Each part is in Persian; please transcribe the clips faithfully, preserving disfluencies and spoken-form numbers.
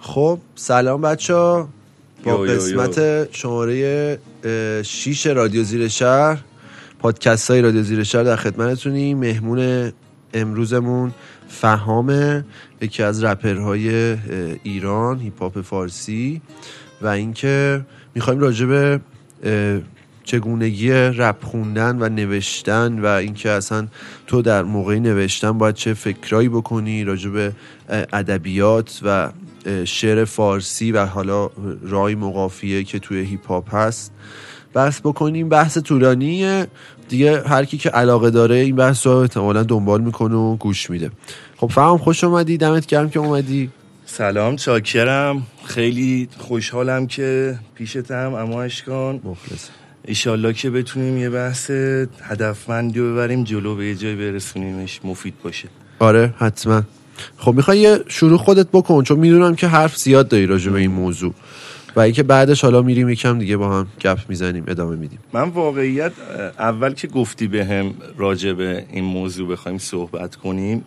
خب سلام بچه‌ها، با قسمت شماره شش رادیو زیرشهر، پادکست های رادیو زیرشهر در خدمتتونیم. مهمون امروزمون فهام، یکی از رپرهای ایران هیپ هاپ فارسی، و اینکه می‌خوایم راجع به چگونگی رپ خوندن و نوشتن و اینکه اصلا تو در موقع نوشتن باید چه فکرایی بکنی، راجع به ادبیات و شعر فارسی و حالا رای مقافیه که توی هیپ هاپ هست بحث بکنیم. بحث طولانیه دیگه، هر کی که علاقه داره این بحث رو احتمالاً دنبال میکنه و گوش میده. خب فهم، خوش اومدی، دمت گرم که اومدی. سلام، چاکرم، خیلی خوشحالم که پیشتم اما اشکان، مخلص. ایشالله که بتونیم یه بحث هدفمندی رو ببریم جلو، به یه جای برسونیمش مفید باشه. آره حتما. خب میخوای یه شروع خودت بکن، چون میدونم که حرف زیاد داری راجع به این موضوع و اینکه بعدش حالا میریم یکم دیگه با هم گپ میزنیم، ادامه میدیم. من واقعیت اول که گفتی به هم راجع به این موضوع بخوایم صحبت کنیم،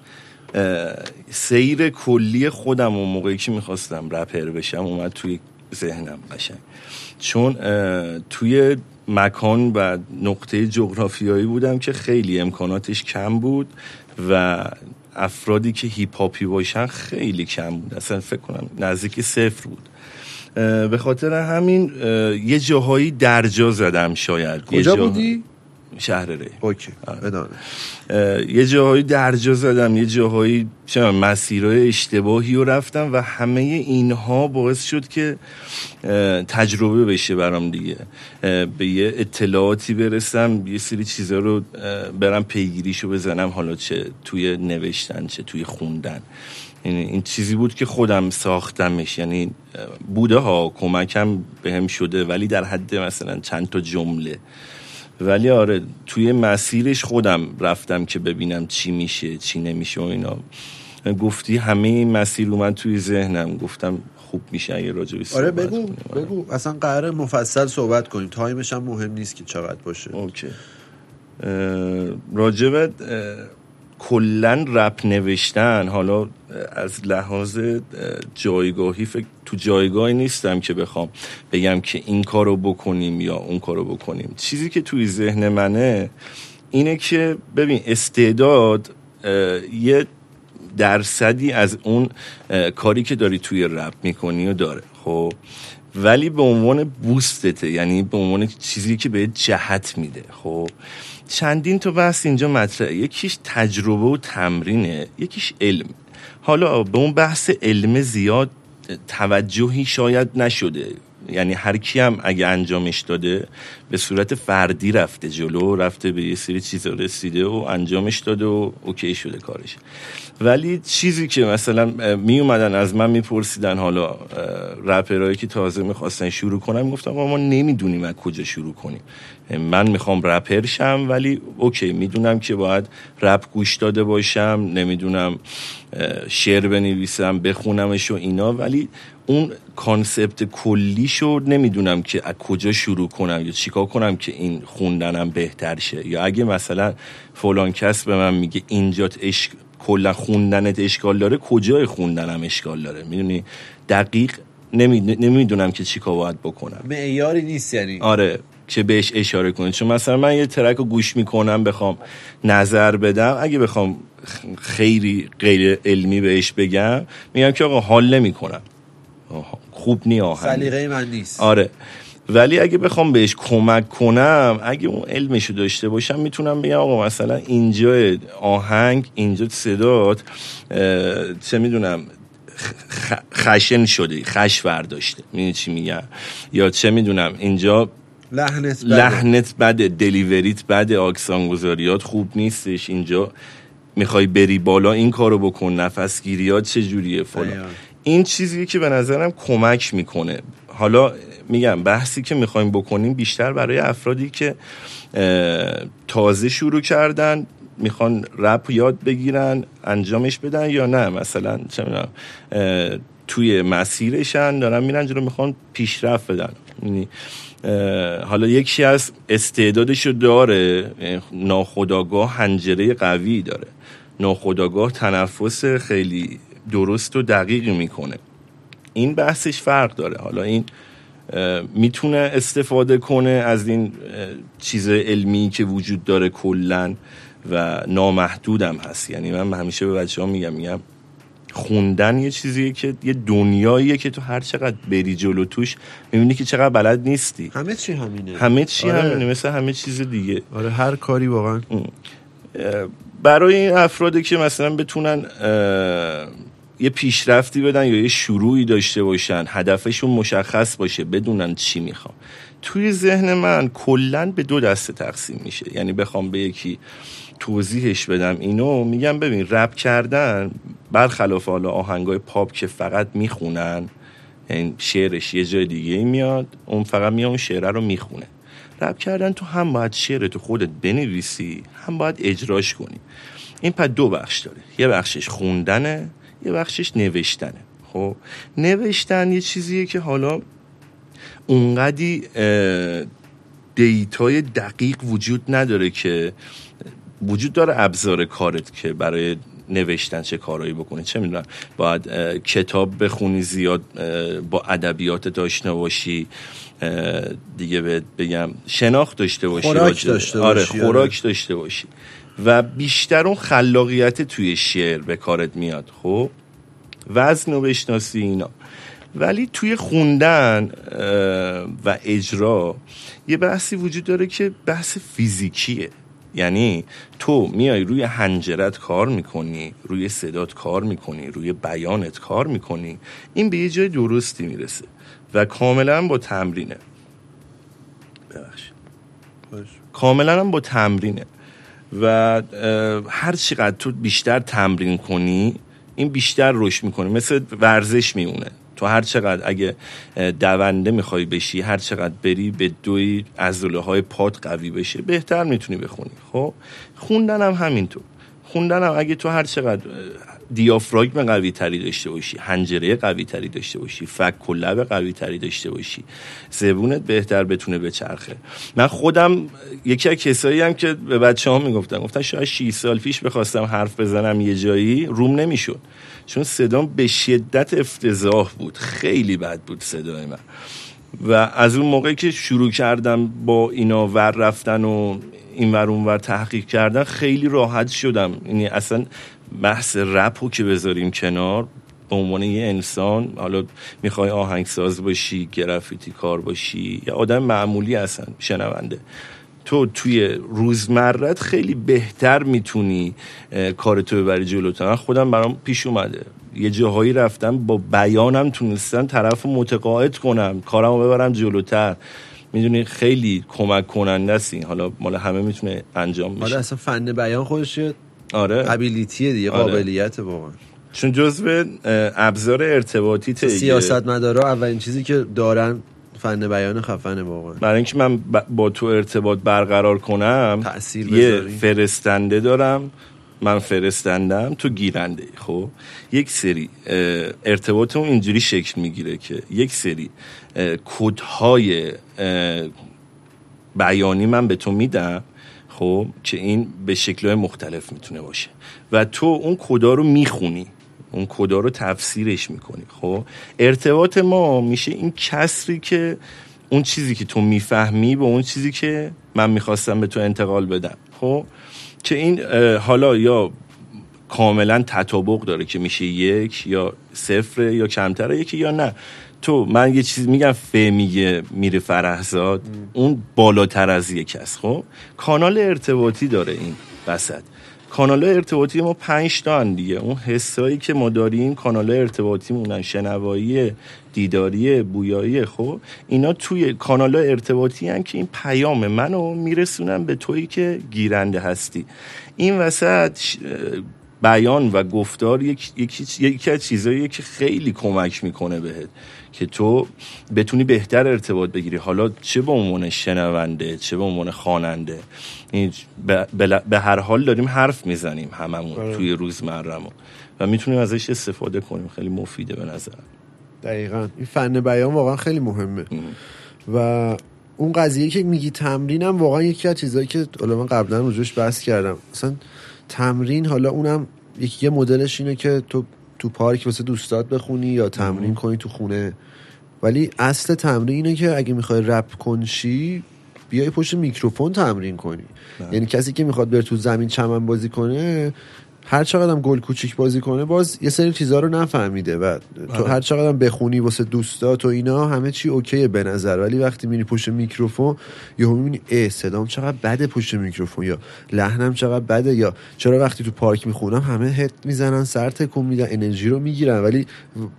سیر کلی خودم و موقعی که میخواستم رپر بشم اومد توی ذهنم قشنگ، چون توی مکان و نقطه جغرافیایی بودم که خیلی امکاناتش کم بود و افرادی که هیپ هاپی باشن خیلی کم بود، اصلا فکر کنم نزدیک صفر بود. به خاطر همین یه جاهایی درجا زدم شاید. کجا جا... بودی؟ شهر ری. اوکی. یه جاهایی درجا زدم، یه جاهایی چه مسیرهای اشتباهی رو رفتم و همه اینها باعث شد که تجربه بشه برام دیگه، به یه اطلاعاتی برسم، یه سری چیزا رو برام پیگیریشو بزنم، حالا چه توی نوشتن چه توی خوندن. این چیزی بود که خودم ساختمش، یعنی بوده ها کمکم بهم شده ولی در حد مثلا چند تا جمله، ولی آره توی مسیرش خودم رفتم که ببینم چی میشه چی نمیشه و اینا. گفتی همه این مسیر اومد توی ذهنم، گفتم خوب میشه اگه راجع بهش آره بگو کنیم. بگو اصلا قراره مفصل صحبت کنیم، تایمش هم مهم نیست که چقدر باشه. اوکی. راجع به کلن رپ نوشتن، حالا از لحاظ جایگاهی فکر تو جایگاهی نیستم که بخوام بگم که این کارو بکنیم یا اون کارو بکنیم. چیزی که توی ذهن منه اینه که ببین، استعداد یه درصدی از اون کاری که داری توی رپ میکنی و داره، خب ولی به عنوان بوستته، یعنی به عنوان چیزی که بهت جهت میده. خب چندین تا بحث اینجا مطرحه، یکیش تجربه و تمرینه، یکیش علم. حالا به اون بحث علم زیاد توجهی شاید نشده، یعنی هر کی هم اگه انجامش داده به صورت فردی رفته جلو، رفته به یه سری چیزا رسیده و انجامش داده و اوکی شده کارش. ولی چیزی که مثلا می اومدن از من میپرسیدن، حالا رپرایی که تازه میخواستن شروع کنن، گفتم ما نمیدونیم از کجا شروع کنیم. من میخوام رپر شم ولی اوکی میدونم که باید رپ گوش داده باشم، نمیدونم شعر بنویسم بخونمش و اینا، ولی اون کانسپت کلیشو نمیدونم که از کجا شروع کنم یا چیکار کنم که این خوندنم بهتر شه. یا اگه مثلا فلان کس به من میگه اینجات اش... کلا خوندنت اشکال داره، کجای خوندنم اشکال داره، میدونی دقیق نمی... نمیدونم که چیکار باید بکنم. معیاری نیست یعنی. آره که بهش اشاره کنید، چون مثلا من یه ترک رو گوش میکنم بخوام نظر بدم، اگه بخوام خیلی غیر علمی بهش بگم میگم که آقا حال نمیکنم، خوب نی آهنگ، سلیقه من نیست. آره ولی اگه بخوام بهش کمک کنم، اگه اون علمشو داشته باشم میتونم بگم آقا مثلا اینجا آهنگ، اینجا صدات چه میدونم خشن شده، خش برداشته، میدونی چی میگم، یا چه میدونم اینجا لحنت بده. لحنت بده، دلیوریت بده، آکسانگزاریات خوب نیستش، اینجا میخوای بری بالا این کارو بکن، نفسگیریات چجوریه فلان. این چیزیه که به نظرم کمک میکنه. حالا میگم بحثی که میخوایم بکنیم بیشتر برای افرادی که تازه شروع کردن، میخوان رپ یاد بگیرن انجامش بدن، یا نه مثلا چه میدونم توی مسیرشن دارن میرن جلو میخوان پیشرفت بدن. یعنی حالا یکی از استعدادشو داره، ناخودآگاه حنجره قوی داره، ناخودآگاه تنفس خیلی درست و دقیقی میکنه، این بحثش فرق داره. حالا این میتونه استفاده کنه از این چیز علمی که وجود داره کلن و نامحدود هم هست. یعنی من همیشه به بچه ها میگم میگم خوندن یه چیزیه که یه دنیاییه که تو هر چقدر بری جلو توش میبینی که چقدر بلد نیستی. همه چی همینه، همه چی آره. همینه مثل همه چیز دیگه. آره هر کاری واقعا. برای این افرادی که مثلا بتونن یه پیشرفتی بدن یا یه شروعی داشته باشن، هدفشون مشخص باشه، بدونن چی میخوام. توی ذهن من کلن به دو دسته تقسیم میشه. یعنی بخوام به یکی توضیحش بدم اینو میگم ببین رپ کردن برخلاف حالا آهنگای پاپ که فقط میخونن، یعنی شعرش یه جای دیگه میاد، اون فقط میاد اون شعره رو میخونه. رپ کردن تو هم باید شعر تو خودت بنویسی، هم باید اجراش کنی. این پد دو بخش داره، یه بخشش خوندنه، یه بخشش نوشتنه. خب نوشتن یه چیزیه که حالا اونقدی دیتای دقیق وجود نداره، که وجود داره ابزار کارت که برای نوشتن چه کارایی بکنی، چه میدونم باید کتاب بخونی، زیاد با ادبیات آشنا باشی، دیگه بهت بگم شناخت داشته باشی، خوراک داشته باشی. آره خوراک داشته باشی و بیشتر اون خلاقیت توی شعر به کارت میاد. خب وزن رو بشناسی اینا. ولی توی خوندن و اجرا یه بحثی وجود داره که بحث فیزیکیه. یعنی تو میای روی حنجرت کار میکنی، روی صدات کار میکنی، روی بیانت کار میکنی، این به یه جای درستی میرسه و کاملا با تمرینه. ببخشید کاملا هم با تمرینه و هر چقدر تو بیشتر تمرین کنی این بیشتر رشد میکنه، مثل ورزش میمونه. تو هر چقدر اگه دونده میخوای بشی، هر چقدر بری به دوی عضله های پات قوی بشه، بهتر میتونی بخونی. خب خوندن هم همینطور. خوندن هم اگه تو هر چقدر دیافراگم قوی تری داشته باشی، حنجره قوی تری داشته باشی، فک و لب قوی تری داشته باشی، زبونت بهتر بتونه بچرخه. من خودم یکی از کسایی هم که به بچه ها میگفتم، گفتن شاید شش سال پیش بخواستم حرف بزنم یه جایی روم نمیشد، چون صدام به شدت افتضاح بود، خیلی بد بود صدای من. و از اون موقعی که شروع کردم با اینا ور رفتن و این ور اون ور تحقیق کردن خیلی راحت شدم. یعنی اصلا بحث رپو که بذاریم کنار، به عنوان یه انسان، حالا میخوای آهنگساز باشی، گرافیتی کار باشی یا آدم معمولی اصلا شنونده، تو توی روزمرت خیلی بهتر میتونی کارتو ببری جلوتر. خودم برام پیش اومده یه جاهایی رفتم با بیانم تونستم طرف متقاعد کنم، کارمو ببرم جلوتر. میدونی خیلی کمک کننده است این. حالا مال همه میتونه انجام بشه. حالا اصلا فن بیان خودش آره قابلیتیه دیگه. آره. قابلیت واقعا، چون جزو ابزار ارتباطی ته سیاستمدارا اولین چیزی که دارن فن بیان خفنه واقعا. برای اینکه من با تو ارتباط برقرار کنم تأثیر بذاری، یه فرستنده دارم، من فرستندم، تو گیرنده. خب یک سری ارتباطمون اینجوری شکل میگیره که یک سری کدهای بیانی من به تو میدم، خب که این به شکل‌های مختلف میتونه باشه و تو اون کدا رو میخونی، اون کدا رو تفسیرش میکنی. خب ارتباط ما میشه این کسری که اون چیزی که تو میفهمی با اون چیزی که من میخواستم به تو انتقال بدم. خب که این حالا یا کاملا تطابق داره که میشه یک، یا صفر، یا کمتره یکی، یا نه. تو من یه چیز میگم ف میگه میره فرهزاد، اون بالاتر از یک است. خب کانال ارتباطی داره این وسط. کانال ارتباطی ما پنج تا ان دیگه. اون حسایی که ما داریم کانال ارتباطیمونن، شنوایی، دیداری، بویایی. خب اینا توی کانال ارتباطی ان که این پیام منو میرسونن به تویی که گیرنده هستی. این وسط بیان و گفتار یک یکی یکی از چیزاییه که خیلی کمک میکنه بهت که تو بتونی بهتر ارتباط بگیری، حالا چه به عنوان شنونده چه به عنوان خواننده. به هر حال داریم حرف میزنیم هممون توی روزمره‌مون و میتونیم ازش استفاده کنیم. خیلی مفیده به نظر. دقیقاً این فن بیان واقعا خیلی مهمه. ام. و اون قضیه که میگی تمرینم واقعا یکی از چیزایی که الان قبلا روش بحث کردم. مثلا تمرین، حالا اونم یکی مدلش اینه که تو تو پارک واسه دوستات بخونی یا تمرین کنی تو خونه. ولی اصل تمرین اینه که اگه میخوای رپ کنشی بیای پشت میکروفون تمرین کنی. نه. یعنی کسی که میخواد بره تو زمین چمن بازی کنه هر چقدر هم گل کوچیک بازی کنه باز یه سری چیزا رو نفهمیده و تو هر چقدر هم بخونی واسه دوستات و اینا همه چی اوکیه به نظر، ولی وقتی میری پشت میکروفون یهو میبینی اه صدام چقدر بده پشت میکروفون، یا لحنم چقدر بده، یا چرا وقتی تو پارک میخونم همه هت میزنن سر تکون میدن انرژی رو میگیرن ولی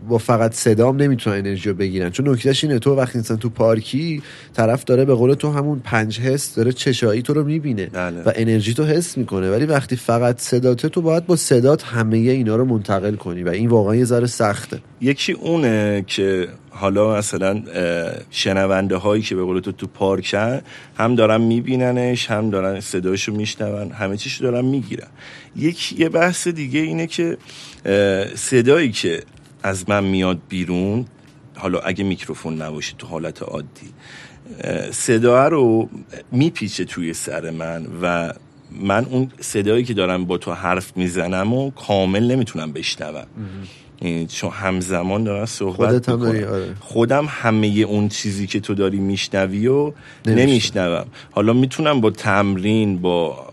با فقط صدام نمیتونن انرژی رو بگیرن. چون نکتهش اینه تو وقتی مثلا تو پارکی طرف داره به قول تو همون پنج حس داره چشایی تو رو میبینه دلد. و انرژی تو حس میکنه، ولی وقتی فقط صدات تو باید با صدات همه اینا رو منتقل کنی و این واقعا یه ذره سخته. یکی اونه که حالا مثلا شنونده هایی که به قول تو تو پارکن هم دارن میبیننش هم دارن صداشو میشنون همه چیشو دارن میگیرن. یک یه بحث دیگه اینه که صدایی که از من میاد بیرون، حالا اگه میکروفون نباشه تو حالت عادی صدا رو میپیچه توی سر من و من اون صدایی که دارم با تو حرف میزنم و کامل نمیتونم بشنوم چون همزمان دارم صحبت میکنم، خودم همه اون چیزی که تو داری میشنوی و نمیشنوم. حالا میتونم با تمرین با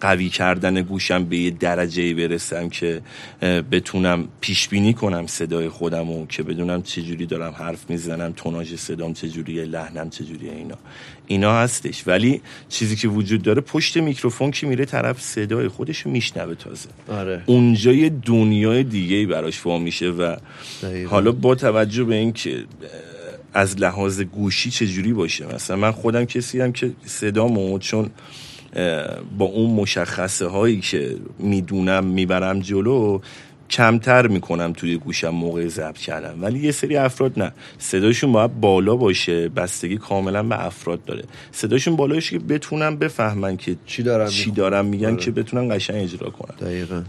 قوی کردن گوشم به یه درجه برسم که بتونم پیش بینی کنم صدای خودم و که بدونم چجوری دارم حرف میزنم، توناژ صدام چجوریه، لحنم چجوریه، اینا اینا هستش. ولی چیزی که وجود داره پشت میکروفون که میره طرف صدای خودش رو میشنوه تازه. آره. اونجا یه دنیای دیگه‌ای براش وا میشه و دقیقا. حالا با توجه به این که از لحاظ گوشی چجوری باشه، مثلا من خودم کسی هم که صدامو چون با اون مشخصه هایی که میدونم میبرم جلو کمتر میکنم توی گوشم موقع ضبط کردن، ولی یه سری افراد نه، صداشون باید بالا باشه، بستگی کاملا به افراد داره. صداشون بالا باشه که بتونم بفهمن که چی دارم, چی دارم میگن که بتونن قشنگ اجرا کنن. دقیقاً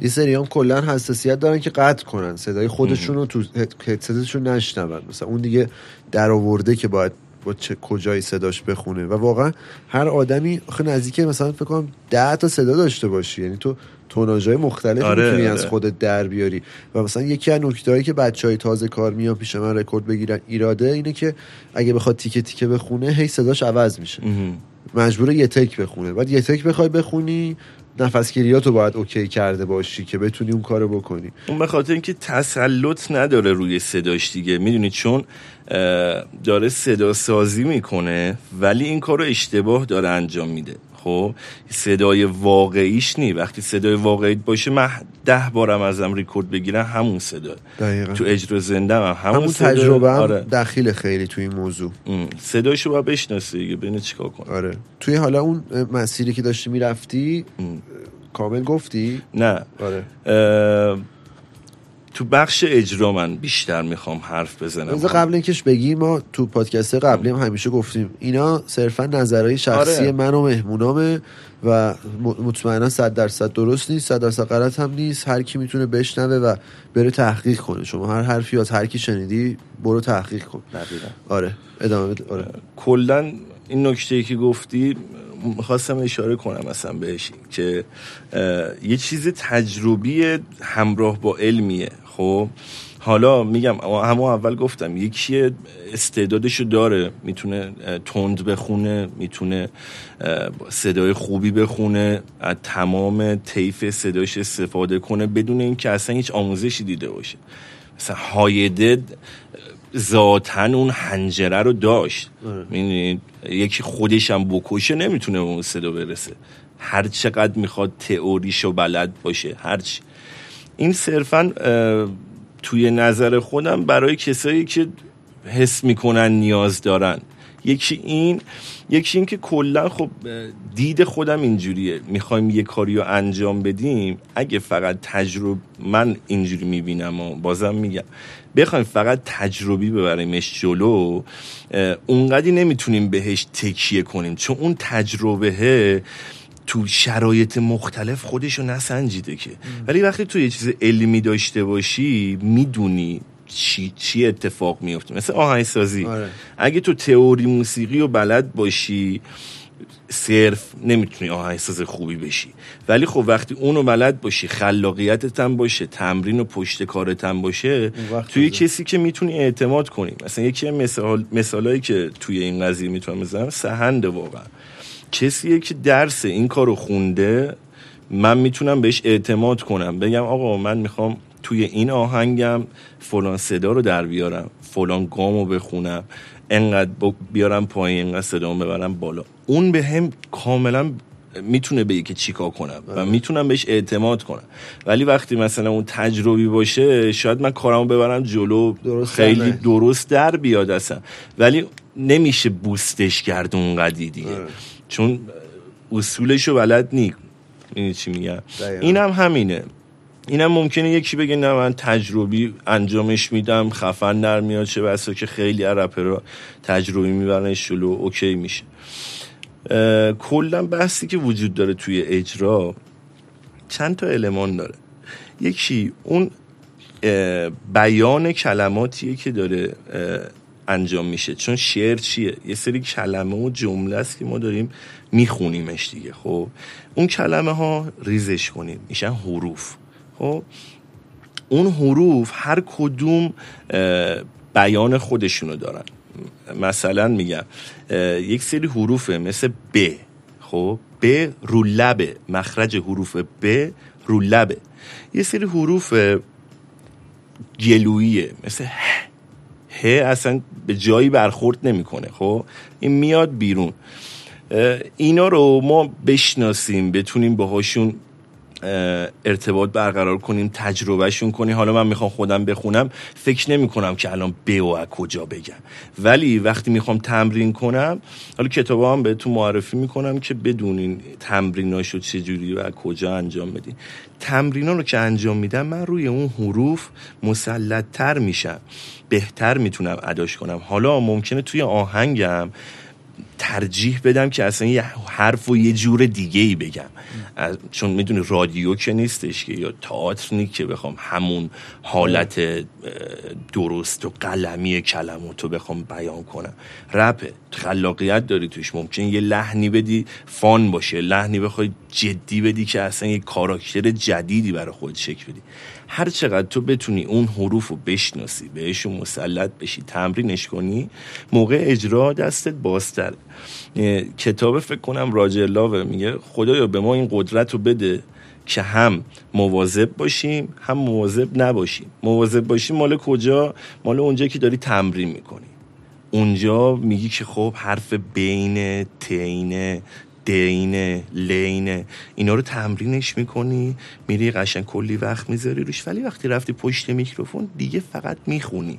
یه سری هم کلن حساسیت دارن که قطع کنن صدای خودشون رو تو هدستشون نشنون، مثلا اون دیگه درآورده که باید و چه کجای صداش بخونه. و واقعا هر آدمی خیلی نزدیکه، مثلا فکر کنم ده تا صدا داشته باشی، یعنی تو توناژهای مختلف آره میتونی آره. از خودت در بیاری. و مثلا یکی از نکته‌هایی که بچهای تازه کار میان پیش من رکورد بگیرن ایراده اینه که اگه بخواد تیکه تیکه بخونه هی صداش عوض میشه، مجبوره یه تک بخونه. بعد یه تک بخوای بخونی نفسگیریاتو باید اوکی کرده باشی که بتونی اون کارو بکنی. اون به خاطر اینکه تسلط نداره روی صداش دیگه، میدونی، چون داره صدا سازی میکنه ولی این کارو اشتباه داره انجام میده. خب صدای واقعیش نی. وقتی صدای واقعیت باشه من ده بارم ازم ریکورد بگیرن همون صدا. دقیقا. تو اجرا زنده هم همون, همون صدا. تجربه هم آره. دخیل خیلی توی این موضوع. صدایشو باید بشناسی دیگه، ببین چیکار کنی. آره. توی حالا اون مسیری که داشتی میرفتی کامل گفتی؟ نه. آره. اه... تو بخش اجرا من بیشتر میخوام حرف بزنم. از قبل اینکهش بگیم ما تو پادکست قبلی هم همیشه گفتیم اینا صرفا نظرهای شخصی آره. من و مهمونامه و مطمئنا صد درصد درست نیست، صد درصد غلط هم نیست. هر کی میتونه بشنوه و بره تحقیق کنه. شما هر حرفی از هر کی شنیدی برو تحقیق کن. دقیقاً. آره ادامه بده. آره کلا این نکته‌ای که گفتی می‌خواستم اشاره کنم مثلا بهش که یه چیز تجربی همراه با علمیه. خب حالا میگم همون اول گفتم یکی استعدادشو داره، میتونه تند بخونه، میتونه صدای خوبی بخونه، از تمام طیف صداش استفاده کنه بدون اینکه اصلا هیچ آموزشی دیده باشه. مثلا هایده ذاتن اون حنجره رو داشت. می‌بینید یکی خودش هم بکشه نمیتونه به اون صدا برسه، هر چقدر میخواد تئوریشو بلد باشه. هرچی این صرفا توی نظر خودم برای کسایی که حس میکنن نیاز دارن، یکی این یکی این که کلا خب دید خودم اینجوریه، میخوایم یه کاری رو انجام بدیم اگه فقط تجربه، من اینجوری میبینم و بازم میگم بخوایم فقط تجربی ببریمش جلو اونقدی نمیتونیم بهش تکیه کنیم، چون اون تجربه تو شرایط مختلف خودشو نسنجیده که. ولی وقتی تو یه چیز علمی داشته باشی میدونی چی چی اتفاق میفته. مثلا آهنگسازی آره. اگه تو تئوری موسیقی رو بلد باشی صرف نمیتونی آهنگساز خوبی بشی، ولی خب وقتی اونو بلد باشی، خلاقیتت هم باشه، تمرین و پشت کارت هم باشه، توی کسی که میتونی اعتماد کنی. مثلا یکی مثال مثالایی که توی این قضیه میتونم بزنم سهند، واقعا کسیه که درس این کارو خونده، من میتونم بهش اعتماد کنم، بگم آقا من میخوام توی این آهنگم فلان صدا رو در بیارم، فلان گامو بخونم، انقدر بیارم پایین، انقدر صدام ببرم بالا. اون به هم کاملا میتونه بگه که چیکار کنم و میتونم بهش اعتماد کنم. ولی وقتی مثلا اون تجربی باشه، شاید من کارمو ببرم جلو، درست خیلی همه. درست در بیاد اصلا، ولی نمیشه بوستش کرد اونقدی دیگه، چون اصولشو بلد نی. این چی میگم؟ اینم همینه. اینم ممکنه یکی بگه نه من تجربی انجامش میدم، خفن در میاد، چه بسا که خیلی رپرها تجربی میبرنش جلو، اوکی میشه. کلا بحثی که وجود داره توی اجرا چند تا المان داره. یکی اون بیان کلماتیه که داره انجام میشه، چون شعر چیه؟ یه سری کلمه و جمله است که ما داریم میخونیمش دیگه. خب اون کلمه ها ریزش کنیم میشن حروف. خب اون حروف هر کدوم بیان خودشونو دارن. مثلا میگم یک سری حروفه مثل ب، خب ب رو لبه، مخرج حروف ب رو لبه. یه سری حروف گلوییه مثل ه، ه اصلا به جایی برخورد نمیکنه، خب این میاد بیرون. اینا رو ما بشناسیم، بتونیم باهاشون ارتباط برقرار کنیم، تجربهشون کنیم. حالا من میخوام خودم بخونم، فکر نمی کنم که الان به و از کجا بگم، ولی وقتی میخوام تمرین کنم، حالا کتابا هم بهتون معرفی میکنم که بدونین تمریناشو چجوری و از کجا انجام بدین. تمرینا رو که انجام میدم، من روی اون حروف مسلط‌تر میشم، بهتر میتونم اداش کنم. حالا ممکنه توی آهنگم ترجیح بدم که اصلا یه حرف و یه جور دیگه ای بگم، چون میدونی رادیو که نیستش که، یا تئاتر نیست که بخوام همون حالت درست و قلمی کلماتو بخوام بیان کنم. رپ خلاقیت داری توش، ممکن یه لحنی بدی فان باشه، لحنی بخوای جدی بدی که اصلا یه کاراکتر جدیدی برای خود شکل بدی. هر چقدر تو بتونی اون حروف رو بشناسی، بهش مسلط بشی، تمرینش کنی، موقع اجرا دستت بازتره. کتاب فکر کنم راجل لاف میگه خدایا به ما این قدرت رو بده که هم مواظب باشیم هم مواظب نباشیم. مواظب باشیم مال کجا؟ مال اونجا که داری تمرین میکنی، اونجا میگی که خب حرف بین، تین، دینه، لینه، اینا رو تمرینش میکنی، میری قشنگ کلی وقت میذاری روش. ولی وقتی رفتی پشت میکروفون دیگه فقط میخونی،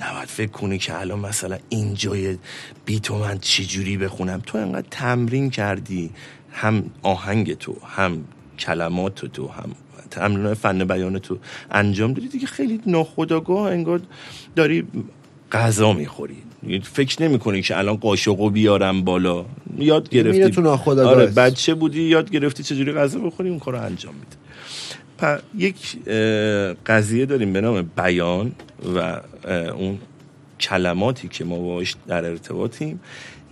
نباید فکر کنی که الان مثلا اینجای بیتو من چجوری بخونم. تو انقدر تمرین کردی، هم آهنگ تو، هم کلمات تو، هم تمرین فن بیان تو انجام دادی، دیگه خیلی ناخودآگاه انگار داری غذا میخوری، فکر نمی‌کنی که الان قاشقو بیارم بالا. یاد گرفتی، آره بچه بودی یاد گرفتی چجوری غذا بخوری، اون کارو انجام میده. پ... یک قضیه داریم به نام بیان و اون کلماتی که ما باهاش در ارتباطیم.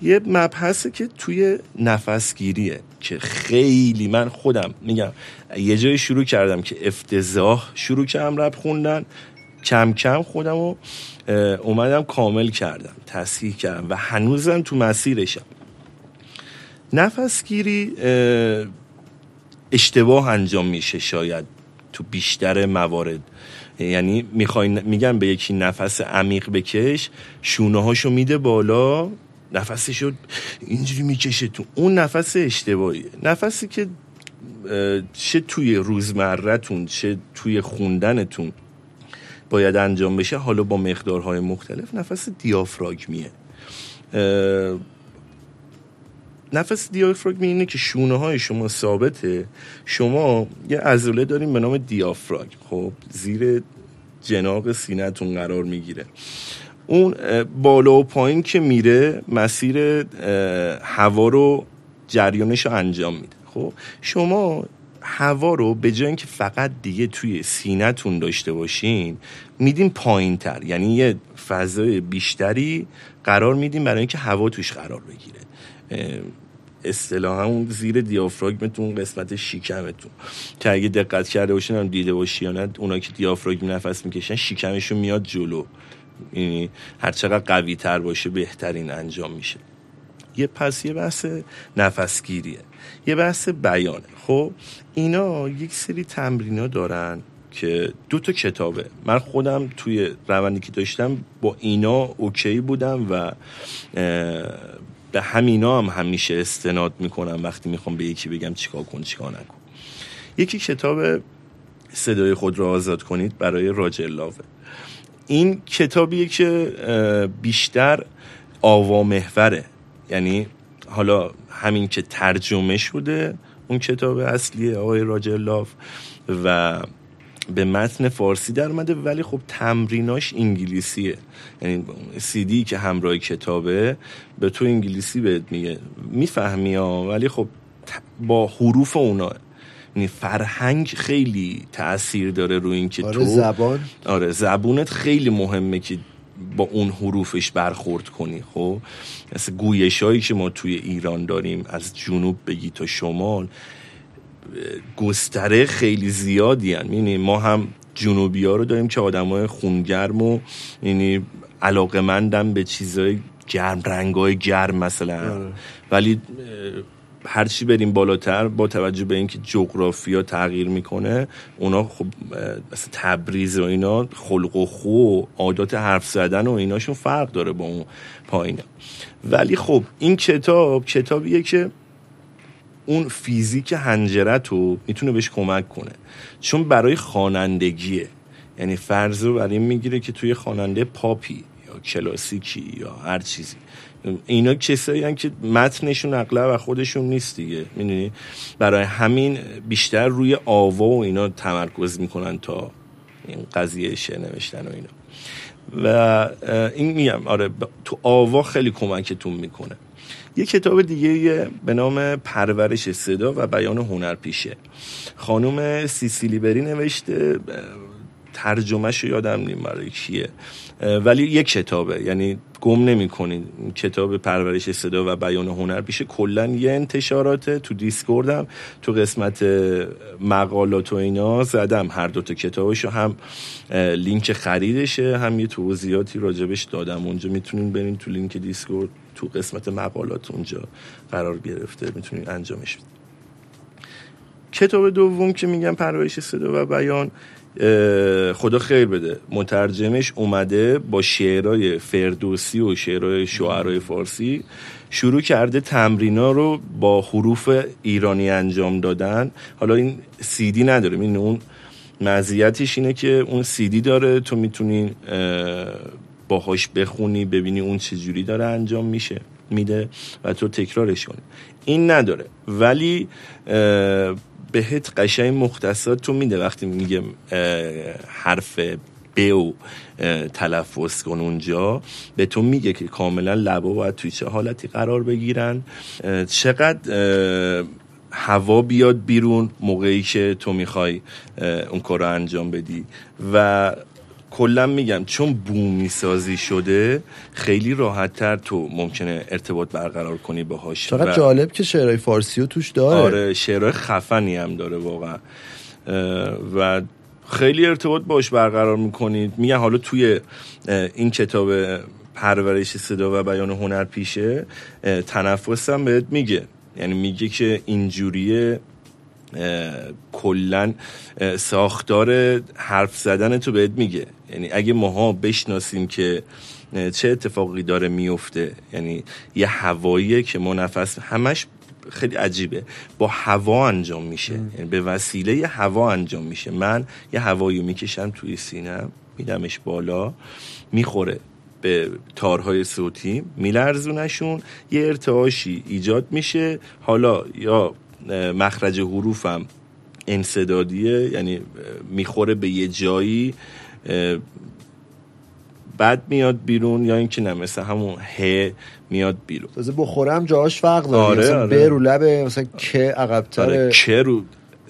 یه مبحثه که توی نفسگیریه که خیلی من خودم میگم، یه جایی شروع کردم که افتضاح شروع کردم رپ خوندن، کم کم خودمو اومدم کامل کردم، تصحیح کردم و هنوزم تو مسیرشم. نفسگیری اشتباه انجام میشه شاید تو بیشتر موارد، یعنی میخوای میگن به یکی نفس عمیق بکش، شونه هاشو میده بالا، نفسشو اینجوری میکشه تو. اون نفس اشتباهیه. نفسی که چه توی روزمره‌تون چه توی خوندنتون باید انجام بشه، حالا با مقدارهای مختلف، نفس دیافراگمیه. نفس دیافراگمی اینه که شونه‌های شما ثابته، شما یه عضله داریم به نام دیافراگم، خب زیر جناق سینه‌تون قرار میگیره. اون بالا و پایین که میره، مسیر هوا رو، جریانش رو انجام میده. خب شما هوا رو به جای اینکه فقط دیگه توی سینه‌تون داشته باشین، میدیم پایین‌تر، یعنی یه فضای بیشتری قرار میدیم برای اینکه هوا توش قرار بگیره. اصطلاحاً اون زیر دیافراگمتون قسمت شکمتون که اگه دقت کرده باشین هم دیده باشی یا نه، اونا که دیافراگم نفس میکشن شکمشون میاد جلو، یعنی هر چقدر قوی تر باشه بهترین انجام میشه. یه پس یه بحث نفسگیریه، یه بحث بیانه. خب اینا یک سری تمرینا دارن که دو تا کتابه، من خودم توی روندی که داشتم با اینا اوکی بودم و به همینا هم همیشه استناد میکنم وقتی میخوام به یکی بگم چیکار کن چیکار نکن. یکی کتاب صدای خود را آزاد کنید برای راجل لاف. این کتابیه که بیشتر آوامحوره، یعنی حالا همین که ترجمه شده اون کتاب اصلی آقای راجل لاف و به متن فارسی در اومده، ولی خب تمریناش انگلیسیه، یعنی سی دی که همراه کتابه به تو انگلیسی بهت میگه، میفهمی ها، ولی خب با حروف اوناه. یعنی فرهنگ خیلی تأثیر داره روی این که آره تو زبان، آره زبونت خیلی مهمه که با اون حروفش برخورد کنی. خب مثل گویشایی که ما توی ایران داریم از جنوب بگی تا شمال گستره خیلی زیادی هن. یعنی ما هم جنوبی ها رو داریم که آدم های خونگرم و یعنی علاقه‌مندن به چیزهای گرم، رنگ های گرم مثلا آه. ولی هرچی بریم بالاتر با توجه به اینکه جغرافیا تغییر میکنه، اونا خب مثلا تبریز و اینا خلق و خو و عادات حرف زدن و ایناشون فرق داره با اون پایینه. ولی خب این کتاب کتابیه که اون فیزیک حنجره تو میتونه بهش کمک کنه، چون برای خوانندگیه، یعنی فرض رو برای میگیره که توی خواننده پاپی یا کلاسیکی یا هر چیزی، اینا کسایی هن که متنشون اغلب و خودشون نیست دیگه، میدونی، برای همین بیشتر روی آوا و اینا تمرکز میکنن تا این قضیه شعر نوشتن و اینا. و این میگم آره تو آوا خیلی کمکتون میکنه. یه کتاب دیگه به نام پرورش صدا و بیان هنرپیشه، خانم سیسیلی بری نوشته، ترجمه‌شو یادم نیم برای کیه، ولی یک کتابه، یعنی گم نمی کنید. کتاب پرورش صدا و بیان هنرپیشه کلن یه انتشاراته، تو دیسکوردم تو قسمت مقالات و اینا زدم هر دوتا کتابشو، هم لینک خریدشه هم یه توضیحاتی راجبش دادم اونجا، میتونین برین تو لینک دیسکورد تو قسمت مقالات اونجا قرار گرفته، میتونین انجامش بدید. کتاب دوم که میگم پرورش صدا و بیان، خدا خیر بده مترجمش اومده با شعرهای فردوسی و شعرهای شاعرای فارسی شروع کرده تمرینا رو با حروف ایرانی انجام دادن. حالا این سیدی نداره، این اون مزیتش اینه که اون سیدی داره، تو میتونی باهاش بخونی ببینی اون چجوری داره انجام میشه میده و تو تکرارش کنی. این نداره ولی بهت قشنگ مختصات تو میده، وقتی میگه حرف ب و تلفظ کن اونجا به تو میگه که کاملا لبا باید توی چه حالتی قرار بگیرن، چقدر هوا بیاد بیرون موقعی که تو میخوای اون کار رو انجام بدی. و کلا میگم چون بومی سازی شده خیلی راحت تر تو ممکنه ارتباط برقرار کنی باهاش. چقدر جالب که شعرهای فارسی رو توش داره. آره شعرهای خفنی هم داره واقعا و خیلی ارتباط باش برقرار میکنید. میگن حالا توی این کتاب پرورش صدا و بیان هنر پیشه تنفس هم بهت میگه، یعنی میگه که اینجوریه کلن ساختار حرف زدن تو بهت میگه، یعنی اگه ماها بشناسیم که چه اتفاقی داره میفته، یعنی یه هواییه که ما نفس همش خیلی عجیبه با هوا انجام میشه، یعنی به وسیله یه هوا انجام میشه. من یه هوایی میکشم توی سینم، میدمش بالا، میخوره به تارهای صوتی، میلرزونشون، یه ارتعاشی ایجاد میشه، حالا یا مخرج حروفم انسدادیه، یعنی میخوره به یه جایی بعد میاد بیرون، یا اینکه نه مثلا همون ه میاد بیرون. تازه بخورم جاهاش فرق داره. آره مثلا آره. به رو لبه مثلا که عقب‌تره. آره که رو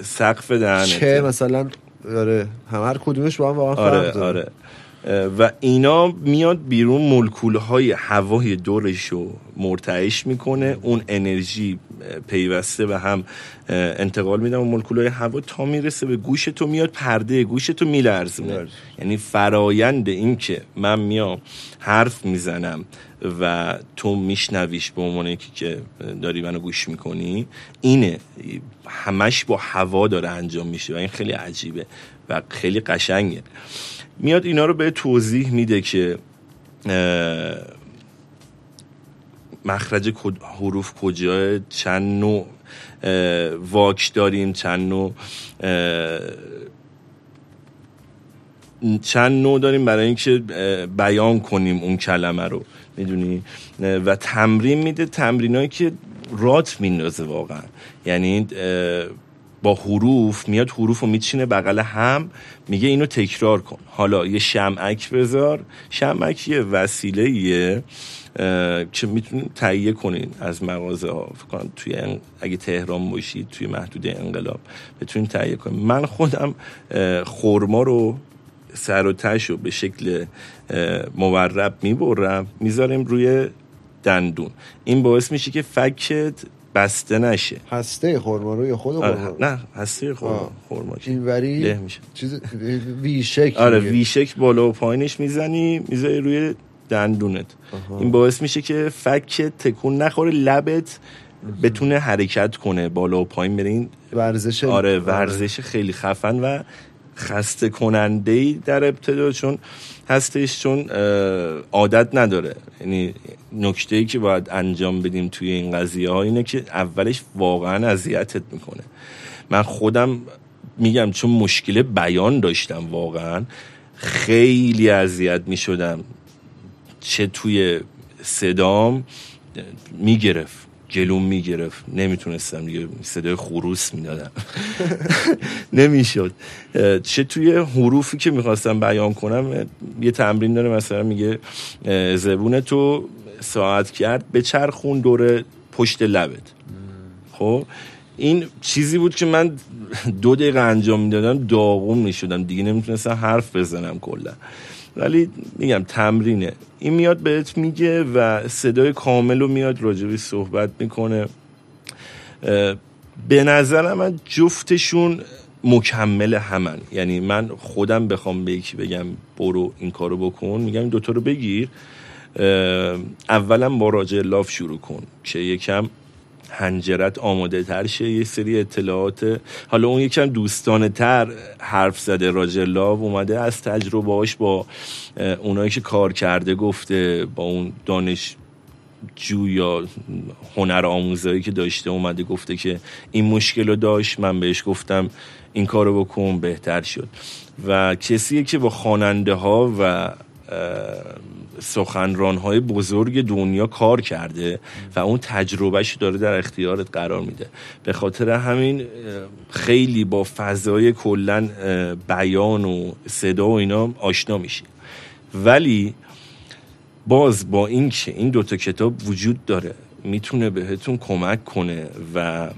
سقف دهنه. چه مثلا آره هم هر کدومش با هم واقعا فرق داره. آره آره. و اینا میاد بیرون، مولکول‌های هوای دورش رو مرتعش میکنه، اون انرژی پیوسته و هم انتقال میده و مولکول‌های هوا تا میرسه به گوش تو میاد، پرده گوش تو میلرزونه. یعنی فرایند این که من میام حرف میزنم و تو میشنویش به عنوان یکی که داری منو گوش میکنی، اینه همش با هوا داره انجام میشه و این خیلی عجیبه و خیلی قشنگه. میاد اینا رو به توضیح میده که مخرج حروف کجای، چند نوع واک داریم، چند نوع چند نوع داریم برای اینکه بیان کنیم اون کلمه رو، میدونی، و تمرین میده، تمرینایی که رات میندازه واقعا. یعنی با حروف میاد، حروف رو میچینه بغل هم، میگه اینو تکرار کن. حالا یه شمعک بذار، شمعک یه وسیله یه که میتونید تهیه کنین از مغازه ها، فکر کنم توی انق... اگه تهران باشید توی محدوده انقلاب بتونید تهیه کنین. من خودم خورما رو سر و تش رو به شکل مورب میبرم، میذاریم روی دندون، این باعث میشه که فکت بسته نشه. هسته خورما روی خود خورما، نه هسته خورما خورما اینوری له میشه، چیز وی شکل. آره وی شکل بالا و پایینش میزنی، میذاری روی دندونت. آها. این باعث میشه که فک تکون نخوره، لبت بتونه حرکت کنه بالا و پایین بره. این ورزش، آره ورزش خیلی خفن و خسته کننده‌ای در ابتدا چون هستش، چون عادت نداره. یعنی نکته‌ای که باید انجام بدیم توی این قضیه ها اینه که اولش واقعا اذیتت میکنه. من خودم میگم چون مشکل بیان داشتم واقعا خیلی اذیت میشدم، چه توی صدام میگرفت، جلوم میگرفت، نمیتونستم دیگه، صدای خروس میدادم نمیشد، چه توی حروفی که میخواستم بیان کنم. یه تمرین داره مثلا میگه زبونتو ساعت کرد بچرخون دور پشت لبت. خب این چیزی بود که من دو دقیقه انجام میدادم داغون میشدم دیگه، نمیتونستم حرف بزنم کلا. ولی میگم تمرینه، این میاد بهت میگه و صدای کامل رو میاد راجبی صحبت میکنه. به نظر من جفتشون مکمل همن. یعنی من خودم بخوام به یکی بگم برو این کارو بکن، میگم این دوتا رو بگیر، اولا با راجل لاف شروع کن که یکم هنجرت آماده تر شه، یه سری اطلاعات. حالا اون یکم دوستانه تر حرف زده، راجل لاف اومده از تجربهاش با اونایی که کار کرده گفته، با اون دانش جو یا هنر آموزایی که داشته اومده گفته که این مشکل رو داشت، من بهش گفتم این کار رو بکن بهتر شد. و کسیه که با خواننده ها و سخنران‌های بزرگ دنیا کار کرده و اون تجربهش داره در اختیارت قرار میده. به خاطر همین خیلی با فضای کلن بیان و صدا و اینا آشنا میشه. ولی باز با این که این دوتا کتاب وجود داره میتونه بهتون کمک کنه و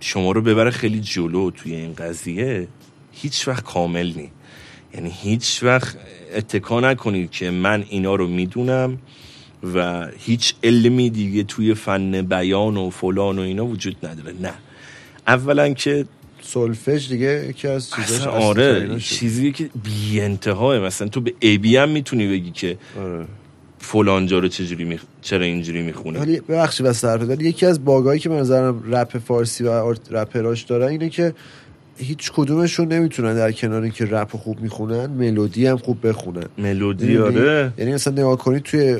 شما رو ببره خیلی جلو توی این قضیه. هیچ وقت کامل نی، یعنی هیچ وقت اتکا نکنید که من اینا رو میدونم و هیچ علمی دیگه توی فن بیان و فلان و اینا وجود نداره. نه، اولا که سولفژ دیگه یکی از چیزاش، آره چیزی که بی انتهای، مثلا تو به ای بی ام میتونی بگی که آره فلان جا رو چجوری می... چرا اینجوری میخونه. ولی ببخشید بس حرف زدم، یکی از باگایی که به نظرم رپ فارسی و رپراش داره اینه که هیچ کدومشون نمیتونن در کنار این که رپ خوب میخونن ملودی هم خوب بخونن. ملودی آره، یعنی مثلا نگاه کنید توی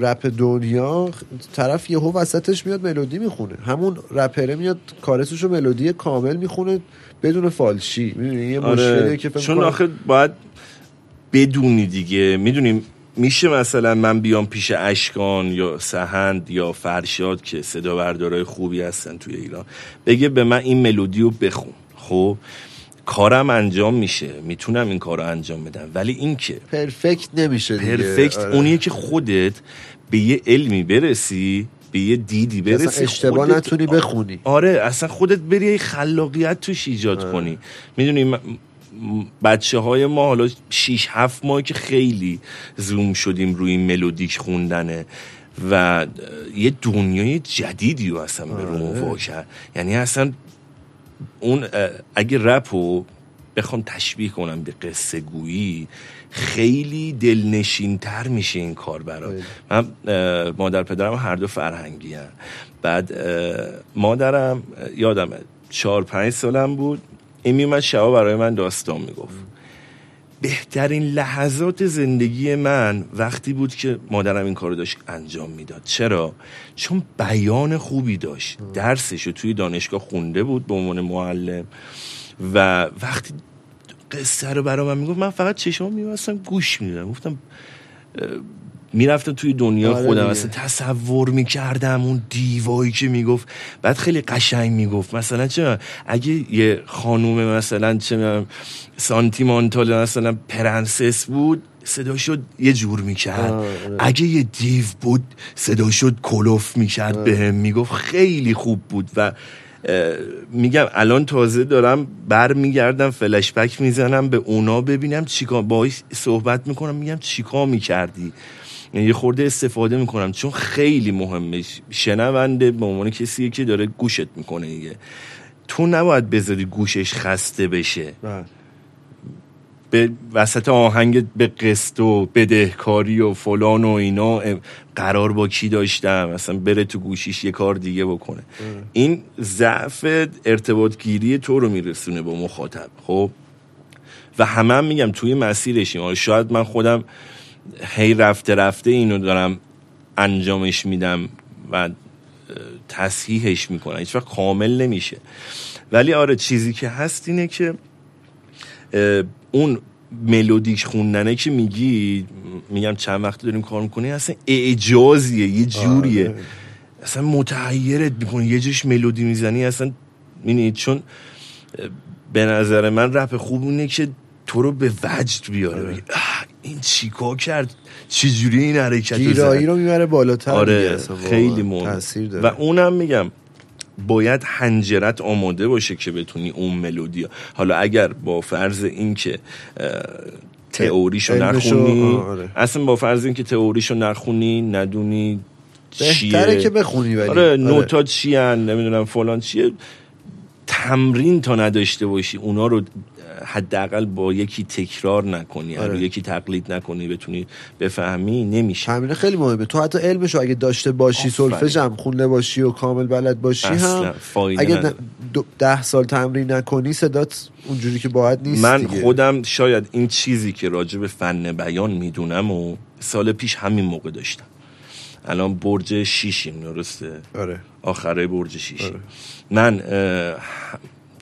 رپ دنیا طرف یهو وسطش میاد ملودی میخونه، همون رپره میاد کارتشو ملودی کامل میخونه بدون فالشی. میدونی یه مشکلیه آره. که چون آخه باید بدونی دیگه، میدونیم میشه مثلا من بیام پیش اشکان یا سهند یا فرشاد که صدا بردارای خوبی هستن توی ایران بگه به من این ملودی رو بخون، خب کارم انجام میشه، میتونم این کارو انجام بدم. ولی این که پرفکت نمیشه دیگه. پرفکت آره. اونیه که خودت به یه علمی برسی، به یه دیدی برسی، اصلا اشتباه خودت... نتونی بخونی. آره اصلا خودت بری خلاقیت توش ایجاد آره. کنی. میدونی بچه های ما حالا شش هفت ماه که خیلی زوم شدیم روی ملودیک خوندنه و یه دنیای جدیدی رو اصلا به رو واکر، یعنی اصلا اون اگه رپ رو بخوام تشبیه کنم به قصه گویی خیلی دلنشین تر میشه این کار برای من. مادر پدرم هر دو فرهنگی هم. بعد مادرم یادم چهار پنج سالم بود این میمد شبا برای من داستان میگفت. بهترین لحظات زندگی من وقتی بود که مادرم این کارو داشت انجام میداد. چرا؟ چون بیان خوبی داشت، درسشو توی دانشگاه خونده بود به عنوان معلم و وقتی قصه رو برای من میگفت من فقط چشمام میبستم گوش میدادم. گفتم میرفتم توی دنیا خودم اصلا تصور میکردم اون دیوایی که میگفت. بعد خیلی قشنگ میگفت، مثلا چه اگه یه خانوم مثلا چه سانتیمانتال مثلا پرنسس بود صدا شد یه جور میکرد، اگه یه دیو بود صدا شد کلوف میکرد بهم میگفت. خیلی خوب بود و میگم الان تازه دارم بر میگردم فلش بک میزنم به اونا ببینم چیکار باهاش صحبت میکنم میگم چیکار میکردی، یه خورده استفاده میکنم چون خیلی مهمه. شنونده به عنوان کسی که داره گوشت میکنه دیگه تو نباید بذاری گوشش خسته بشه بره. به وسط آهنگ به قسط و بدهکاری و فلان و اینا قرار با کی داشتم مثلا بره تو گوشیش یه کار دیگه بکنه اه. این ضعف ارتباطگیری تو رو میرسونه با مخاطب. خب و همه هم میگم توی مسیرشیم، شاید من خودم هی رفته رفته اینو دارم انجامش میدم و تصحیحش میکنم، هیچ وقت کامل نمیشه ولی آره چیزی که هست اینه که اون ملودیک خوندنه که میگی میگم چند وقت داریم کار میکنی اصلا اعجازیه یه جوریه اصلا متحیرت میکنی یه جوش ملودی میزنی اصلا می‌بینی. چون به نظر من رپ خوب اونه که تو رو به وجد بیاره، این چیکار کرد چی جوری این حرکت رو زد گیرایی رو میبره بالاتر. آره خیلی مهم و اونم میگم باید حنجرت آماده باشه که بتونی اون ملودی ها. حالا اگر با فرض این که تئوریشو نخونی آره. اصلا با فرض این که تئوریشو نخونی ندونی چیه بهتره که بخونی ولی آره نوتا چیه نمیدونم فلان چیه تمرین تا نداشته باشی اونا رو حداقل با یکی تکرار نکنی آره. یا یکی تقلید نکنی بتونی بفهمی نمیشه. همین خیلی مهمه. تو حتی علمشو اگه داشته باشی سولفژ هم خونده باشی و کامل بلد باشی هم اگه ده سال تمرین نکنی صدات اونجوری که باید نیست. من دیگه. خودم شاید این چیزی که راجع به فن بیان میدونم و سال پیش همین موقع داشتم. الان برج شیشیم درسته آره. آخره برج شیشیم آره. من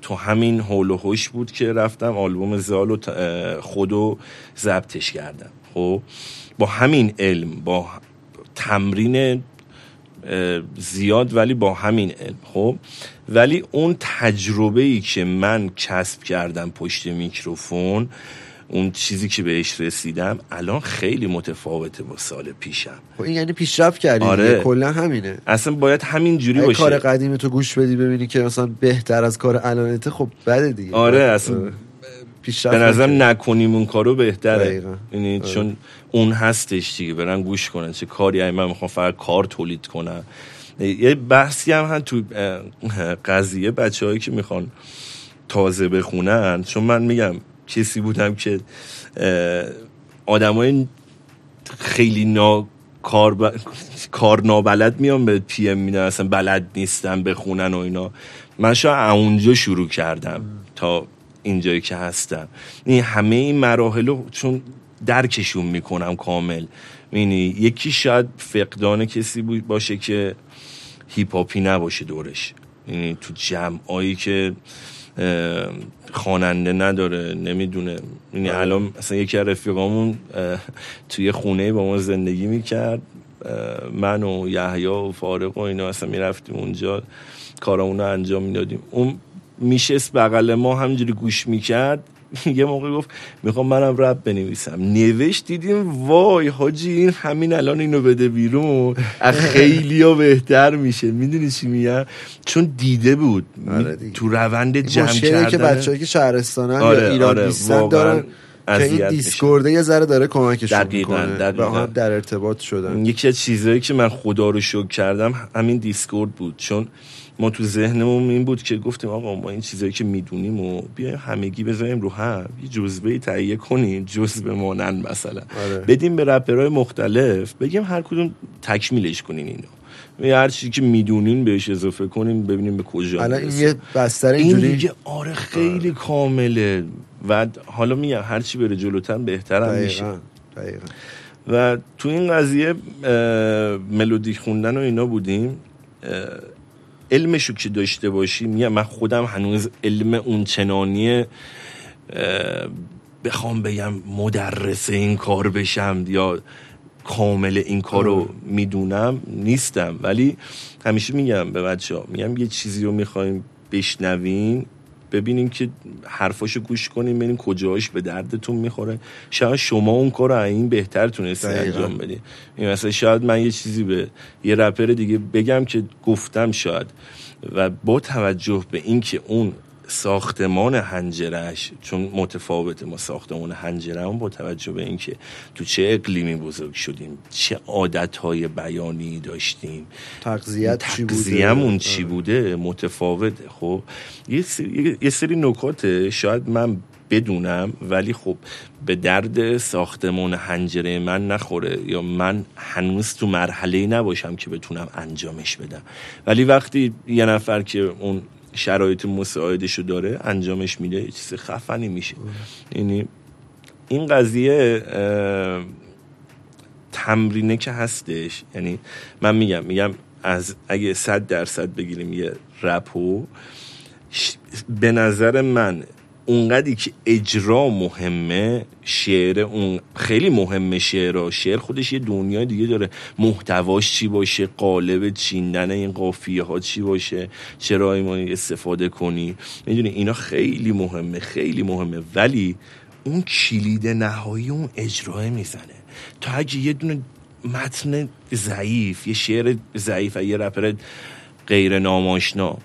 تو همین هول و هوش بود که رفتم آلبوم زال و خودو ضبطش کردم. خب با همین علم با تمرین زیاد ولی با همین علم. خب ولی اون تجربه‌ای که من کسب کردم پشت میکروفون اون چیزی که بهش رسیدم الان خیلی متفاوته با سال پیشم. این یعنی پیشرفت کردی آره. کلا همینه اصلا باید همین جوری باشه. کار قدیم تو گوش بدی ببینی که اصلا بهتر از کار الانته خب بده دیگه آره اصلا آره. پیشرفت به نظرم نکنیم اون کارو بهتره یعنی آره. چون اون هستش دیگه برن گوش کنن چه کاری یعنی من میخوام فقط کار تولید کنم. یه بحثی هم هست تو قضیه بچه‌هایی که میخوان تازه بخونن چون من میگم کسی بودم که آدمای خیلی نا کار ب... کار نابلد میام به پی ام میدن اصلا بلد نیستم بخونن و اینا. من شاید اونجا شروع کردم تا اینجایی که هستم این همه این مراحل رو چون درکشون میکنم کامل. یعنی یکی شاید فقدان کسی باشه که هیپ هاپی نباشه دورش، یعنی تو جمعایی که خواننده نداره نمیدونه. یعنی الان مثلا یکی از رفیقامون توی خونه با ما زندگی میکرد، من و یحیی و فارق و اینا اصلا میرفتیم اونجا کارامون رو انجام میدادیم، اون میشست بغل ما همینجوری گوش میکرد یه موقع گفت میخوام منم رپ بنویسم، نوشت دیدیم وای حاجی این همین الان اینو بده بیرون خیلیا بهتر میشه، میدونی چی میگم، چون دیده بود تو روند جمع کردن مشکلی که بچه‌ای که شهرستانن یا ایران بیستن دارن که این دیسکورد یه ذره داره کمکشون میکنه با هم در ارتباط شدن. یکی از چیزایی که من خدا رو شکر کردم همین دیسکورد بود، چون ما تو ذهنمون این بود که گفتیم آقا ما این چیزایی که میدونیم و بیایم همگی بذاریم رو هم، یه جزوه‌ای تهیه کنیم، جزوه مانند مثلا آره. بدیم به رپرهای مختلف، بگیم هر کدوم تکمیلش کنین اینو، می هر چیزی که میدونین بهش اضافه کنیم ببینیم به کجا الان این یه بستر اینجوری این آره خیلی آره. کامله و حالا میگم هر چی بره جلوتر بهترم میشه. دقیقاً. و تو این قضیه ملودی خوندن و اینا بودیم، علمشو که داشته باشی، میگم من خودم هنوز علم اون چنانی بخوام بگم مدرس این کار بشم یا کامل این کارو میدونم نیستم، ولی همیشه میگم به بچه‌ها، میگم یه چیزی رو میخوایم بشنوین ببینیم که حرفاشو گوش کنیم ببینیم کجاش به دردتون میخوره، شاید شما اون کارو این بهتر تونستی انجام بدین. این مثلا شاید من یه چیزی به یه رپر دیگه بگم که گفتم شاید، و با توجه به اینکه اون ساختمان حنجرهش چون متفاوته، ما ساختمان حنجرهمون با توجه به اینکه تو چه اقلیمی بزرگ شدیم، چه عادتهای بیانی داشتیم، تغذیه چی بوده، تغذیه‌مون چی بوده متفاوته. خب یه سری, یه سری نکاته شاید من بدونم ولی خب به درد ساختمان حنجره من نخوره یا من هنوز تو مرحله‌ای نباشم که بتونم انجامش بدم، ولی وقتی یه نفر که اون شرایط مساعدشو داره انجامش میده یه چیز خفنی میشه. یعنی این قضیه تمرینه که هستش، یعنی من میگم میگم از اگه صد درصد بگیریم یه رپو ش... به نظر من اونقدری که اجرا مهمه شعر اون خیلی مهمه، شعر شعر خودش یه دنیای دیگه داره، محتواش چی باشه، قالب چیندن این قافیه ها چی باشه، چرا ایمانی استفاده کنی، میدونی اینا خیلی مهمه خیلی مهمه، ولی اون کلید نهایی اون اجراه میزنه. تا اگه یه دونه متن ضعیف، یه شعر ضعیف، یه رپر غیر ناماشنا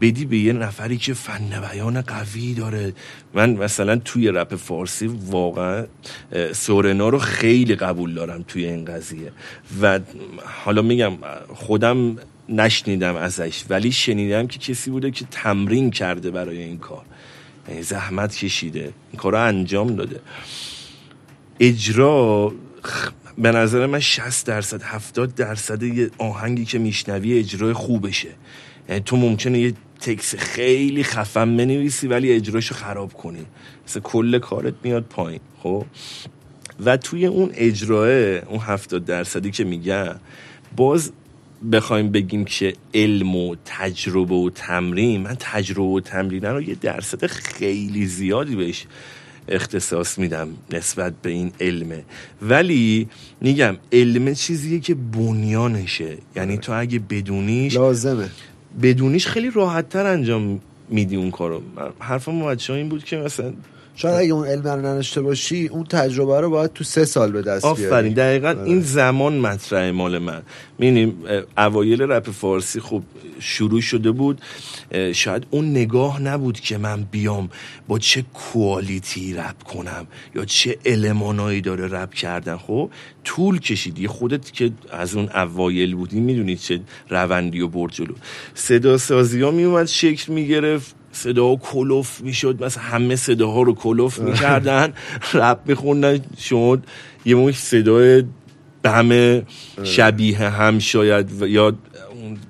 بدی به یه نفری که فن بیان قوی داره، من مثلا توی رپ فارسی واقعا سورنا رو خیلی قبول دارم توی این قضیه، و حالا میگم خودم نشنیدم ازش ولی شنیدم که کسی بوده که تمرین کرده برای این کار، زحمت کشیده این کار رو انجام داده. اجرا به نظر من شصت درصد هفتاد درصد یه آهنگی که میشنوی اجرای خوبشه، تو ممکنه یه تکست خیلی خفن بنویسی ولی اجراشو خراب کنی، مثلا کل کارت میاد پایین. خب و توی اون اجراه اون هفتاد درصدی که میگن باز بخوایم بگیم که علم و تجربه و تمرین، من تجربه و تمرین رو یه درصد خیلی زیادی بهش اختصاص میدم نسبت به این علمه، ولی میگم علمه چیزیه که بنیانشه، یعنی تو اگه بدونیش لازمه، بدونیش خیلی راحت‌تر انجام میدی اون کارو. حرفم با بچه‌ها این بود که مثلا شاید اگه اون علم رو نداشته باشی اون تجربه رو باید تو سه سال به دست بیاری. آفرین دقیقاً آره. این زمان مطرح مال من. می‌بینیم اوایل رپ فارسی خب شروع شده بود، شاید اون نگاه نبود که من بیام با چه کوالیتی رپ کنم یا چه المانایی داره رپ کردن. خب طول کشیدی خودت که از اون اوایل بودی میدونی چه روندی و برد جلو. صدا سازی‌ها میومد شکل می‌گرفت، صداها کلوف میشد، مثلا همه صداها رو کلوف میکردن رپ میخوندن، شما یه موقع صدای بم شبیه هم شاید یا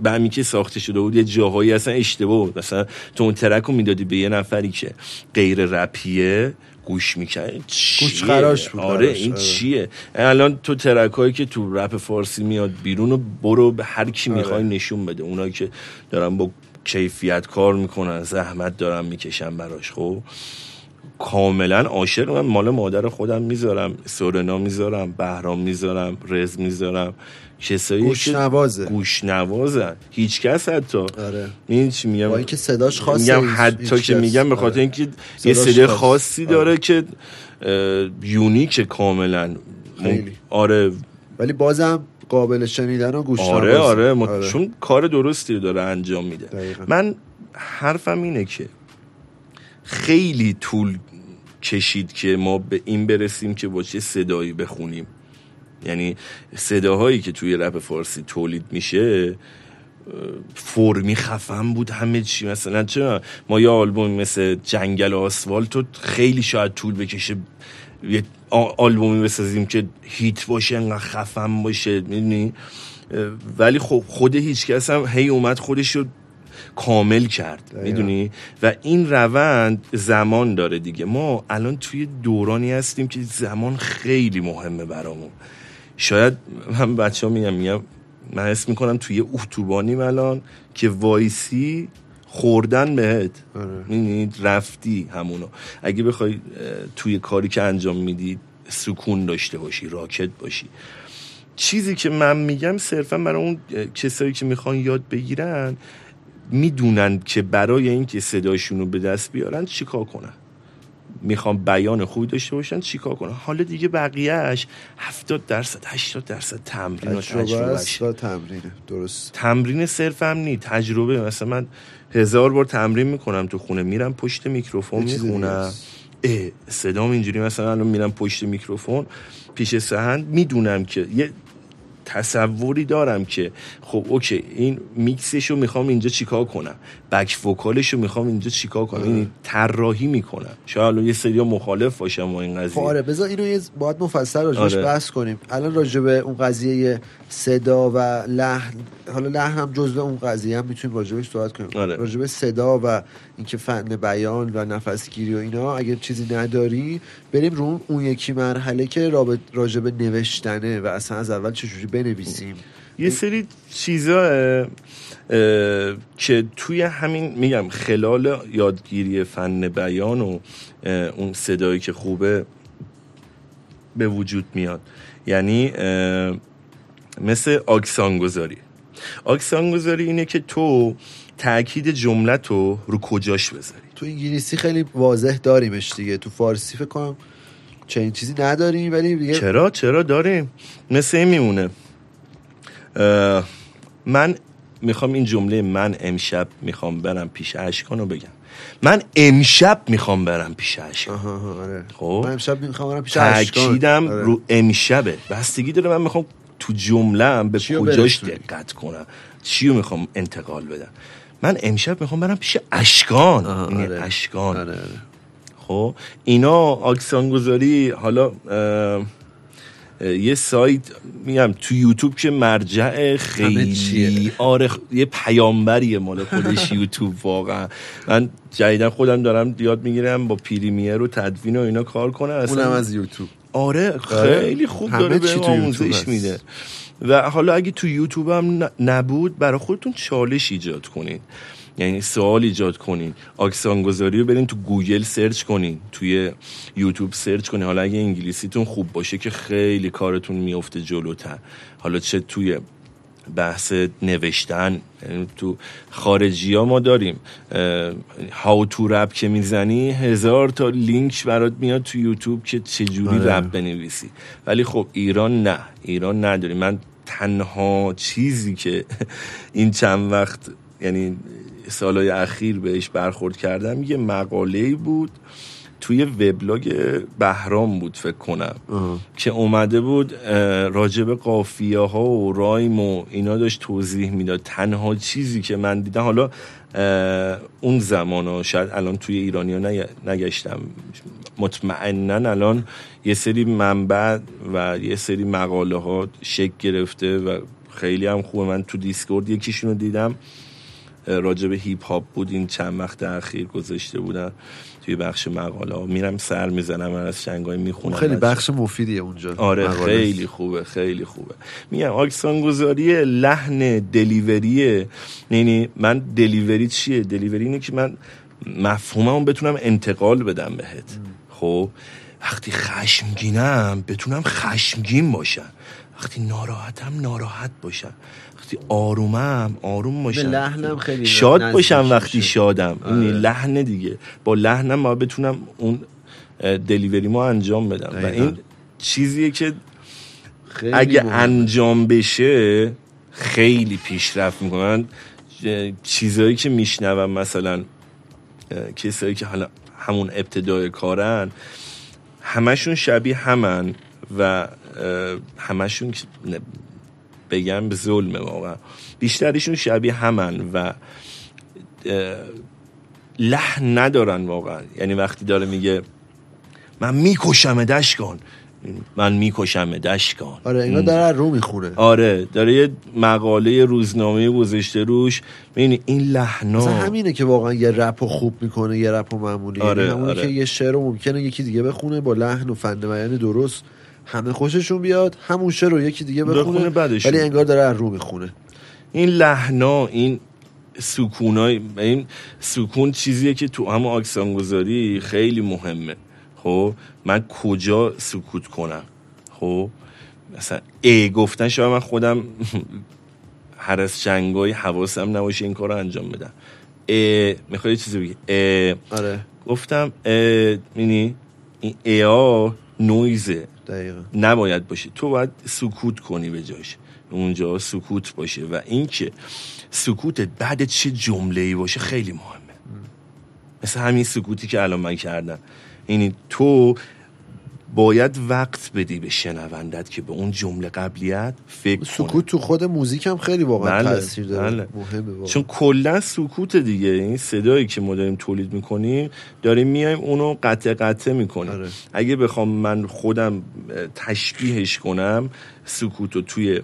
بمی که ساخته شده بود یه جاهایی اصلا اشتباه بود، مثلا تو اون ترک رو میدادی به یه نفری که غیر رپیه گوش میکنه گوش خراش بود. آره این آره. چیه الان تو ترک هایی که تو رپ فارسی میاد بیرون و برو به هر کی میخوای نشون بده، اونایی که دارن با کیفیت کار میکنن زحمت دارن میکشن براش. خب کاملا عاشق، من مال مادر خودم میذارم، سورنا میذارم، بهرام میذارم، رز میذارم، کسایی گوشنوازه گوشنوازن. هیچکس حتی آره. این چی میگم وای که صداش خاصه، میگم حتی که میگم به خاطر آره. اینکه یه صدای خاصی آره. داره که یونیکه کاملا خیلی. آره ولی بازم قابل شنیدن و گوش آره نوازه. آره ما آره. چون کار درستی رو داره انجام میده. دقیقا. من حرفم اینه که خیلی طول کشید که ما به این برسیم که با چه صدایی بخونیم، یعنی صداهایی که توی رپ فارسی تولید میشه فرمی خفن بود همه چی. مثلا چرا ما یه آلبوم مثل جنگل آسفالت خیلی شاید طول بکشه یه آلبومی بسازیم که هیت باشه، انقدر خفن باشه، میدونی؟ ولی خب خود هیچکس هم هی اومد خودش رو کامل کرد، میدونی؟ و این روند زمان داره دیگه. ما الان توی دورانی هستیم که زمان خیلی مهمه برامون. شاید من بچه ها میگم میگم من حس میکنم توی اتوبانیم الان که وایسی خوردن بهت آره. رفتی همونو. اگه بخوای توی کاری که انجام میدی سکون داشته باشی، راکت باشی. چیزی که من میگم صرفا برای اون کسایی که میخوان یاد بگیرن، میدونن که برای اینکه صداشون رو به دست بیارن چیکار کنن، میخوان بیان خوبی داشته باشن چیکار کنن. حالا دیگه بقیهش هفتاد درصد هشتاد درصد تمرین و تجربهش. تمرینه درست، تمرین صرف هم نی، تجربه. مثلا من هزار بار تمرین میکنم تو خونه، میرم پشت میکروفون میخونم، اه صدام اینجوری. مثلا الان میرم پشت میکروفون پیش سهند، میدونم که یه تصوری دارم که خب اوکی این میکسشو میخوام اینجا چیکار کنم، بک وکالشو میخوام اینجا چیکار کنم، این طراحی میکنم. شاید یه سری مخالف باشن با این قضیه. آره بذار اینو یه باید مفصل راجعش آره. بحث کنیم. الان راجع به اون قضیه صدا و لحن، حالا لحن هم جزء اون قضیه هم میتونیم راجعش صحبت کنیم آره. راجع به صدا و اینکه فن بیان و نفسگیری و اینا. اگه چیزی نداری بریم رو اون یکی مرحله که رابط راجع به نوشتنه و اصلا از اول چجوری بنویسیم. یه سری چیزا که توی همین میگم خلال یادگیری فن بیان و اون صدایی که خوبه به وجود میاد. یعنی مثل آکسانگذاری. آکسانگذاری اینه که تو تأکید جملت رو رو کجاش بذاری. تو انگلیسی خیلی واضح داریمش دیگه، تو فارسی فکر کنم چه این چیزی نداریم. ولی دیگه چرا چرا داریم. مثل این میمونه من میخوام این جمله من امشب میخوام برم پیش اشکان رو بگم. من امشب میخوام برم پیش اشکان. آها آره. خب من امشب میخوام برم پیش اشکان. تأکیدم آره. رو امشبه. بستگی داره من میخوام تو جمله‌ام به کجاش دقت کنم، چیو میخوام انتقال بدم. من امشب میخوام برم پیش اشکان. آره. اشکان آره آره. خب اینا آکسانگذاری. حالا یه سایت میگم تو یوتیوب که مرجع خیلی آره خ... یه پیامبریه مال خودش یوتیوب. واقعا من جدیدن خودم دارم یاد میگیرم با پریمیر و تدوین و اینا کار کنه. اصلا اونم از یوتیوب آره خیلی خوب داره به آموزش میده. و حالا اگه تو یوتیوب هم نبود برای خودتون چالش ایجاد کنین، یعنی سوال ایجاد کنین. آکسانگذاری رو برین تو گوگل سرچ کنین، توی یوتیوب سرچ کنین. حالا اگه انگلیسیتون خوب باشه که خیلی کارتون میفته جلوتر. حالا چه توی بحث نوشتن، یعنی تو خارجی ها ما داریم هاو تو رپ که میزنی هزار تا لینک برات میاد تو یوتیوب که چجوری رپ بنویسی. ولی خب ایران نه، ایران نداریم. من تنها چیزی که این چند وقت یعنی سالهای اخیر بهش برخورد کردم یه مقاله‌ای بود توی وبلاگ بهرام بود فکر کنم اه. که اومده بود راجب قافیه ها و رایم و اینا داشت توضیح میداد. تنها چیزی که من دیدم، حالا اون زمان ها شاید الان توی ایرانی ها نگشتم، مطمئنن الان یه سری منبع و یه سری مقاله ها شکل گرفته و خیلی هم خوبه. من تو دیسکورد یکیشون رو دیدم راجب هیپ هاپ بود، این چند وقت اخیر گذاشته بودن توی بخش مقاله. میرم سر میزنم از شنگای میخونم، خیلی بخش مفیدیه اونجا. آره خیلی خوبه خیلی خوبه. میگم آکسانگذاری، لحن، دلیوریه. یعنی من دلیوری چیه؟ دلیوری اینه که من مفهوممو بتونم انتقال بدم بهت. خب وقتی خشمگینم بتونم خشمگین باشم، وقتی ناراحتم ناراحت باشم، وقتی آرومم آروم باشم، خیلی شاد باشم وقتی شادم. این لحن دیگه، با لحنم ما بتونم اون دلیوری ما انجام بدم دقیقا. و این چیزیه که اگه مهم. انجام بشه خیلی پیشرفت میکنن. چیزایی که میشنوم مثلا کسایی که حالا همون ابتدای کارن همشون شبیه همن و همشون بگم به ظلمه، واقعا بیشترشون شبیه همن و لحن ندارن واقعا. یعنی وقتی داره میگه من میکشم دشکان، من میکشم دشکان، آره اینا داره رو میخوره، آره داره یه مقاله روزنامه گذاشته روش. ببین این لحنا مثلا همینه که واقعا یه رپو خوب میکنه، یه رپو معمولی. آره همون آره. که یه شعر رو ممکنه یکی دیگه بخونه با لحن و فن بیان درست، همه خوششون بیاد، همون شعر رو یکی دیگه بخونه بعدش، ولی انگار داره رو میخونه. این لحنا، این سکونای، این سکون چیزیه که تو هم اکسان گذاری خیلی مهمه. خب من کجا سکوت کنم؟ خب مثلا ای گفتن شاید من خودم هر از چنگای حواسم نباشه این کار رو انجام بدم. ای میخواد یه چیزی بگی ای، آره گفتم ای، این ای ها نویزه دقیقا نباید باشه، تو باید سکوت کنی به جاش، اونجا سکوت باشه. و این که سکوتت بعد چه جمله‌ای باشه خیلی مهمه. مثلا همین سکوتی که الان من کردم، یعنی تو باید وقت بدی به شنوندت که به اون جمله قبلیت فکر کنه. سکوت تو خود موزیک هم خیلی واقعا تاثیر داره، مهمه واقعا. چون کلا سکوت دیگه، این صدایی که ما داریم تولید میکنیم داریم میایم اونو قطع قطع میکنیم. آره. اگه بخوام من خودم تشبیهش کنم سکوتو توی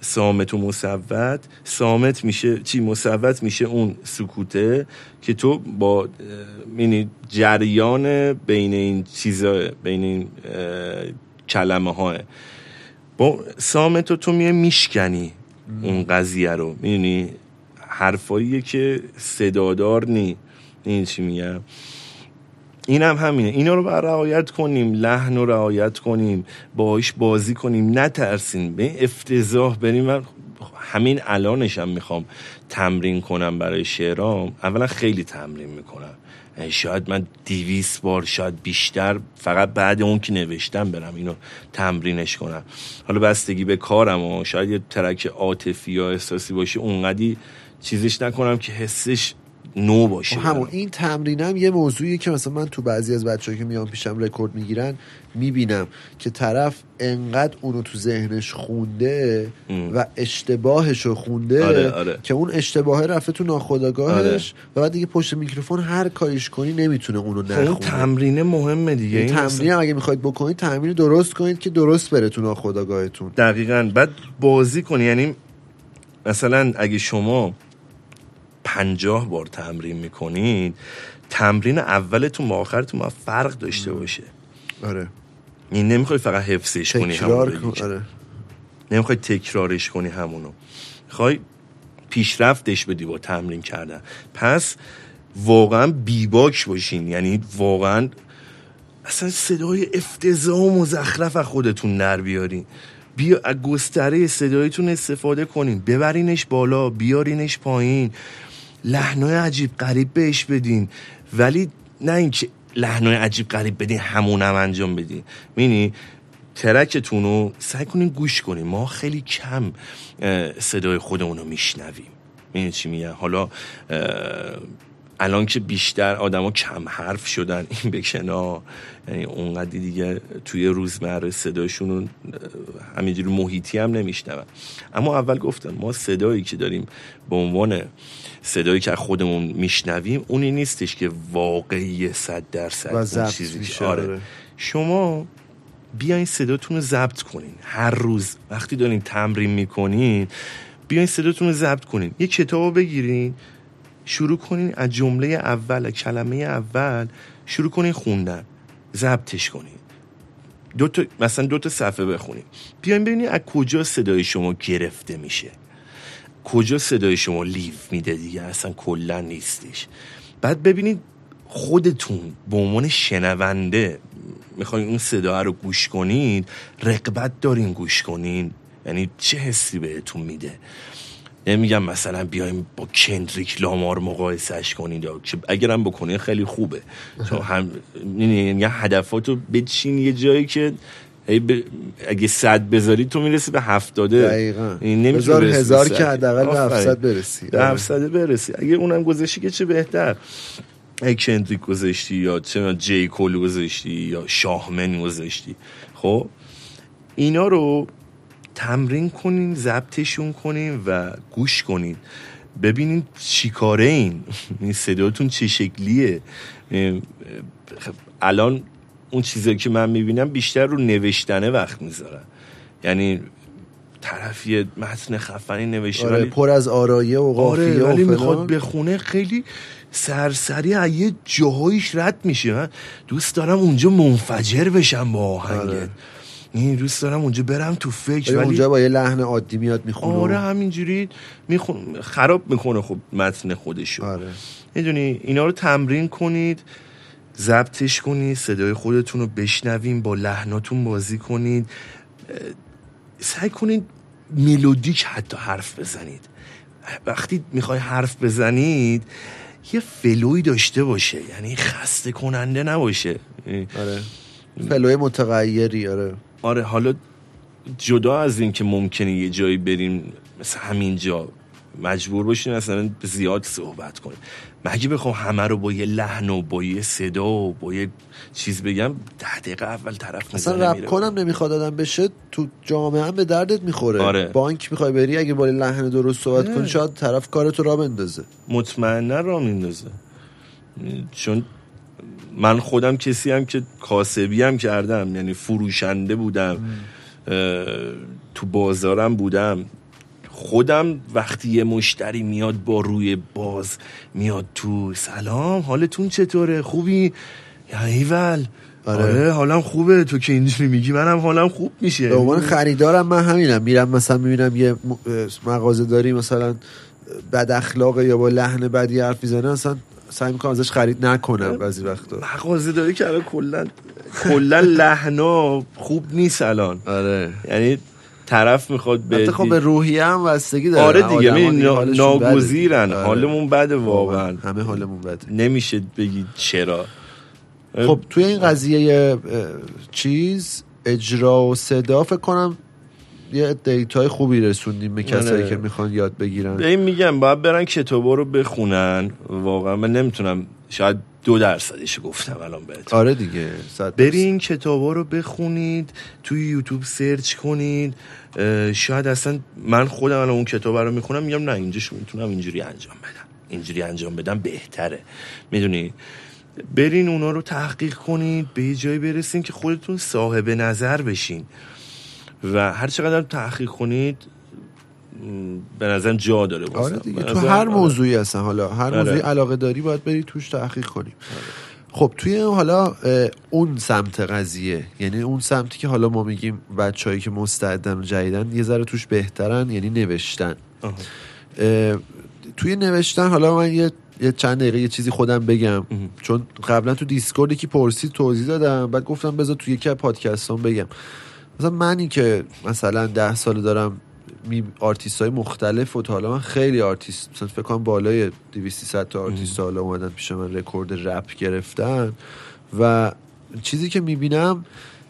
صامت و مصوت، صامت میشه چی، مصوت میشه اون سکوته که تو با یعنی جریان بین این چیزا، بین این کلمه ها، با صامت تو میای میشکنی اون قضیه رو، میدونی حرفاییه که صدادار نی. این چی میگم، اینم هم همینه، اینا رو باید رعایت کنیم، لحن رو رعایت کنیم، باهاش بازی کنیم، نترسین، به افتضاح بریم. من همین الانشم میخوام تمرین کنم برای شعرام. اولا خیلی تمرین میکنم، شاید من دویست بار شاید بیشتر فقط بعد اون که نوشتم برم اینو تمرینش کنم. حالا بستگی به کارم و شاید یه ترک عاطفی یا احساسی باشه اونقدی چیزش نکنم که حسش نو باشه. همون این تمرینم یه موضوعیه که مثلا من تو بعضی از بچه‌ها که میان پیشم رکورد میگیرن میبینم که طرف انقدر اونو تو ذهنش خونده ام. و اشتباهشو خونده. آره، آره. که اون اشتباهه رفته تو ناخودآگاهش. آره. و بعد دیگه پشت میکروفون هر کاریش کنی نمیتونه اونو نخونه. اون تمرینه مهمه دیگه. این تمرین اگه میخواید بکنید تمرین درست کنید که درست بره تو ناخودآگاهتون. دقیقاً. بعد بازی کنی، یعنی مثلا اگه شما پنجاه بار تمرین میکنید تمرین اولتون با آخرتون با فرق داشته باشه. آره. این نمیخوای فقط حفظش کنی، تکرار کنی. آره. نمیخوای تکرارش کنی همونو، میخوای پیشرفتش بدی با تمرین کردن. پس واقعا بیباک باشین، یعنی واقعا اصلا صدای افتضاح و مزخرف از خودتون نر بیارین، بیا گستره صدایتون استفاده کنین، ببرینش بالا، بیارینش پایین، لحنای عجیب غریب بهش بدین، ولی نه اینکه لحنای عجیب غریب بدین همونم انجام بدین. می‌بینی ترکتون رو سعی کنین گوش کنین. ما خیلی کم صدای خودمون رو میشنویم. می‌بینی چی میگن؟ حالا الان که بیشتر آدما کم حرف شدن این بکشنا، یعنی اونقدر دیگه توی روزمره صداشون رو همینجوری محیطی هم نمیشنون. اما اول گفتم ما صدایی که داریم به عنوان صدایی که خودمون میشنویم اونی نیستش که واقعی صد درصد اون چیزی که آره. شما بیاین صداتون رو ضبط کنین، هر روز وقتی دارین تمرین میکنین بیاین صداتون رو ضبط کنین، یه کتابو بگیرین شروع کنین از جمله اول، کلمه اول شروع کنین خوندن، ضبطش کنین، دو تا مثلا دو تا صفحه بخونین، بیاین ببینین از کجا صدای شما گرفته میشه، کجا صدای شما لیو میده دیگه اصلا کلا نیستش. بعد ببینید خودتون به عنوان شنونده میخواین اون صدا رو گوش کنید، رقبت دارین گوش کنین؟ یعنی چه حسی بهتون میده؟ نمیگم مثلا بیایم با کندریک لامار مقایسهش کنید، که اگرم بکنید خیلی خوبه، چون هم یعنی هدفاتو بچین یه جایی که ب... اگه صد بذاری تو میرسی به هفتاده. دقیقاً بذار هزار که حداقل به هفتصد برسی، به هفتصد برسی. اگه اونم گذاشتی که چه بهتر، اگه کندریک گذاشتی یا چه جی کول گذاشتی یا شاهمن گذاشتی. خب اینا رو تمرین کنین، ضبطشون کنین و گوش کنین، ببینین چی کاره این صداتون چه شکلیه. الان اون چیزایی که من میبینم بیشتر رو نوشتنه وقت میذارن، یعنی طرف یه متن خفنی نوشته، آره، ولی پر از آرایه و قافیه، آره، ولی میخواد بخونه خیلی سرسری، از یه جاهایش رد میشه. من دوست دارم اونجا منفجر بشم با آهنگت، آره. این دوست دارم اونجا برم تو فکر، ولی اونجا با یه لحن عادی میاد میخونه، آره، همینجوری میخونه، خراب میکنه خب متن خودشو، آره. میدونی اینا رو تمرین کنید، ضبطش کنید، صدای خودتون رو بشنوین، با لحناتون بازی کنید، سعی کنید ملودیک حتی حرف بزنید. وقتی میخوای حرف بزنید یه فلوی داشته باشه، یعنی خسته کننده نباشه، آره، فلوی متغیری، آره، آره. حالا جدا از این که ممکنه یه جایی بریم مثل همینجا مجبور باشین اصلا زیاد صحبت کنیم، مگه بخوام همه رو با یه لحن و با یه صدا و با یه چیز بگم، ده دقیقه اول طرف اصلا رپ کنم نمیخواد آدم بشه، تو جامعه هم به دردت میخوره، آره. بانک میخوای بری اگه با لحن درست صحبت کنی شاید طرف کارتو را بندازه، مطمئنا را میندازه. چون من خودم کسی هم که کاسبی هم کردم، یعنی فروشنده بودم، تو بازارم بودم، خودم وقتی یه مشتری میاد با روی باز میاد تو، سلام حالتون چطوره، خوبی؟ یعنی ول، آره. آره حالم خوبه، تو که اینجوری میگی منم حالم خوب میشه. به عنوان خریدارم من همینم، میرم مثلا میبینم یه مغازه داری مثلا بد اخلاقه یا با لحن بدی حرف میزنه، اصلا سعی میکنم ازش خرید نکنم. بعضی وقتا مغازه داری که الان کلا کلا لحنا خوب نیست الان، آره، یعنی طرف میخواد به حتی خب به روحیه هم وستگی داره، آره دیگه، می ناگزیرن، آره. حالمون بده واقعا، همه حالمون بده، نمیشه بگید چرا. خب توی این قضیه چیز اجرا و صدا فکر کنم یه دیتای خوبی رسوندیم به کسایی که میخوان یاد بگیرن. به این میگم باید برن کتابا رو بخونن، واقعا من نمیتونم، شاید دو درصدش گفتم الان بهتون، آره دیگه، برین کتابا رو بخونید، توی یوتیوب سرچ کنید، شاید اصلا من خودم الان اون کتابا رو میخونم میگم نه اینجاش میتونم اینجوری انجام بدم، اینجوری انجام بدم بهتره، میدونی. برین اونا رو تحقیق کنید، به یه جایی برسین که خودتون صاحب نظر بشین و هر چقدر تحقیق کنید به نظرم جا داره، آره دیگه، تو هر آره. موضوعی هستن، حالا هر آره. موضوعی علاقه داری باید بری توش تحقیق کنیم، آره. خب توی حالا اون سمت قضیه، یعنی اون سمتی که حالا ما میگیم بچه‌هایی که مستعدن جدیدن یه ذره توش بهترن، یعنی نوشتن، اه. اه توی نوشتن حالا من یه یه چند دقیقه یه چیزی خودم بگم، اه. چون قبلا تو دیسکورد یکی پرسید توضیح دادم، بعد گفتم بذار توی یکی از پادکستام بگم. مثلا منی که مثلا ده سال دارم می آرتیست های مختلف و تا حالا من خیلی آرتیست، مثلا فکر کنم بالای دویست تا سیصد تا آرتیست حالا اومدن پیش من رکورد رپ گرفتن، و چیزی که میبینم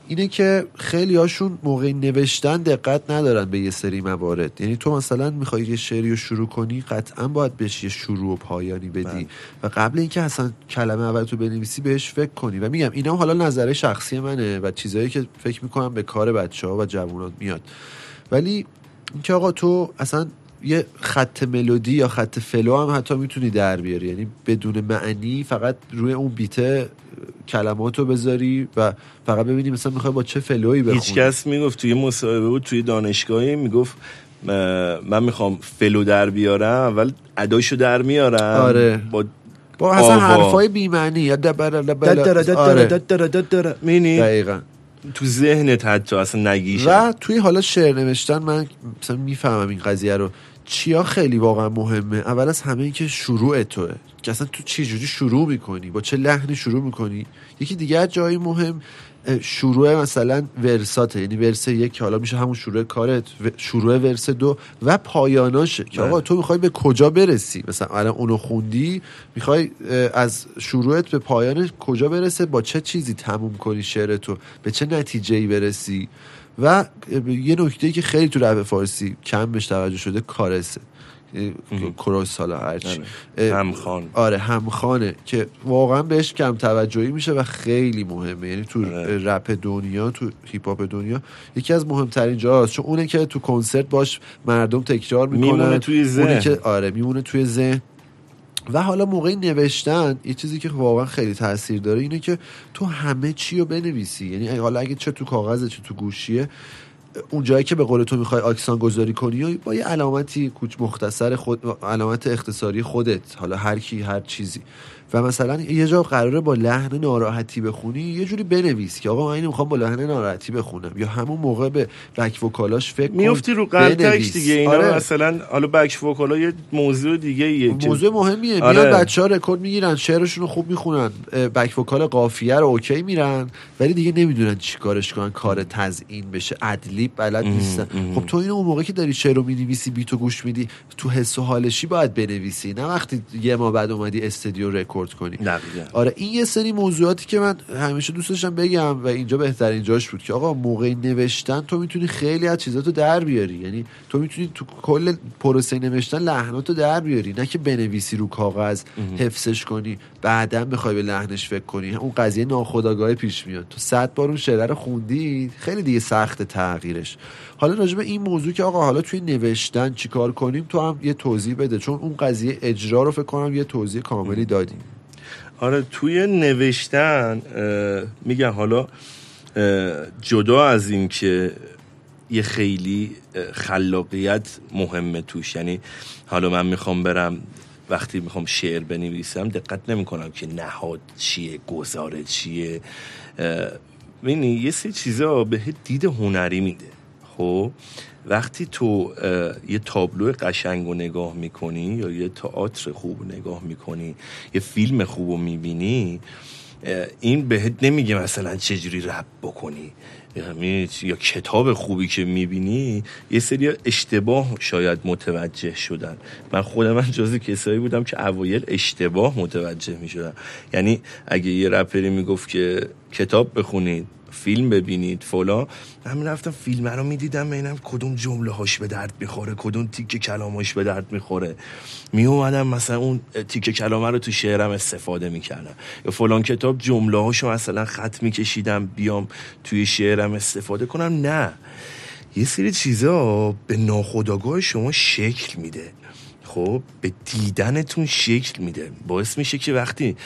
اینه که خیلی هاشون موقع نوشتن دقت ندارن به یه سری موارد. یعنی تو مثلا میخوای یه شعری رو شروع کنی، قطعا باید بهش یه شروع و پایانی بدی من. و قبل اینکه اصلا کلمه اول تو بنویسی بهش فکر کنی. و میگم اینا حالا نظر شخصی منه و چیزایی که فکر میکنم به کار بچه‌ها و جوانات میاد، ولی اینکه آقا تو اصلا یه خط ملودی یا خط فلو هم حتی میتونی در بیاری، یعنی بدون معنی فقط روی اون بیته کلماتو بذاری و فقط ببینی مثلا میخوای با چه فلویی بخونی. هیچکس میگفت توی مصاحبه بود توی دانشگاهی، میگفت من میخوام فلو در بیارم، اول اداشو در میارم، آره، با با اصلا حرفای بی معنی یا دبر دبر دبر دبر مینی دقیقاً تو ذهنت حتی اصلا نگیشه. و توی حالا شعر نوشتن من مثلا میفهمم این قضیه رو، چیا خیلی واقعا مهمه. اول از همه این که شروع توه که اصلا تو چی جوری شروع میکنی، با چه لحنی شروع میکنی. یکی دیگه جایی مهم شروع مثلا ورساته، یعنی ورس یک که حالا میشه همون شروع کارت، شروع ورس دو و پایاناشه که آقا تو میخوای به کجا برسی. مثلا الان اونو خوندی، میخوای از شروعت به پایانش کجا برسه، با چه چیزی تموم کنی شعرتو، به چه نتیجه‌ای برسی. و یه نکته‌ای که خیلی تو رپ فارسی کم بهش توجه شده کارسه، کروس، حالا هرچی همخوان، آره همخوانه که واقعا بهش کم توجهی میشه و خیلی مهمه. یعنی تو رپ دنیا، تو هیپ هاپ دنیا یکی از مهمترین جاهاست، چون اونه که تو کنسرت باش مردم تکرار میکنن، میمونه توی ذهن، اونه که آره میمونه توی ذهن. و حالا موقع نوشتن یه چیزی که واقعا خیلی تاثیر داره اینه که تو همه چی رو بنویسی، یعنی حالا اگه چه تو کاغذه چه تو گوشیه، اون جایی که به قول تو میخوای اکسان گذاری کنی با یه علامتی کوچ مختصر خود، علامت اختصاری خودت، حالا هر کی هر چیزی. و مثلا یه جا قراره با لحن ناراحتی بخونی، یه جوری بنویس که آقا من اینو میخوام با لحن ناراحتی بخونم، یا همون موقع به بک وکالاش فکر کن، میفتی رو قلتک دیگه اینا. آره. مثلا حالا بک وکالا یه موضوع دیگه یه موضوع مهمیه. آره. میاد بچه‌ها رکورد میگیرن، شعرشون رو خوب میخونن، بک وکال قافیه رو اوکی میرن، ولی دیگه نمیدونن چیکارش کنن، کار تزیین بشه، ادلیب بلد نیستن. خب تو اینو اون موقعی که داری شعر رو می‌نویسی، بیتو گوش میدی، تو حس و حالشی باید بنویسی، نه وقتی یه ما بعد اومدی استودیو کنی. آره این یه سری موضوعاتی که من همیشه دوست داشتم بگم و اینجا بهترین جاش بود که آقا موقع نوشتن تو میتونی خیلی از چیزاتو در بیاری، یعنی تو میتونی تو کل پروسه نوشتن لحناتو در بیاری، نه که بنویسی رو کاغذ حفظش کنی بعداً بخوای به لحنش فکر کنی. اون قضیه ناخودآگاه پیش میاد، تو صد بار اون شعر رو خوندی، خیلی دیگه سخت تغییرش. حالا راجع به این موضوع که آقا حالا توی نوشتن چیکار کنیم تو هم یه توضیح بده، چون اون قضیه اجرا رو فکر کنم یه توضیح کاملی دادی. آره توی نوشتن میگن حالا جدا از این که یه خیلی خلاقیت مهمه توش، یعنی حالا من میخوام برم وقتی میخوام شعر بنویسم دقت نمیکنم که نهاد چیه، گزاره چیه، یعنی یه سری چیزا به دید هنری میده. خب وقتی تو یه تابلو قشنگ رو نگاه میکنی یا یه تئاتر خوب نگاه میکنی، یه فیلم خوب رو میبینی، این بهت نمیگه مثلا چجوری رپ بکنی، یا کتاب خوبی که میبینی یه سری اشتباه شاید متوجه شدن. من خودم از جزو کسایی بودم که اوایل اشتباه متوجه میشدم، یعنی اگه یه رپری میگفت که کتاب بخونید، فیلم ببینید فلان، من رفتم فیلم رو میدیدم، ببینم کدوم جمله هاش به درد میخوره، کدوم تیکه کلامش به درد میخوره، میومدم مثلا اون تیکه کلام رو تو شعرم استفاده میکردم، یا فلان کتاب جمله هاشو مثلا خط میکشیدم بیام توی شعرم استفاده کنم. نه، یه سری چیزا به ناخودآگاه شما شکل میده، خب به دیدنتون شکل میده، باعث میشه که وقتی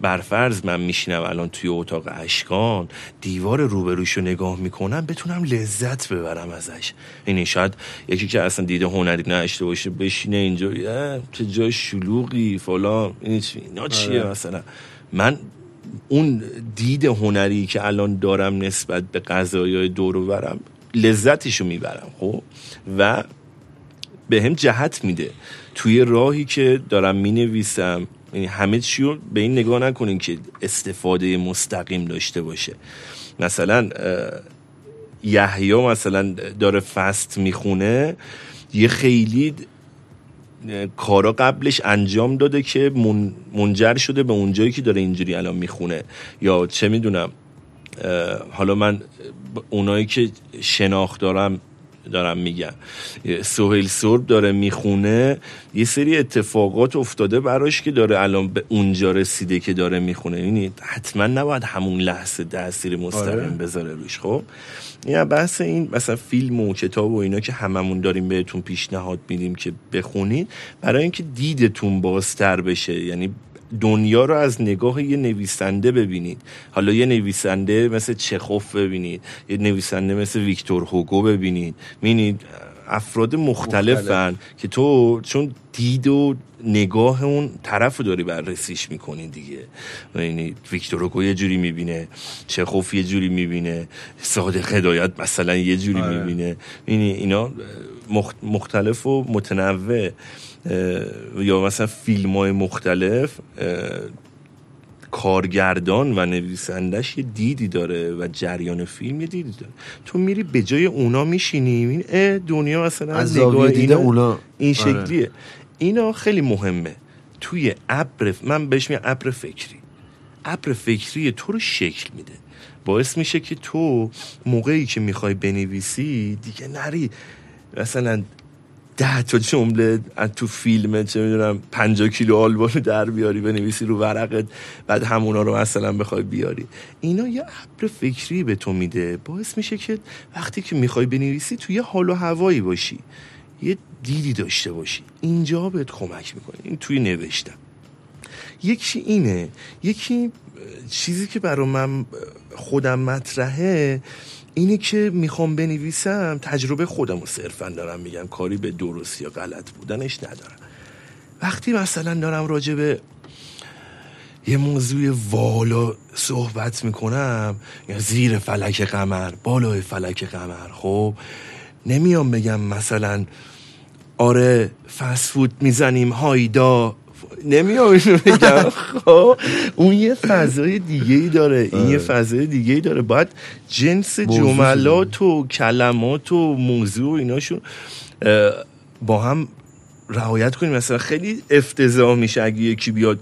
برفرض من میشینم الان توی اتاق اشکان، دیوار روبروشو نگاه میکنم بتونم لذت ببرم ازش. این شاید یکی که اصلا دیده هنری نداشته باشه بشینه اینجا چه جای شلوغی فلان، این اینا چیه مثلا. من اون دید هنری که الان دارم نسبت به قضایای دور و برم لذتشو میبرم، خب و به هم جهت میده توی راهی که دارم مینویسم. یعنی همه چی رو به این نگاه نکنین که استفاده مستقیم داشته باشه. مثلا یحیی مثلا داره فست میخونه، یه خیلی کارا قبلش انجام داده که منجر شده به اونجایی که داره اینجوری الان میخونه، یا چه میدونم. حالا من اونایی که شناخت دارم دارم میگم، سهیل سرب داره میخونه، یه سری اتفاقات افتاده براش که داره الان به اونجا رسیده که داره میخونه، یعنی حتما نباید همون لحظه تأثیر مستقیم بذاره روش. خب یا بحث این مثلا فیلم و کتاب و اینا که هممون داریم بهتون پیشنهاد میدیم که بخونید، برای اینکه دیدتون بازتر بشه، یعنی دنیا رو از نگاه یه نویسنده ببینید. حالا یه نویسنده مثل چخوف ببینید، یه نویسنده مثل ویکتور هوگو ببینید، می‌بینید افراد مختلفن مختلف. که تو چون دید و نگاه اون طرف داری بررسیش میکنین دیگه. یعنی ویکتور هوگو یه جوری میبینه، چخوف یه جوری میبینه، صادق هدایت مثلا یه جوری آره. میبینه. یعنی اینا مختلف و متنوع، یا مثلا فیلم‌های مختلف کارگردان و نویسندش یه دیدی داره و جریان فیلم یه دیدی داره. تو میری به جای اونا میشینی، این دنیا مثلا از نگاه دیده اونا این شکلیه. آره. اینا خیلی مهمه توی ابر، من بهش میگم ابر فکری. ابر فکری تو رو شکل میده، باعث میشه که تو موقعی که میخوای بنویسی دیگه نری مثلا ده تا جمله تو فیلم چه میدونم پنجاه کیلو آلبوم در بیاری بنویسی رو ورقت، بعد همونا رو مثلا بخوای بیاری. اینا یه ابر فکری به تو میده، باعث میشه که وقتی که میخوای بنویسی تو یه حال و هوایی باشی، یه دیدی داشته باشی. اینجا بهت کمک میکنه این توی نوشتن. یکی اینه، یکی چیزی که برای من خودم مطرحه اینه که میخوام بنویسم، تجربه خودم رو صرفا دارم میگم، کاری به درست یا غلط بودنش ندارم. وقتی مثلا دارم راجع به یه موضوع والا صحبت میکنم، یا زیر فلک قمر، بالای فلک قمر، خب نمیام بگم مثلا آره فست فود میزنیم هایدا، نمیام اینو بگم. خب اون یه فضای دیگه‌ای داره، این یه فضای دیگه‌ای داره. باید جنس جملات و کلمات و موضوع و ایناشو با هم رعایت کنیم. مثلا خیلی افتضاح میشه اگه یکی بیاد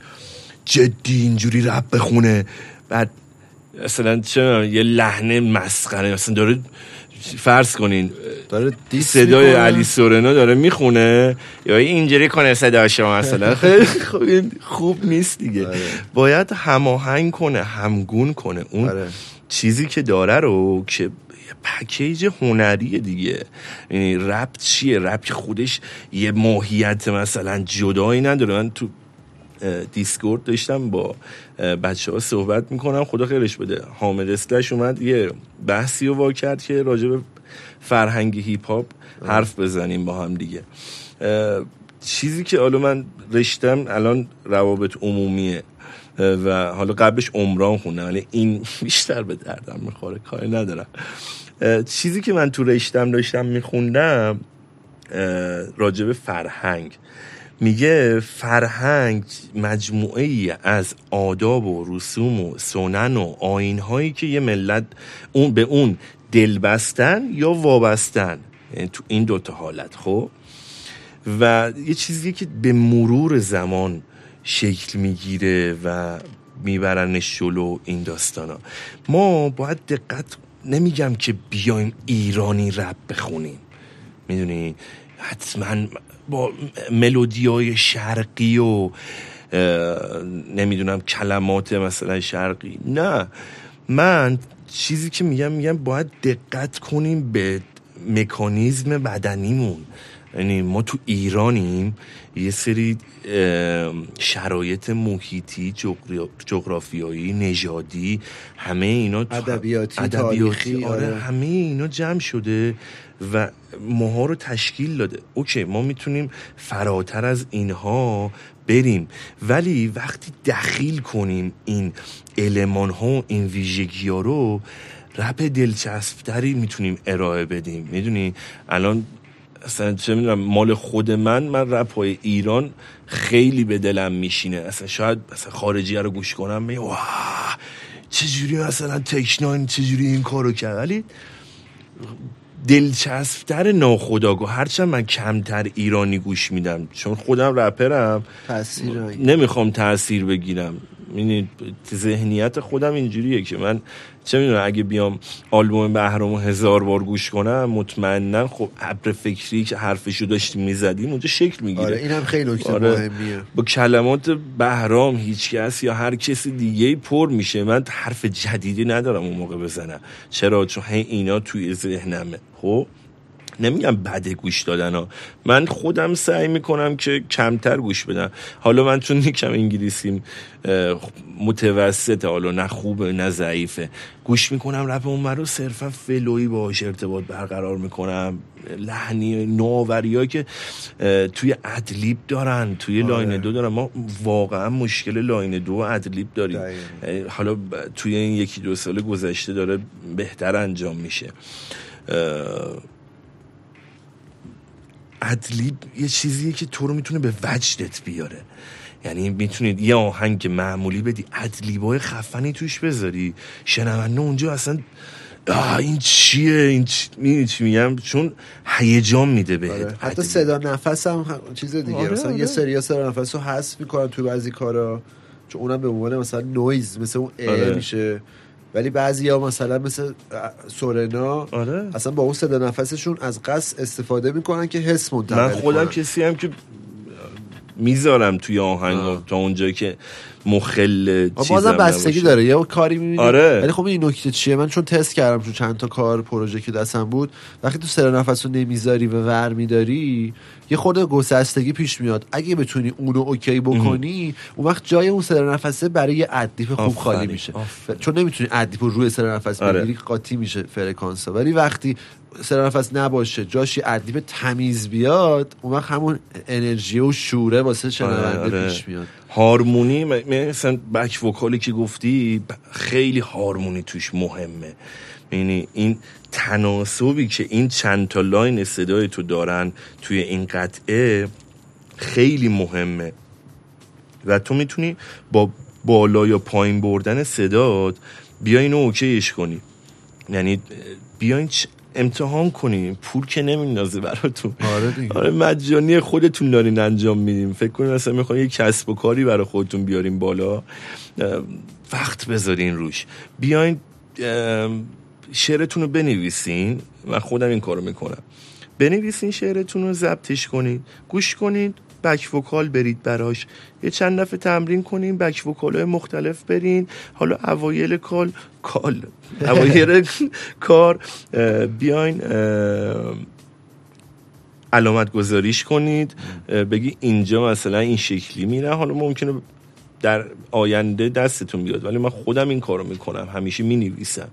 جدی اینجوری رپ بخونه، بعد مثلا چه یه لحنه مسخره، مثلا داره فرض کنین داره صدای علی سورنا داره میخونه یا اینجوری کنه صدای شما مثلا، خیلی خوب نیست دیگه. آره. باید هماهنگ کنه، همگون کنه اون. آره. چیزی که داره رو که پکیج هنریه دیگه. یعنی رپ چیه؟ رپ خودش یه ماهیت مثلا جدایی نداره. من تو دیسکورد داشتم با بچه ها صحبت میکنم، خدا خیرش بده، حامد اسلش اومد یه بحثی رو وا کرد که راجع به فرهنگ هیپ هاپ حرف بزنیم با هم دیگه. چیزی که حالا من رشتم الان روابط عمومیه و حالا قبلش عمران خونه، ولی این بیشتر به دردم میخوره، کاری ندارم. چیزی که من تو رشتم داشتم میخوندم راجع به فرهنگ، میگه فرهنگ مجموعه‌ای از آداب و رسوم و سنن و آیین‌هایی که یه ملت اون به اون دلبستن یا وابستن، یعنی تو این دوتا حالت. خب و یه چیزی که به مرور زمان شکل میگیره و میبرنش جلو. این داستانا ما باید دقت، نمیگم که بیایم ایرانی رپ بخونیم، میدونی حتما با ملودیای شرقی و نمیدونم کلمات مثلا شرقی، نه. من چیزی که میگم میگم باید دقت کنیم به مکانیزم بدنیمون. یعنی ما تو ایرانیم، یه سری شرایط محیطی، جغرافیایی، نژادی، همه اینا ادبیاتی، تاریخی، آره همه اینا جمع شده و ماها رو تشکیل داده. اوکی ما میتونیم فراتر از اینها بریم، ولی وقتی دخیل کنیم این المان ها و این ویژگی ها رو، رپ دلچسبتری میتونیم ارائه بدیم. میدونی الان اصلا چه میدونم مال خود من من رپ های ایران خیلی به دلم میشینه، اصلا شاید اصلا خارجی ها رو گوش کنم میگم واه چجوری اصلا تکنان چجوری این کارو کرد، ولی دلچسبتر ناخودآگاه. هرچند من کمتر ایرانی گوش میدم چون خودم رپرم، نمیخوام تأثیر بگیرم. یعنی ذهنیت خودم اینجوریه که من چه میدونم اگه بیام آلبوم بهرامو هزار بار گوش کنم مطمئنا خب ابر فکری که حرفشو داشتیم میزدیم اونجا شکل میگیره. آره اینم خیلی نکته آره مهمیه. با کلمات بهرام، هیچکس یا هر کسی دیگه پر میشه، من حرف جدیدی ندارم اون موقع بزنم. چرا؟ چون هی اینا توی ذهنمه. خب نمیگم بده گوش دادن ها، من خودم سعی میکنم که کمتر گوش بدم. حالا من چون نیکم انگلیسیم متوسطه، حالا نه خوبه نه ضعیفه، گوش میکنم رپ اون رو صرفا فلویی باهاش ارتباط برقرار میکنم، لحنی نوآوریایی که توی ادلیب دارن توی آه. لاین دو دارن. ما واقعا مشکل لاین دو و ادلیب داریم داید. حالا توی این یکی دو سال گذشته داره بهتر انجام میشه. ادلیب یه چیزیه که تو رو میتونه به وجدت بیاره، یعنی میتونید یه آهنگ معمولی بدی ادلیبای خفنی توش بذاری، شنونده اونجا اصلا آه این چیه این چی... میدونی چی میگم، چون هیجان میده بهت. آره. حتی صدا نفس هم چیز دیگه. آره مثلا آره. یه سری صدا نفس رو حذف میکنن توی بعضی کارا چون اونم به عنوان مثلا نویز مثلا اون ای آره. میشه، ولی بعضیا مثلا مثل سورنا آره. اصلا با اون صدا نفسشون از قصد استفاده میکنن که حس منتقل کنن. من خودم کنن. کسی هم که میذارم توی آهنگ آه. تا اونجایی که مخل چیزم بازم بستگی داره یا کاری میبینی آره. ولی خب این نکته چیه، من چون تست کردم تو چند تا کار پروژه که دستم بود، وقتی تو سر نفس رو نمیذاری و ور میداری یه خورده گسستگی پیش میاد. اگه بتونی اونو اوکی بکنی اون وقت جای اون سر نفسه برای یه ادلیپ خوب آفرنی. خالی میشه آفرنی. چون نمیتونی ادلیپ رو روی سر نفس بگیری آره. قاطی میشه فرکانس. ولی وقتی سر نفس نباشه جاش یه ادلیپ تمیز بیاد اون وقت همون انرژی و شوره واسه شنونده آره. پیش میاد. هارمونی مثلا بک وکالی که گفتی خیلی هارمونی توش مهمه، یعنی این تناسبی که این چند تا لاین صدای تو دارن توی این قطعه خیلی مهمه و تو میتونی با بالا یا پایین بردن صدات بیای اینو اوکیش کنی، یعنی بیای امتحان کنیم. پول که نمیندازه براتون آره دیگه. آره مجانی خودتون دارین انجام میدیم. فکر کنیم مثلا میخواین یه کسب و کاری برای خودتون بیاریم بالا، وقت بذارین روش، بیاین شعرتون رو بنویسین. من خودم این کارو میکنم، بنویسین شعرتون رو، ضبطش کنین، گوش کنین، بک وکال برید براش، یه چند دفعه تمرین کنین، بک وکالای مختلف برین. حالا اوایل کال کال اوایل کار بیاین علامت گذاریش کنید، بگی اینجا مثلا این شکلی میره. حالا ممکنه در آینده دستتون بیاد، ولی من خودم این کارو میکنم، همیشه مینویسم،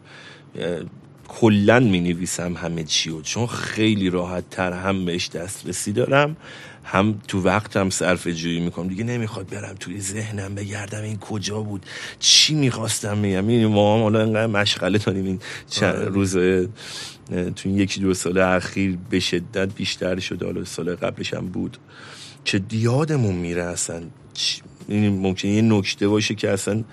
کلن مینویسم همه چیو، چون خیلی راحت تر هم بهش دسترسی دارم، هم تو وقتم صرف جویی میکنم دیگه. نمیخواد برم توی ذهنم بگردم این کجا بود چی میخواستم بگم. این ما هم حالا اینقدر مشغله داریم این چند روزه تو این یکی دو سال اخیر به شدت بیشتر شد، حالا سال قبلش هم بود که یادمون میره اصلا. این ممکنه یه نکته باشه که اصلا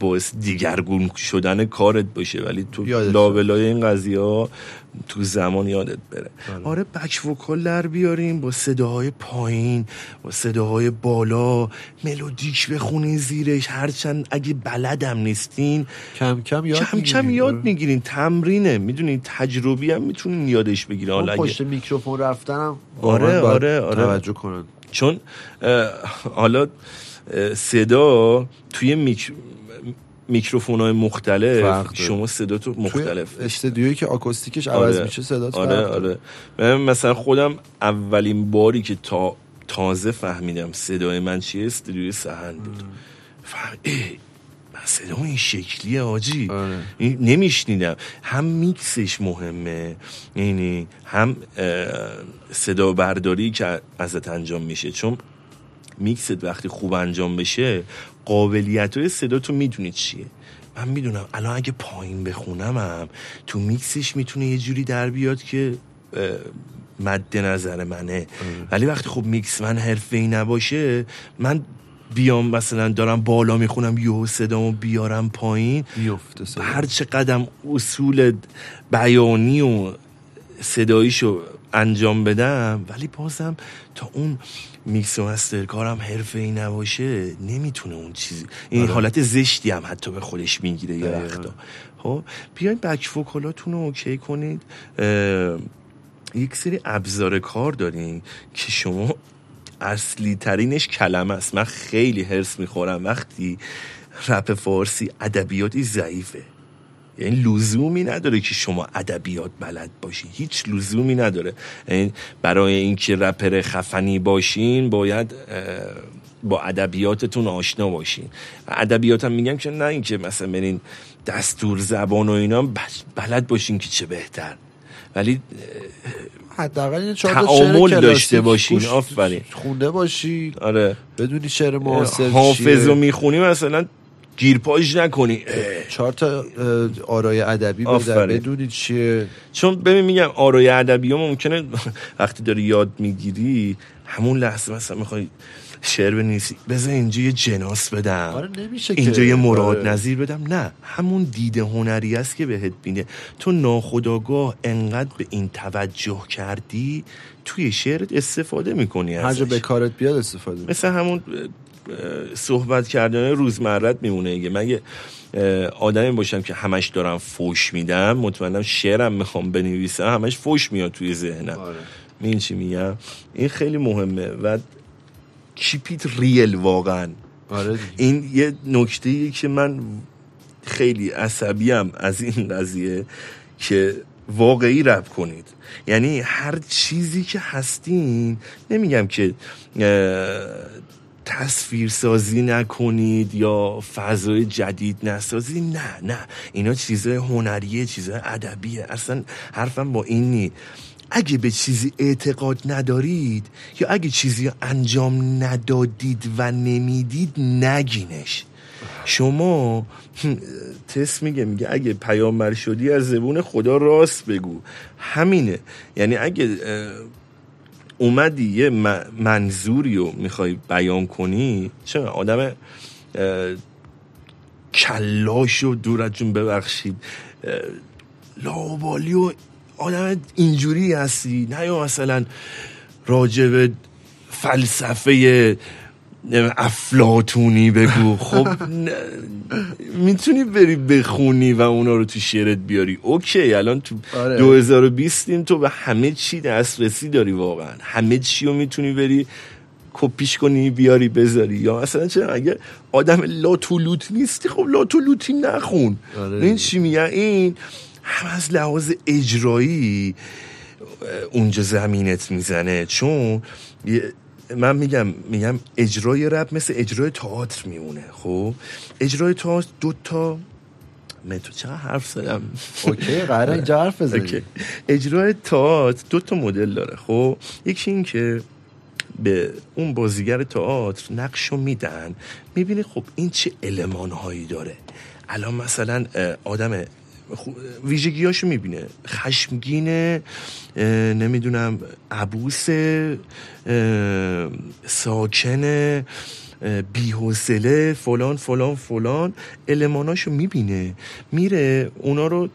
باعث دیگرگون شدن کارت باشه، ولی تو لابلای این قضیه ها تو زمان یادت بره. آره, آره بک وکال در بیاریم با صداهای پایین با صداهای بالا، ملودیک بخونین زیرش، هرچند اگه بلدم نیستین کم کم یاد کم میگیرین, کم یاد میگیرین. تمرینه، میدونین، تجربی هم میتونین یادش بگیرین. حالا پشت میکروفون رفتنم آره آره آره توجه کنن، چون حالا صدا توی میک... میکروفون‌های مختلف فرق شما صداتو مختلف استودیویی که آکوستیکش عوض آره. میشه صدات آره فرق آره. من مثلا خودم اولین باری که تا تازه فهمیدم صدای من چیه استودیوی سهند بود. فهم... من صدا این شکلیه آجی آره. نمیشنیدم. هم میکسش مهمه، یعنی هم صدا برداری که ازت انجام میشه، چون میکست وقتی خوب انجام بشه قابلیت‌های صدا تو میدونی چیه. من میدونم الان اگه پایین بخونم هم تو میکسش میتونه یه جوری در بیاد که مد نظر منه ام. ولی وقتی خب میکس من حرفه‌ای نباشه، من بیام مثلا دارم بالا میخونم یهو صدامو بیارم پایین بیفته صدا. هر چه قدم اصول بیانی و صداییشو انجام بدم، ولی بازم تا اون میکس و مستر کارم حرفه‌ای نباشه نمیتونه اون چیزی این آره. حالت زشتی هم حتی به خودش میگیره یه وقتا. خب بیاین بک وکالاتون رو اوکی کنید. یک سری ابزار کار دارین که شما اصلی ترینش کلمه است. من خیلی حرص میخورم وقتی رپ فارسی ادبیاتی ضعیفه، یعنی لزومی نداره که شما ادبیات بلد باشین، هیچ لزومی نداره. یعنی برای اینکه رپر خفنی باشین باید با ادبیاتتون آشنا باشین. ادبیات هم میگم که نه اینکه مثلا برین دستور زبان و اینا بلد باشین که چه بهتر، ولی حداقل تعامل داشته باشین، آفرین، خونده باشی. آره بدونی شعر معاصر حافظ رو میخونی مثلا گیرپاش نکنی، چهار تا آرای ادبی بذار بدونی چیه. چون ببین میگم آرای ادبی ممکنه وقتی داری یاد میگیری همون لحظه مثلا میخوای شعر بنویسی، بذار اینجا یه جناس بدم، آره نمیشه اینجا یه مراد آره. نظیر بدم، نه، همون دید هنری است که بهت بینه. تو ناخودآگاه انقدر به این توجه کردی توی شعرت استفاده میکنی، هر جا به کارت بیاد استفاده میکنی. مثل همون صحبت کردن روزمرت میمونه. اگه من یه آدمی باشم که همش دارم فوش میدم، مطمئنم شعرم میخوام بنویسم همش فوش میاد توی ذهنم. آره. این چی میگم، این خیلی مهمه و چیپیت ریل واقعا. آره این یه نکته‌ایه که من خیلی عصبیم از این قضیه که واقعی رپ کنید. یعنی هر چیزی که هستین، نمیگم که تصویرسازی نکنید یا فضای جدید نسازی، نه نه، اینا چیزای هنریه، چیزای ادبیه. اصلا حرفم با این نی. اگه به چیزی اعتقاد ندارید یا اگه چیزی انجام ندادید و نمیدید نگینش. شما تست میگه میگه اگه پیامبر شدی از زبون خدا راست بگو، همینه. یعنی اگه اومدی یه منظوری رو میخوای بیان کنی، چه آدم کلاش و دورتون ببخشید لاوالی و آدم اینجوری هستی، نه یا مثلا راجب فلسفه افلاطونی بگو. خب میتونی بری بخونی و اونا رو تو شعرت بیاری، اوکی. الان تو آره. دو هزار و بیست تو به همه چی دسترسی داری، واقعا همه چی رو میتونی بری کپیش کنی بیاری بذاری. یا مثلا چرا اگه آدم لاتولوت نیستی، خب لاتولوتی نخون. آره. این چی میگه، این هم از لحاظ اجرایی اونجا زمینت میزنه. چون من میگم میگم اجرای رپ مثل اجرای تئاتر میمونه. خب اجرای تئاتر دو تا متد، چرا حرف زدم؟ اوکی، قراره اینجا حرف بزنیم. اجرای تئاتر دو تا مدل داره. خب یکی این که به اون بازیگر تئاتر نقشو میدن، میبینی خب این چه المانهایی داره. الان مثلا آدم ویژگیاشو میبینه، خشمگینه، نمیدونم عبوسه، ساکنه، بی‌حوصله، فلان فلان فلان، الماناشو میبینه، میره اونا رو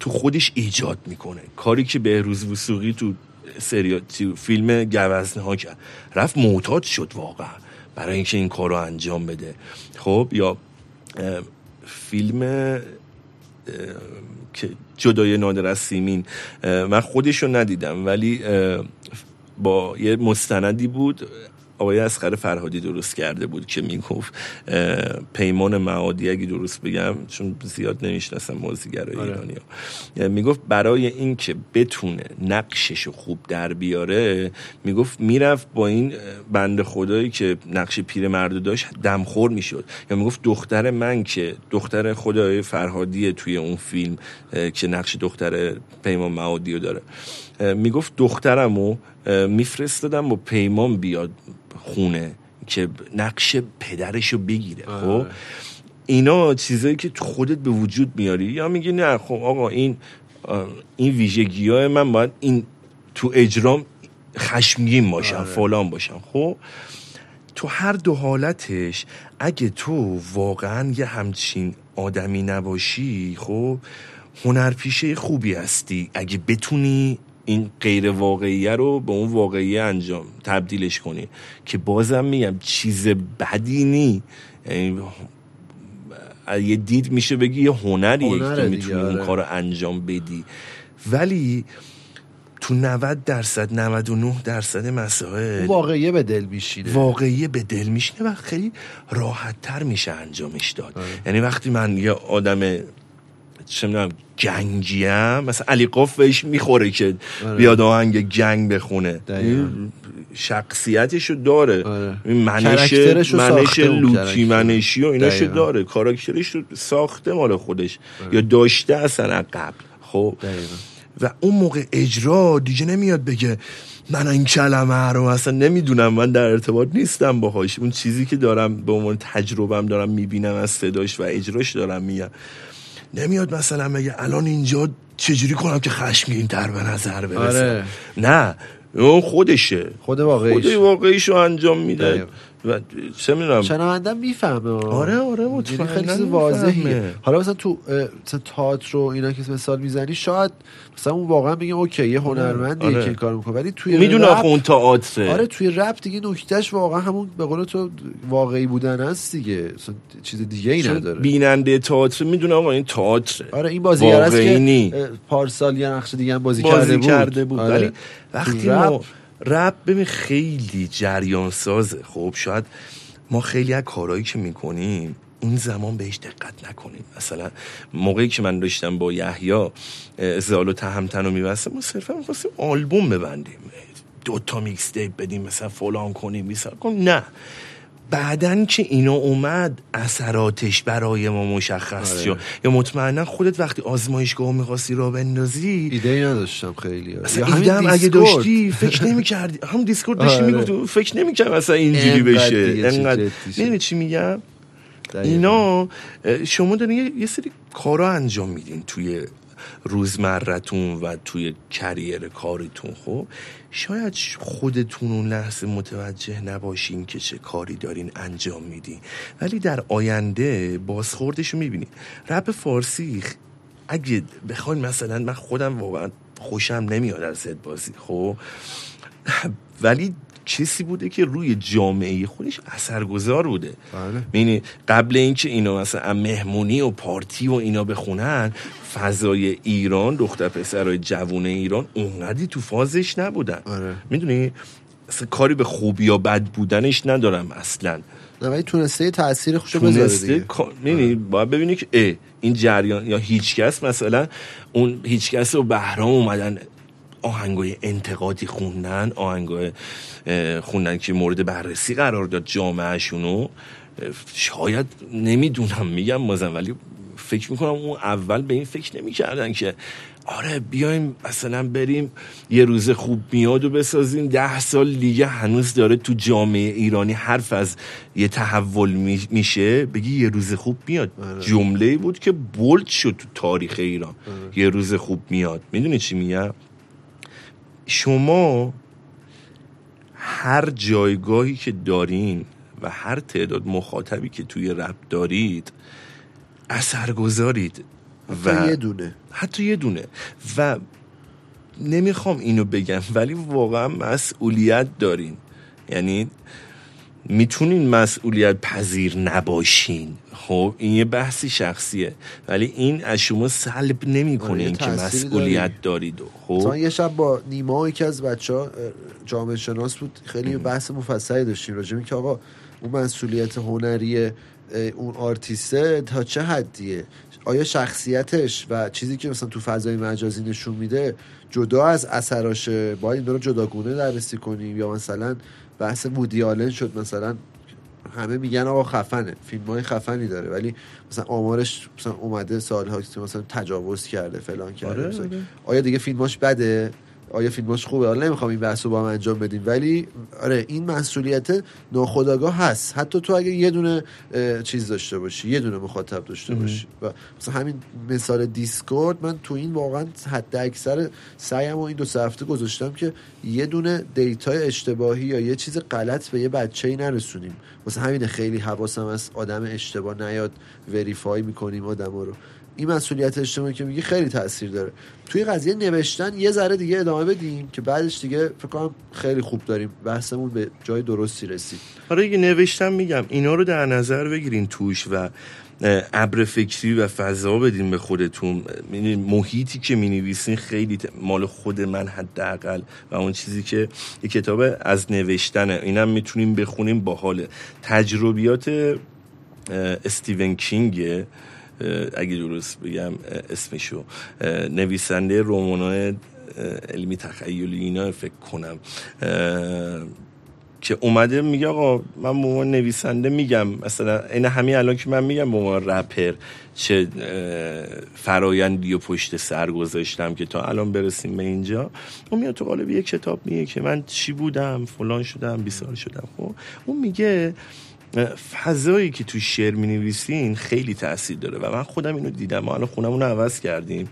تو خودش ایجاد میکنه. کاری که بهروز وثوقی تو سریال تو فیلم گوزنها کرد، رفت معتاد شد واقعا برای اینکه این کارو انجام بده. خب یا فیلم که جدای نادر از سیمین، من خودشو ندیدم ولی با یه مستندی بود آقای اصغر فرهادی درست کرده بود که میگفت پیمان معادی، اگه درست بگم چون زیاد نمیشناسم بازیگرای ایرانیو، میگفت برای این که بتونه نقششو خوب در بیاره، میگفت میرفت با این بنده خدایی که نقش پیرمردو داشت دمخور میشد. یا میگفت دختر من که دختر خدای فرهادی توی اون فیلم که نقش دختر پیمان معادیو داره، میگفت دخترمو میفرستادم با پیمان بیاد خونه که نقش پدرشو بگیره. خب اینا چیزایی که خودت به وجود میاری، یا میگی نه خب آقا این این ویژگی‌های من باید این تو اجرام خشمگین باشم، فلان باشم. خب تو هر دو حالتش اگه تو واقعا یه همچین آدمی نباشی، خب هنرپیشه خوبی هستی اگه بتونی این غیر واقعیه رو به اون واقعیه انجام تبدیلش کنی. که بازم میگم چیز بدی نی، یه دید میشه بگی یه هنریه که میتونی اون کار رو انجام بدی. ولی تو نود درصد نود و نه درصد مسائل واقعیه به دل میشینه، واقعیه به دل میشینه و خیلی راحت تر میشه انجامش داد. یعنی وقتی من یه آدم چه میدونم گنگیم، مثلا علی قف بهش میخوره که آره. بیاد آهنگ گنگ بخونه، شخصیتشو داره آره. منش منش لوتی منشی و ایناشو دقیقا. داره، کاراکترشو ساخته مال خودش آره. یا داشته اصلا قبل خب دقیقا. و اون موقع اجرا دیگه نمیاد بگه من این کلمه رو اصلا نمیدونم، من در ارتباط نیستم باهاش، اون چیزی که دارم به عنوان تجربه‌ام دارم میبینم از صداش و اجراش دارم میگم. نمیاد مثلا مگه الان اینجا چجوری کنم که خشمگین تر به نظر برسه آره. نه اون خودشه، خود واقعیش خود واقعیشو انجام میده و چه میدونم شنوندم میفهمه آره آره مطمئناً خیلی واضحه. حالا مثلا تو مثلا تئاتر و اینا که مثال میزنی شاید مثلا اون واقعا میگه اوکی یه هنرمندیه آره. که کار میکنه، ولی توی میدونه رپ... اون تئاتر آره توی رپ دیگه نکتهش واقعا همون به قول تو واقعی بودن است دیگه، چیز دیگه ای نداره. بیننده تئاتر میدونه آقا این تئاتر آره این بازیگر است که پارسال یه نقش دیگه هم بازی, بازی کرده بود، ولی آره. وقتی ما رپ ببین خیلی جریان سازه خب، شاید ما خیلی از کارهایی که میکنیم اون زمان بهش دقت نکنیم. مثلا موقعی که من داشتم با یحیی زالو تهمتن و میبستم، ما صرفا میخواستیم آلبوم ببندیم، دو تا میکس تیپ بدیم، مثلا فلان کنیم مثلا کنیم. نه بعدن که اینا اومد اثراتش برای ما مشخص شد. یا مطمئنا خودت وقتی آزمایشگاه می‌خواستی راه بندازی ایده‌ای نداشتم خیلی مثلا ایده‌ام اگه داشتی فکر نمی‌کردی، هم دیسکورد داشتی میگفت فکر نمی‌کردم مثلا اینجوری بشه انقدر. می‌دونی چی میگم؟ اینا شما دارین یه سری کارا انجام میدین توی روزمرتون و توی کریر کاریتون، خب شاید خودتون اون لحظه متوجه نباشین که چه کاری دارین انجام میدین، ولی در آینده بازخوردشو میبینین. رپ فارسی اگه بخواین مثلا من خودم واقعا خوشم نمیاد از زد بازی خب، ولی چیزی بوده که روی جامعه خودش اثرگذار بوده. یعنی قبل اینکه اینا مثلا مهمونی و پارتی و اینا بخونن، فضای ایران دختر پسرای جوونه ایران اونقدی تو فازش نبودن. میدونی اصلا کاری به خوب یا بد بودنش ندارم اصلا، ولی تونسته تأثیر خوشو بذاره دیگه. یعنی باید ببینی که اه این جریان یا هیچکس مثلا اون هیچکس و بهرام اومدن آهنگای انتقادی خوندن، آهنگای خوندن که مورد بررسی قرار داد جامعهشونو. شاید نمیدونم میگم مازم، ولی فکر میکنم اون اول به این فکر نمیکردن که آره بیایم مثلا بریم یه روز خوب میاد و بسازیم، ده سال دیگه هنوز داره تو جامعه ایرانی حرف از یه تحول میشه بگی یه روز خوب میاد. جمله بود که بولد شد تو تاریخ ایران، یه روز خوب میاد. میدونی چی میگم؟ شما هر جایگاهی که دارین و هر تعداد مخاطبی که توی رپ دارید اثرگذارید، حتی یه دونه حتی یه دونه و نمیخوام اینو بگم ولی واقعا مسئولیت دارین. یعنی میتونین مسئولیت پذیر نباشین، خب این یه بحثی شخصیه، ولی این از شما سلب نمیکنه اینکه مسئولیت دارید. خب مثلا یه شب با نیما یکی از بچه‌ها جامعه شناس بود، خیلی بحث مفصلی داشتیم راجع به اینکه آقا اون مسئولیت هنری اون آرتیسته تا چه حدیه، آیا شخصیتش و چیزی که مثلا تو فضای مجازی نشون میده جدا از اثراشه، باید این رو جداگونه دررسی کنیم، یا مثلا بحث مودیالن شد، مثلا همه میگن آقا خفنه، فیلمای خفنی داره، ولی مثلا آمارش مثلا اومده سال‌ها که مثلا تجاوز کرده فلان کرده آره، مثلا. آیا دیگه فیلماش بده؟ آیا فیلماش خوبه؟ حالا نمیخوام این بحثو با هم انجام بدیم، ولی آره این مسئولیت ناخودآگاه هست، حتی تو اگه یه دونه چیز داشته باشی، یه دونه مخاطب داشته باشی. و مثلا همین مثال دیسکورد، من تو این واقعا حد اکثر سعیمو این دو سه هفته گذاشتم که یه دونه دیتای اشتباهی یا یه چیز غلط به یه بچه‌ای نرسونیم. مثلا همین خیلی حواسم هست آدم اشتباه نیاد، وریفای می‌کنیم آدمو رو. این مسئولیت اجتماعی که میگی خیلی تأثیر داره. توی قضیه نوشتن یه ذره دیگه ادامه بدیم که بعدش دیگه فکر کنم خیلی خوب داریم بحثمون به جای درستی رسید. آره دیگه نوشتن میگم اینا رو در نظر بگیرین توش و ابر فکری و فضا بدین به خودتون. محیطی که می‌نویسین خیلی مال خود من حداقل و اون چیزی که یه کتاب از نوشتنه، اینم میتونیم بخونیم باحال. تجربیات استیون کینگ اگه درست بگم اسمشو، نویسنده رمان‌های علمی تخیلی اینا فکر کنم، که اومده میگه آقا من به عنوان نویسنده میگم مثلا این همین الان که من میگم به عنوان رپر چه فرایندی و پشت سر گذاشتم که تا الان برسیم به اینجا. اون میاد تو قالب یک کتاب میگه که من چی بودم، فلان شدم، بیسار شدم. خب اون میگه فضایی که تو شعر می‌نویسین خیلی تأثیر داره و من خودم اینو دیدم. ما الان خونمون رو عوض کردیم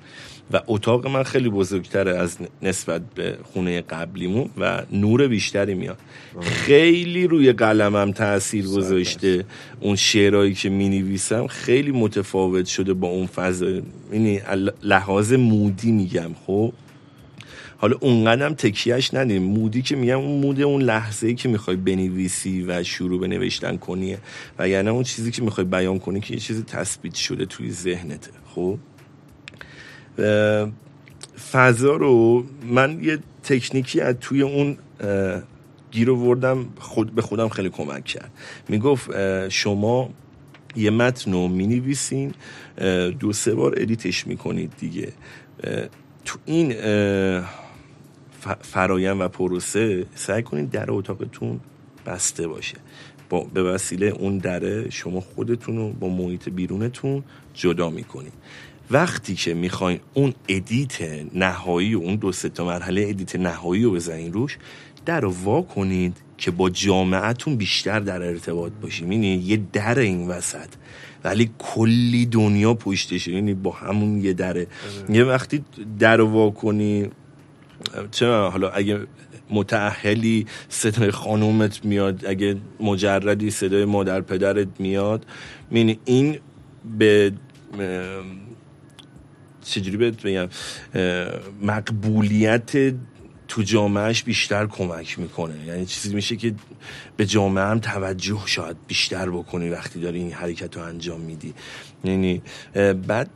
و اتاق من خیلی بزرگتره از نسبت به خونه قبلیمون و نور بیشتری میاد. خیلی روی قلمم تأثیر گذاشته، اون شعرهایی که می‌نویسم خیلی متفاوت شده با اون فضا، یعنی لحاظ مودی میگم. خب حالا اونقدرم تکیهش ندیم، مودی که میگم اون مود اون لحظه‌ای که میخوای بنویسی و شروع به نوشتن کنی و یعنی اون چیزی که میخوای بیان کنی که یه چیزی تثبیت شده توی ذهنته. خب فضا رو من یه تکنیکی از توی اون گیر آوردم، خود به خودم خیلی کمک کرد. میگفت شما یه متن رو می‌نویسین، دو سه بار ادیتش میکنید دیگه، تو این فرایند و پروسه سعی کنید در اتاقتون بسته باشه، با به وسیله اون دره شما خودتون رو با محیط بیرونتون جدا میکنید. وقتی که میخواین اون ادیت نهایی و اون دو سه تا مرحله ادیت نهایی رو بزنین روش، در رو وا کنید که با جامعهتون بیشتر در ارتباط باشیم. یعنی یه در این وسط ولی کلی دنیا پشتشه، یعنی با همون یه دره. یه وقتی در رو وا کنی، چرا حالا اگه متأهلی صدای خانومت میاد، اگه مجردی صدای مادر پدرت میاد، یعنی این به چجوری بگم مقبولیت تو جامعهش بیشتر کمک میکنه. یعنی چیزی میشه که به جامعه هم توجه شاید بیشتر بکنی وقتی داری این حرکت رو انجام میدی. یعنی بعد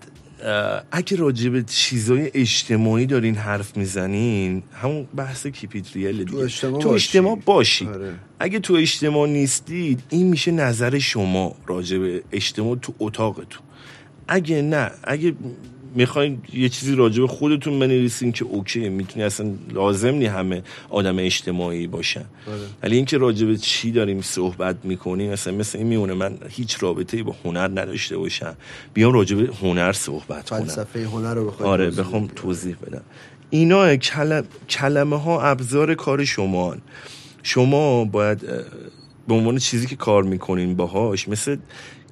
اگه راجب چیزای اجتماعی دارین حرف میزنین، همون بحث کیپیت ریل دیگه، تو اجتماع, تو اجتماع باشی. آره. اگه تو اجتماع نیستید، این میشه نظر شما راجب اجتماع تو اتاقتون. اگه نه، اگه میخواین یه چیزی راجع به خودتون بنویسین که اوکی، میتونی، اصلا لازم نی همه آدم اجتماعی باشن. بله. ولی اینکه راجع به چی داریم صحبت میکنیم، مثلا مثلا این میونه من هیچ رابطه‌ای با هنر نداشته باشم، بیام راجع به هنر صحبت کنم، فلسفه هنر رو بخوام آره بخوام توضیح بدم. اینا کلم... کلمه ها ابزار کار شمان. شما باید به عنوان چیزی که کار میکنین باهاش، مثل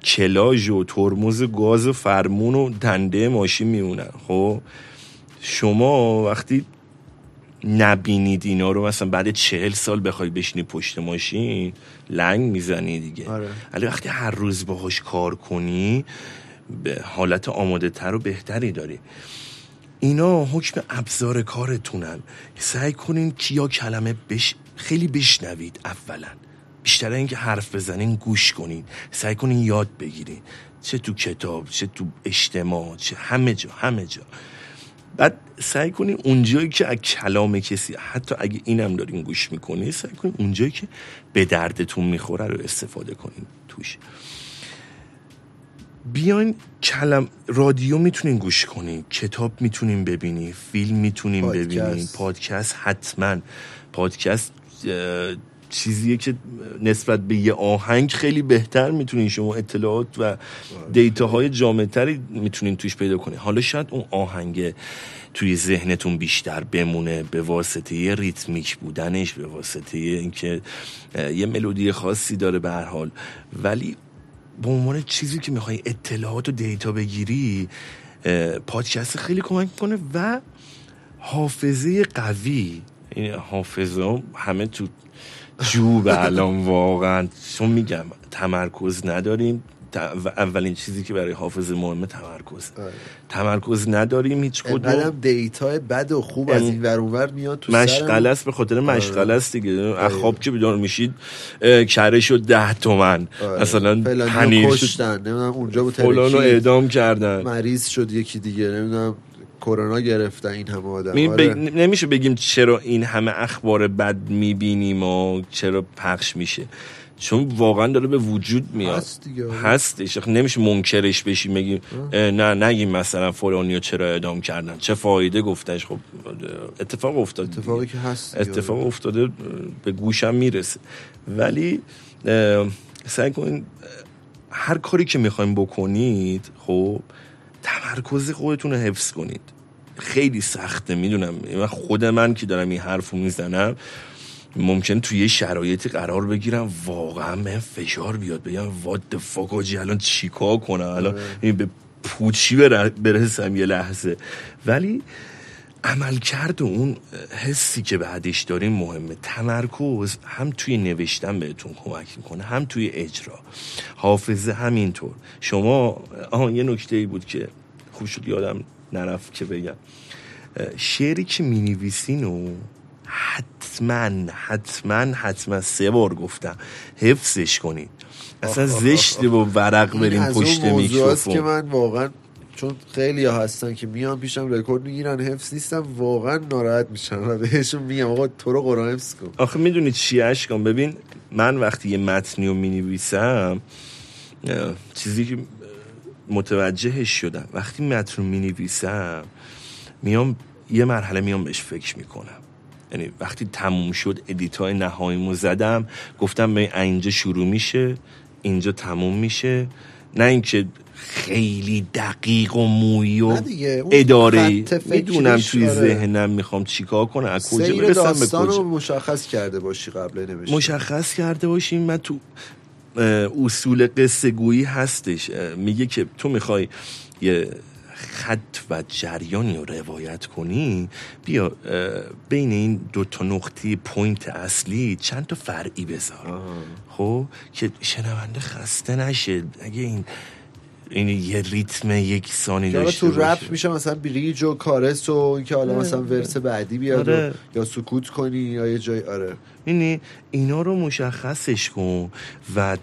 کلاژ و ترمز گاز و فرمون و دنده ماشین میمونن. خب شما وقتی نبینید اینا رو، مثلا بعد چهل سال بخوای بشینی پشت ماشین، لنگ میزنی دیگه. آره. ولی وقتی هر روز باهاش کار کنی، به حالت آماده تر و بهتری داری. اینا حکم ابزار کارتونن. سعی کنین کیا کلمه بش... خیلی بشنوید اولا، بیشتر اینکه حرف بزنین گوش کنین، سعی کنین یاد بگیرین، چه تو کتاب، چه تو اجتماع، چه همه جا همه جا. بعد سعی کنین اونجایی که از کلام کسی، حتی اگه اینم دارین گوش میکنین، سعی کنین اونجایی که به دردتون میخوره رو استفاده کنین توش. بیاین کلم رادیو میتونین گوش کنین، کتاب میتونین ببینین، فیلم میتونین ببینین، پادکست. حتما پادکست چیزیه که نسبت به یه آهنگ خیلی بهتر میتونین شما اطلاعات و دیتاهای جامع‌تری میتونین توش پیدا کنین. حالا شاید اون آهنگ توی ذهنتون بیشتر بمونه به واسطه یه ریتمیک بودنش، به واسطه اینکه یه ملودی خاصی داره به هر حال، ولی به عنوان چیزی که میخوای اطلاعات و دیتا بگیری، پادکست خیلی کمک میکنه. و حافظه قوی، این حافظه همه تو جوب الان واقعا، چون میگم تمرکز نداریم. اولین چیزی که برای حافظه مهمه تمرکز. آه. تمرکز نداریم هیچ کدوم. اینقدرم دیتا بد و خوب از این ور اونور میاد تو سرم. مشغله است، به خاطر مشغله است دیگه. از خواب که بیدار میشید کره شد ده تومن، مثلا پنیر کشتن، نمیدونم اونجا بود فلانو اعدام کردن، مریض شد یکی دیگه، نمیدونم کرونا گرفتن این همه آدم. ب... نمیشه بگیم چرا این همه اخبار بد میبینیم و چرا پخش میشه. چون واقعا داره به وجود میاد، هست دیگه، هستش، نمیشه منکرش بشی، میگی نه نگی مثلا فلانیو چرا اعدام کردن، چه فایده گفتنش. خب اتفاق افتاد، اتفاقی که هست، اتفاق افتاده، به گوشم میرسه. ولی سعی کنید هر کاری که میخوایم بکنید خب تمرکز خودتون رو حفظ کنید. خیلی سخته، میدونم، من خود من که دارم این حرفو میزنم ممکنه توی یه شرایطی قرار بگیرم واقعا من فشار بیاد، بگم what the fuck آجی الان چیکار کنم، الان به پوچی برسم یه لحظه. ولی عملکرد و اون حسی که بعدش داریم مهمه. تمرکز هم توی نوشتن بهتون کمک میکنه، هم توی اجرا، حافظه همینطور. شما آها یه نکته‌ای بود که خوب شد یادم نرفت که بگم، شعری که می‌نویسینو حتما حتما حتما سه بار گفتم حفظش کنید. اصلا زشته با ورق بریم پشت میکروفون. از که من واقعا چون خیلی ها هستن که میان پیشم رکورد میگیرن حفظ نیستم، واقعا ناراحت میشن و بهشون میگم آقا تو رو قرآن حفظ کن. آخه میدونی چی اشکان؟ ببین من وقتی یه متنی رو مینویسم چیزی که متوجهش شدم، وقتی متن رو مینویسم میام یه مرحله میام بهش فکر میکنم. یعنی وقتی تموم شد ادیتای نهاییمو زدم، گفتم به اینجا شروع میشه، اینجا تموم میشه، نه اینکه خیلی دقیق و مویی و اداره‌ای میدونم توی ذهنم میخوام چیکار کنم، از کجا برسم به کجا. سیر داستانو مشخص کرده باشی قبل نوشتن، مشخص کرده باشی. من تو اصول قصه گویی هستش، میگه که تو میخوای یه خط و جریانی رو روایت کنی، بیا بین این دو تا نقطه پوینت اصلی چند تا فرعی بذار، خب که شنونده خسته نشه. اگه این این یه ریتم یک ثانی داشته باشه، تو رپ میشه مثلا بریج و کارس و اینکه حالا مثلا ورس بعدی بیاد، آره. یا سکوت کنی یا یه جای، آره اینی اینا رو مشخصش کن و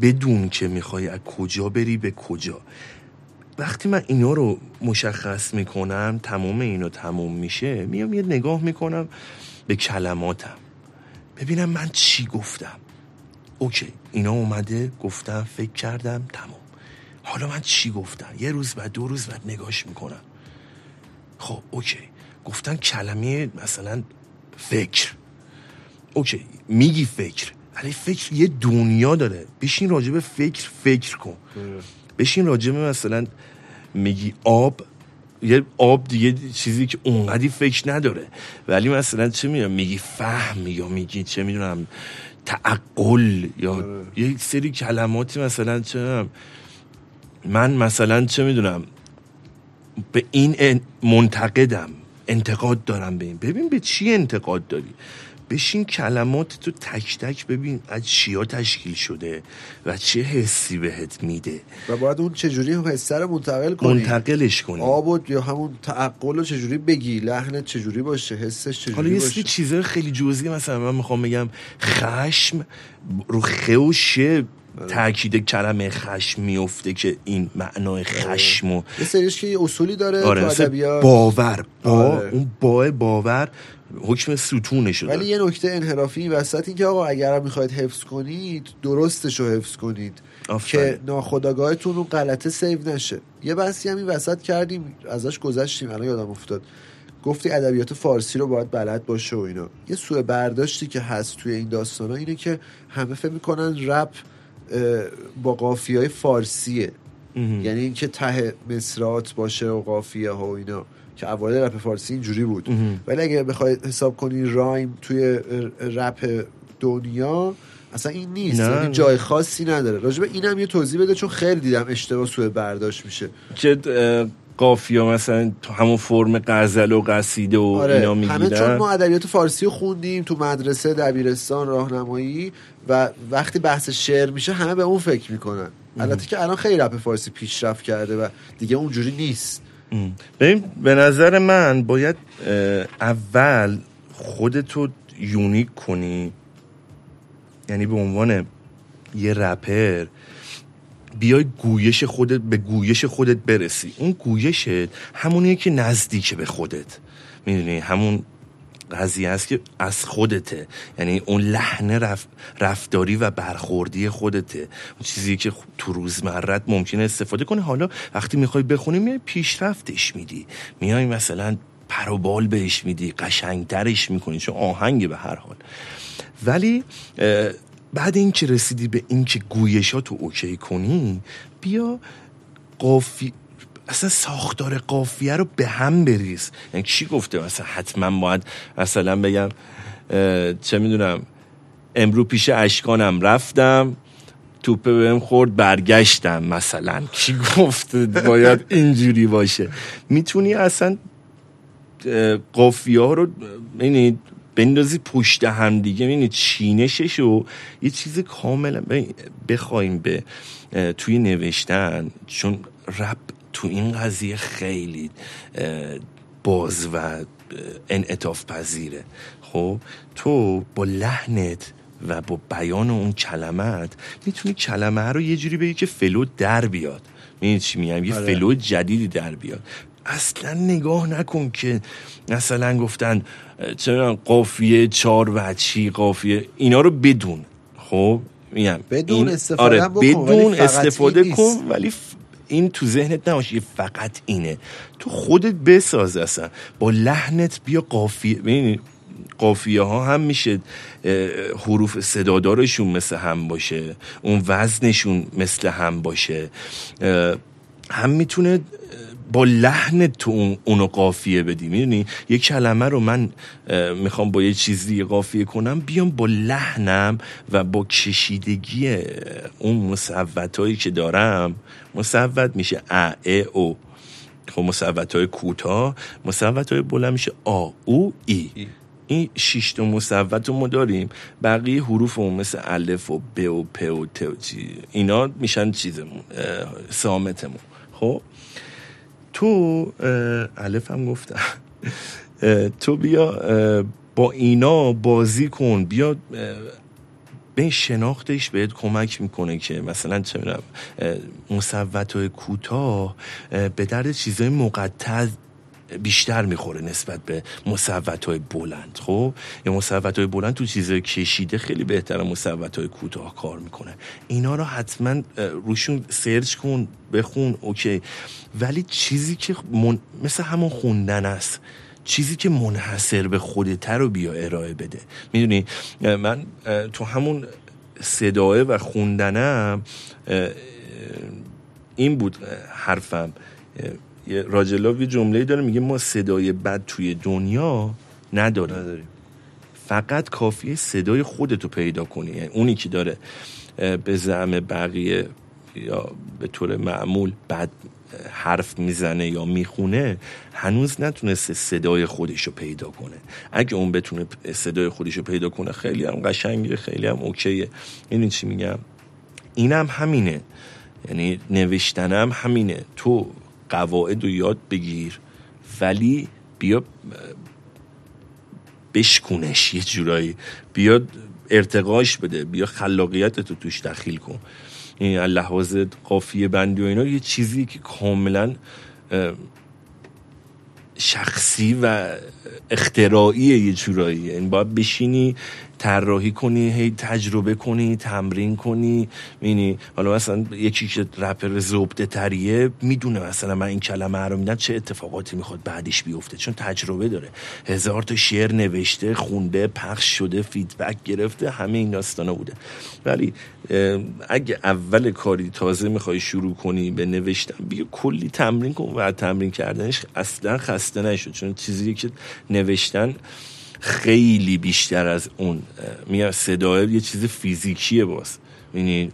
بدون که میخوای از کجا بری به کجا. وقتی من اینا رو مشخص میکنم، تمام اینا تموم میشه، میام یه نگاه میکنم به کلماتم، ببینم من چی گفتم. اوکی اینا اومده، گفتم، فکر کردم، تمام. حالا من چی گفتم؟ یه روز بعد، دو روز بعد نگاش میکنم. خب اوکی گفتم کلمه مثلا فکر، اوکی میگی فکر، ولی فکر یه دنیا داره. بشین راجب فکر فکر کن، بشین راجب مثلا میگی آب، یه آب دیگه چیزی که اونقدی فکر نداره، ولی مثلا چه میدونم میگی فهم، یا میگی چه میدونم تعقل، یا آره. یک سری کلماتی مثلا چه میدونم من مثلا چه میدونم به این منتقدم، انتقاد دارم به این. ببین به چی انتقاد داری، بشین کلمات تو تک تک ببین از چیا تشکیل شده و چه حسی بهت میده و باید اون چجوری حس رو منتقل کنی، منتقلش کنی. آب یا همون تعقل رو چجوری بگی، لحن چجوری باشه، حسش چجوری حالا باشه. حالا یه سری چیزای خیلی جزئی، مثلا من میخوام بگم خشم، رو خ و ش تأکید کلمه خشم میفته که این معنای خشمو یه سریش که یه اصولی داره. آره مثلا باور، با آره. اون با باور حکم ستونش شده. ولی یه نکته انحرافی وسط این که آقا اگر میخواید حفظ کنید درستشو حفظ کنید آفره. که ناخودآگاهتون رو غلطه سیو نشه. یه بحثی همین وسط کردیم ازش گذشتیم، الان یادم افتاد، گفتی ادبیات فارسی رو باید بلد باشه و اینا. یه سوء برداشتی که هست توی این داستانا اینه که همه فکر میکنن رپ با قافیه‌های فارسیه، یعنی اینکه ته مصرعات باشه و قافیه ها و اینا، که اوایل رپ فارسی اینجوری بود. ولی اگه بخوای حساب کنی رایم توی رپ دنیا اصلا این نیست، یعنی جای خاصی نداره. راجب اینم یه توضیح بده، چون خیلی دیدم اشتباه سوء برداشت میشه که قافیه مثلا همون فرم غزل و قصیده و آره، اینا میگیدن. همه چون ما ادبیات فارسی خوندیم تو مدرسه، دبیرستان، راهنمایی، و وقتی بحث شعر میشه همه به اون فکر میکنن. البته که الان خیلی رپ فارسی پیشرفت کرده و دیگه اونجوری نیست. ببین به نظر من باید اول خودتو یونیک کنی، یعنی به عنوان یه رپر بیای گویش خودت، به گویش خودت برسی. اون گویشت همونیه که نزدیکه به خودت، میدونی، همون قضیه است که از خودته، یعنی اون لحنه رف... رفتاری و برخوردی خودته، چیزی که تو روزمرت ممکنه استفاده کنه. حالا وقتی میخوای بخونی میای پیشرفتش میدی، میای مثلا پروبال بهش میدی، قشنگترش میکنی، چون آهنگ به هر حال. ولی بعد این که رسیدی به این که گویشاتو اوکی کنی، بیا قافی اصلا ساختار قافیه رو به هم بریز. یعنی چی گفته مثلا حتما باید مثلا بگم چه میدونم امرو پیش اشکانم رفتم توپه بهم خورد برگشتم، مثلا چی گفته باید اینجوری باشه؟ میتونی اصلا قافیه ها رو ببینید بندازی پشت هم دیگه، ببینید چینشش و یه چیز کاملا بخوایم به توی نوشتن، چون رپ تو این قضیه خیلی باز و انعطاف پذیره. خب تو با لحنت و با بیان اون کلمات میتونی کلمه رو یه جوری بگی که فلو در بیاد. میدونی چی میگم؟ یه فلو جدیدی در بیاد. اصلا نگاه نکن که مثلا گفتن چه قافیه چار وچی قافیه، اینا رو بدون. خب میگم بدون استفاده، آره بدون استفاده کن، ولی این تو ذهنت نباشه فقط اینه، تو خودت بساز. اصلا با لحنت بیا قافیه، ببین قافیه ها هم میشه حروف صدادارشون مثل هم باشه، اون وزنشون مثل هم باشه، هم میتونه با لحن تو اونو قافیه بدی. میدونی یک کلمه رو من میخوام با یه چیزی قافیه کنم، بیام با لحنم و با کشیدگی اون مصوتایی که دارم، مصوت میشه ا ا او، خب مصوتای کوتاه، مصوتای بلند میشه آ او ای. این شش تا مصوت رو ما داریم، بقیه حروف هم مثل الف و ب و پ و ت و چی اینا میشن چیزمون، صامتمون. خب تو الف هم گفتم، تو بیا با اینا بازی کن، بیا به شناختش بهت کمک میکنه که مثلا چه می‌دونم مصوت‌های کوتاه به درد چیزای مقطع بیشتر میخوره نسبت به مصوت‌های بلند. خب یا مصوت‌های بلند تو چیزای کشیده خیلی بهتره مصوت‌های کوتاه کار میکنه. اینا رو حتما روشون سرچ کن، بخون اوکی. ولی چیزی که من... مثل همون خوندن است، چیزی که منحصر به خودت رو بیا ارائه بده. میدونی من تو همون صداه و خوندنم این بود حرفم، راجل لاف یه جمله‌ای داره میگه ما صدای بد توی دنیا نداریم. نداریم، فقط کافیه صدای خودتو پیدا کنی. یعنی اونی که داره به زعم بقیه یا به طور معمول بد حرف میزنه یا میخونه، هنوز نتونسته صدای خودشو پیدا کنه. اگه اون بتونه صدای خودشو پیدا کنه خیلی هم قشنگه، خیلی هم اوکیه. این چی میگم؟ اینم همینه، یعنی نوشتنم همینه. تو قواعد رو یاد بگیر، ولی بیا بشکونش یه جورایی، بیا ارتقاش بده، بیا خلاقیتتو توش دخیل کن. این لحاظ قافیه بندی و اینا یه چیزی که کاملا شخصی و اختراعیه یه جورایی، یعنی باید بشینی طراحی کنی، هی تجربه کنی، تمرین کنی. یعنی حالا مثلا یکی که رپر زبده تریه میدونه مثلا من این کلمه رو میدم چه اتفاقاتی میخواد بعدش بیفته، چون تجربه داره، هزار تا شعر نوشته، خونده، پخش شده، فیدبک گرفته، همه این داستانا بوده. ولی اگه اول کاری تازه میخوای شروع کنی به نوشتن، بیا کلی تمرین کن و تمرین کردنش اصلا خسته نشو، چون چیزی که نوشتن خیلی بیشتر از اون میاد صدای یه چیز فیزیکیه باز. یعنی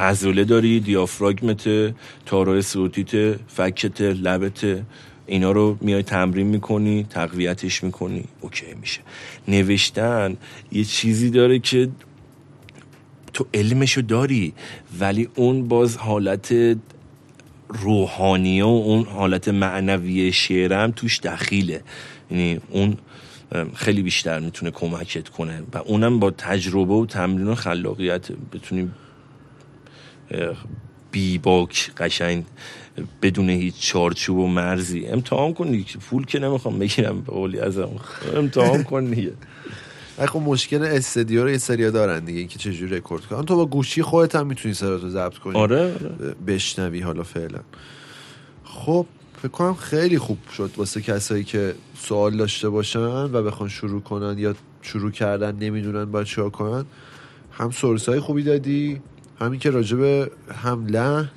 عضله داری، دیافراگمت، تارای صوتیت، فکت، لبت، اینا رو میای تمرین میکنی، تقویتش میکنی، اوکی میشه. نوشتن یه چیزی داره که تو علمشو داری، ولی اون باز حالت روحانی و اون حالت معنوی شعرم توش دخیله. یعنی اون خیلی بیشتر میتونه کمکت کنه و اونم با تجربه و تمرین و خلاقیت بتونی بی باک قشنگ بدون هیچ چارچوب و مرزی امتحان کنی. پول که نمیخوام بگیرم به قولی ازم، امتحان کن دیگه. خب مشکل استدیو رو یه سریا دارن دیگه، اینکه چجوری رکورد کنن. تو با گوشی خودت هم میتونی سراتو ضبط کنی. آره, آره. بشنوی حالا فعلا. خب فکر کنم خیلی خوب شد واسه کسایی که سوال داشته باشن و بخوان شروع کنن یا شروع کردن نمیدونن باید چیکار کنن. هم سورسای خوبی دادی، همین که راجب هم لحن،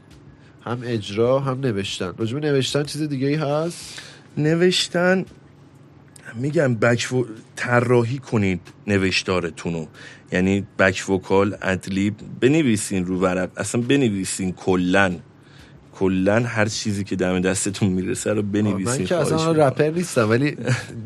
هم اجرا، هم نوشتن. راجب نوشتن چیز دیگه ای هست؟ نوشتن میگم بک و... طراحی کنید نوشتارتون رو، یعنی بک وکال، ادلیب بنویسین رو ورق، اصلا بنویسین کلن کلن هر چیزی که دم دستتون میرسه رو بنویسین. من که اصلا رپر نیستم ولی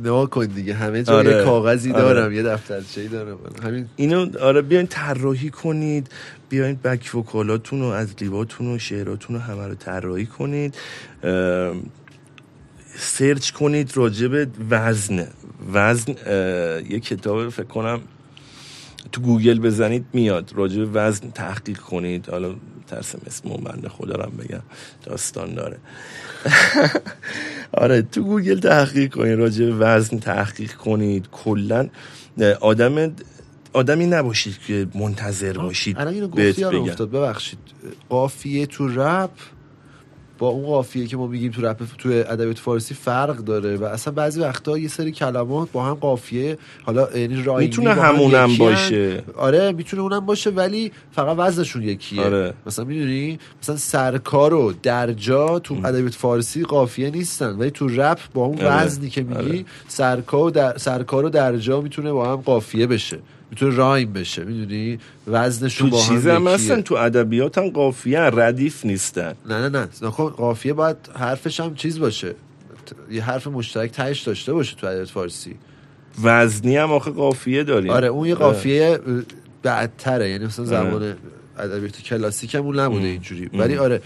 نها کن دیگه، همه جا آره. یه کاغذی دارم آره. یه دفترچه‌ای دارم همین اینو آره بیاین طراحی کنید، بیاین بک وکالاتون و ادلیباتون و شعراتون رو همه رو طراحی کنید. اه... سرچ کنید راجب وزن وزن یه کتاب فکر کنم تو گوگل بزنید میاد، راجب وزن تحقیق کنید. حالا ترسم اسمو من خدا رم بگم، داستان داره. آره تو گوگل تحقیق کنید، راجب وزن تحقیق کنید. کلن آدم آدمی نباشید که منتظر باشید. الان اینو گفتی یارو افتاد، ببخشید. قافیه تو رپ با اون قافیه که ما میگیم تو رپ تو ادبیات فارسی فرق داره و اصلا بعضی وقتا یه سری کلمات با هم قافیه، حالا یعنی راینی میتونه همونم باشه. آره میتونه اونم باشه ولی فقط وزنشون یکیه. آره. مثلا میدونی مثلا سرکار و درجا تو ادبیات فارسی قافیه نیستن ولی تو رپ با اون وزنی آره. که میگی آره. سرکار و در... سرکار و درجا میتونه با هم قافیه بشه، میتونه رایم بشه، میدونی وزنشون با هم یکیه. تو چیزم اصلا تو ادبیات هم قافیه ردیف نیستن. نه نه نه قافیه باید حرفش هم چیز باشه، یه حرف مشترک تهش داشته باشه. تو ادبیات فارسی وزنی هم آخه قافیه داریم. آره اون یه قافیه بعدتره، یعنی مثلا زمان ادبیات کلاسیک همون نبوده اینجوری. ولی آره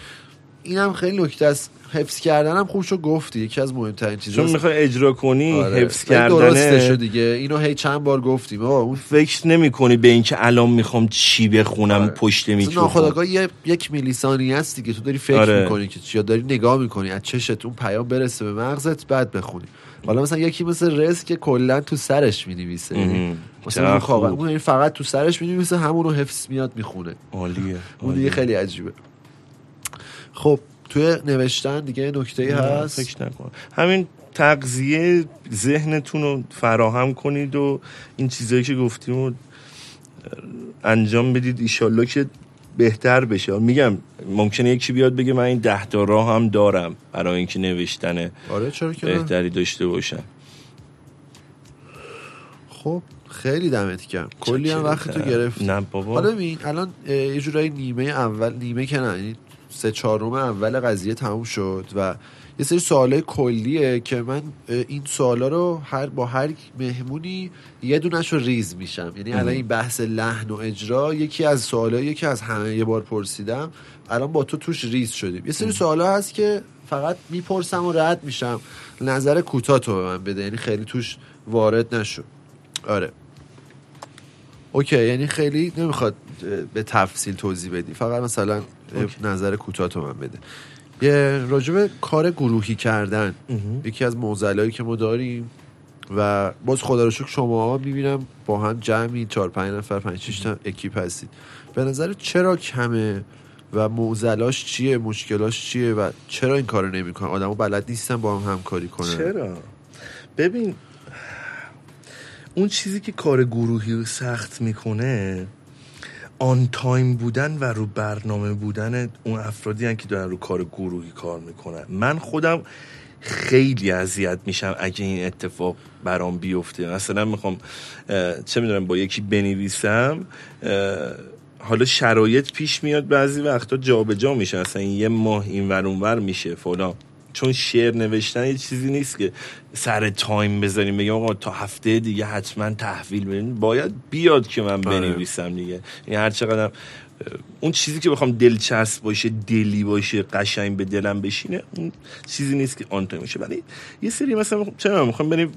اینم خیلی نکته است. حفظ کردن هم خوبشو گفتی، یکی از مهمترین چیزاست. چون میخوای اجرا کنی آره. حفظ کردن درستش دیگه. اینو هی چند بار گفتیم. اون فکر نمی‌کنی به اینکه الان میخوام چی بخونم آره. پشت میکروفون. ناخودآگاه یک میلی ثانیه است دیگه تو داری فکر آره. میکنی که یا داری نگاه میکنی از چشت اون پیام برسه به مغزت بعد بخونی. حالا مثلا یکی مثل رز که کلا تو سرش می‌نویسه، مثلا اون فقط تو سرش می‌نویسه، همونو حفظ میاد میخونه. عالیه. اون دیگه خیلی عجیبه. خب توی نوشتن دیگه نکته‌ای هست؟ فکر نکنم. همین تغذیه ذهنتون رو فراهم کنید و این چیزایی که گفتیم رو انجام بدید، ایشالله که بهتر بشه. میگم ممکنه یکی بیاد بگه من این ده تا راه هم دارم برای اینکه نوشتن آره چرا که بهتری داشته باشم. خب خیلی دمت گرم، کلی هم وقت تو گرفت. نه بابا حالا ببین الان یه جورایی نیمه اول نیمه که نه سه چهارم اول قضیه تموم شد و یه سری سوالای کلیه که من این سوالا رو هر با هر مهمونی یه دونه‌شو ریز میشم. یعنی الان این بحث لحن و اجرا یکی از سوالاییه که از همه یه بار پرسیدم، الان با تو توش ریز شدیم. یه سری سوالا هست که فقط میپرسم و رد میشم. نظر کوتاه تو به من بده، یعنی خیلی توش وارد نشو. آره اوکی، یعنی خیلی نمیخواد به تفصیل توضیح بدی، فقط مثلا اوکی. نظر کوتاه تو من بده. یه راجب کار گروهی کردن امه. یکی از معضلایی که ما داریم و باز خدا رو شکر شماها میبینم با هم جمعی چهار پنج نفر پنج شش تا اکیپ هستید. به نظر چرا کمه و معضلاش چیه، مشکلاش چیه و چرا این کارو نمیکنن؟ آدمو بلد نیستن با هم همکاری کنن. چرا؟ ببین اون چیزی که کار گروهی رو سخت میکنه آن تایم بودن و رو برنامه بودن اون افرادی هن که دارن رو کار گروهی کار میکنن. من خودم خیلی اذیت میشم اگه این اتفاق برام بیفته. مثلا میخوام چه میدونم با یکی بنویسم، حالا شرایط پیش میاد بعضی وقتا جا به جا میشه، مثلا یه ماه این ور اون ور میشه فلان. چون شعر نوشتن یه چیزی نیست که سر تایم بذاریم بگم آقا تا هفته دیگه حتما تحویل بدین، باید بیاد که من بنویسم دیگه. یعنی هر چقدرم اون چیزی که بخوام دلچسب باشه، دلی باشه، قشنگ به دلم بشینه، اون چیزی نیست که آن تایم باشه. ولی یه سری مثلا چرا میخوام بریم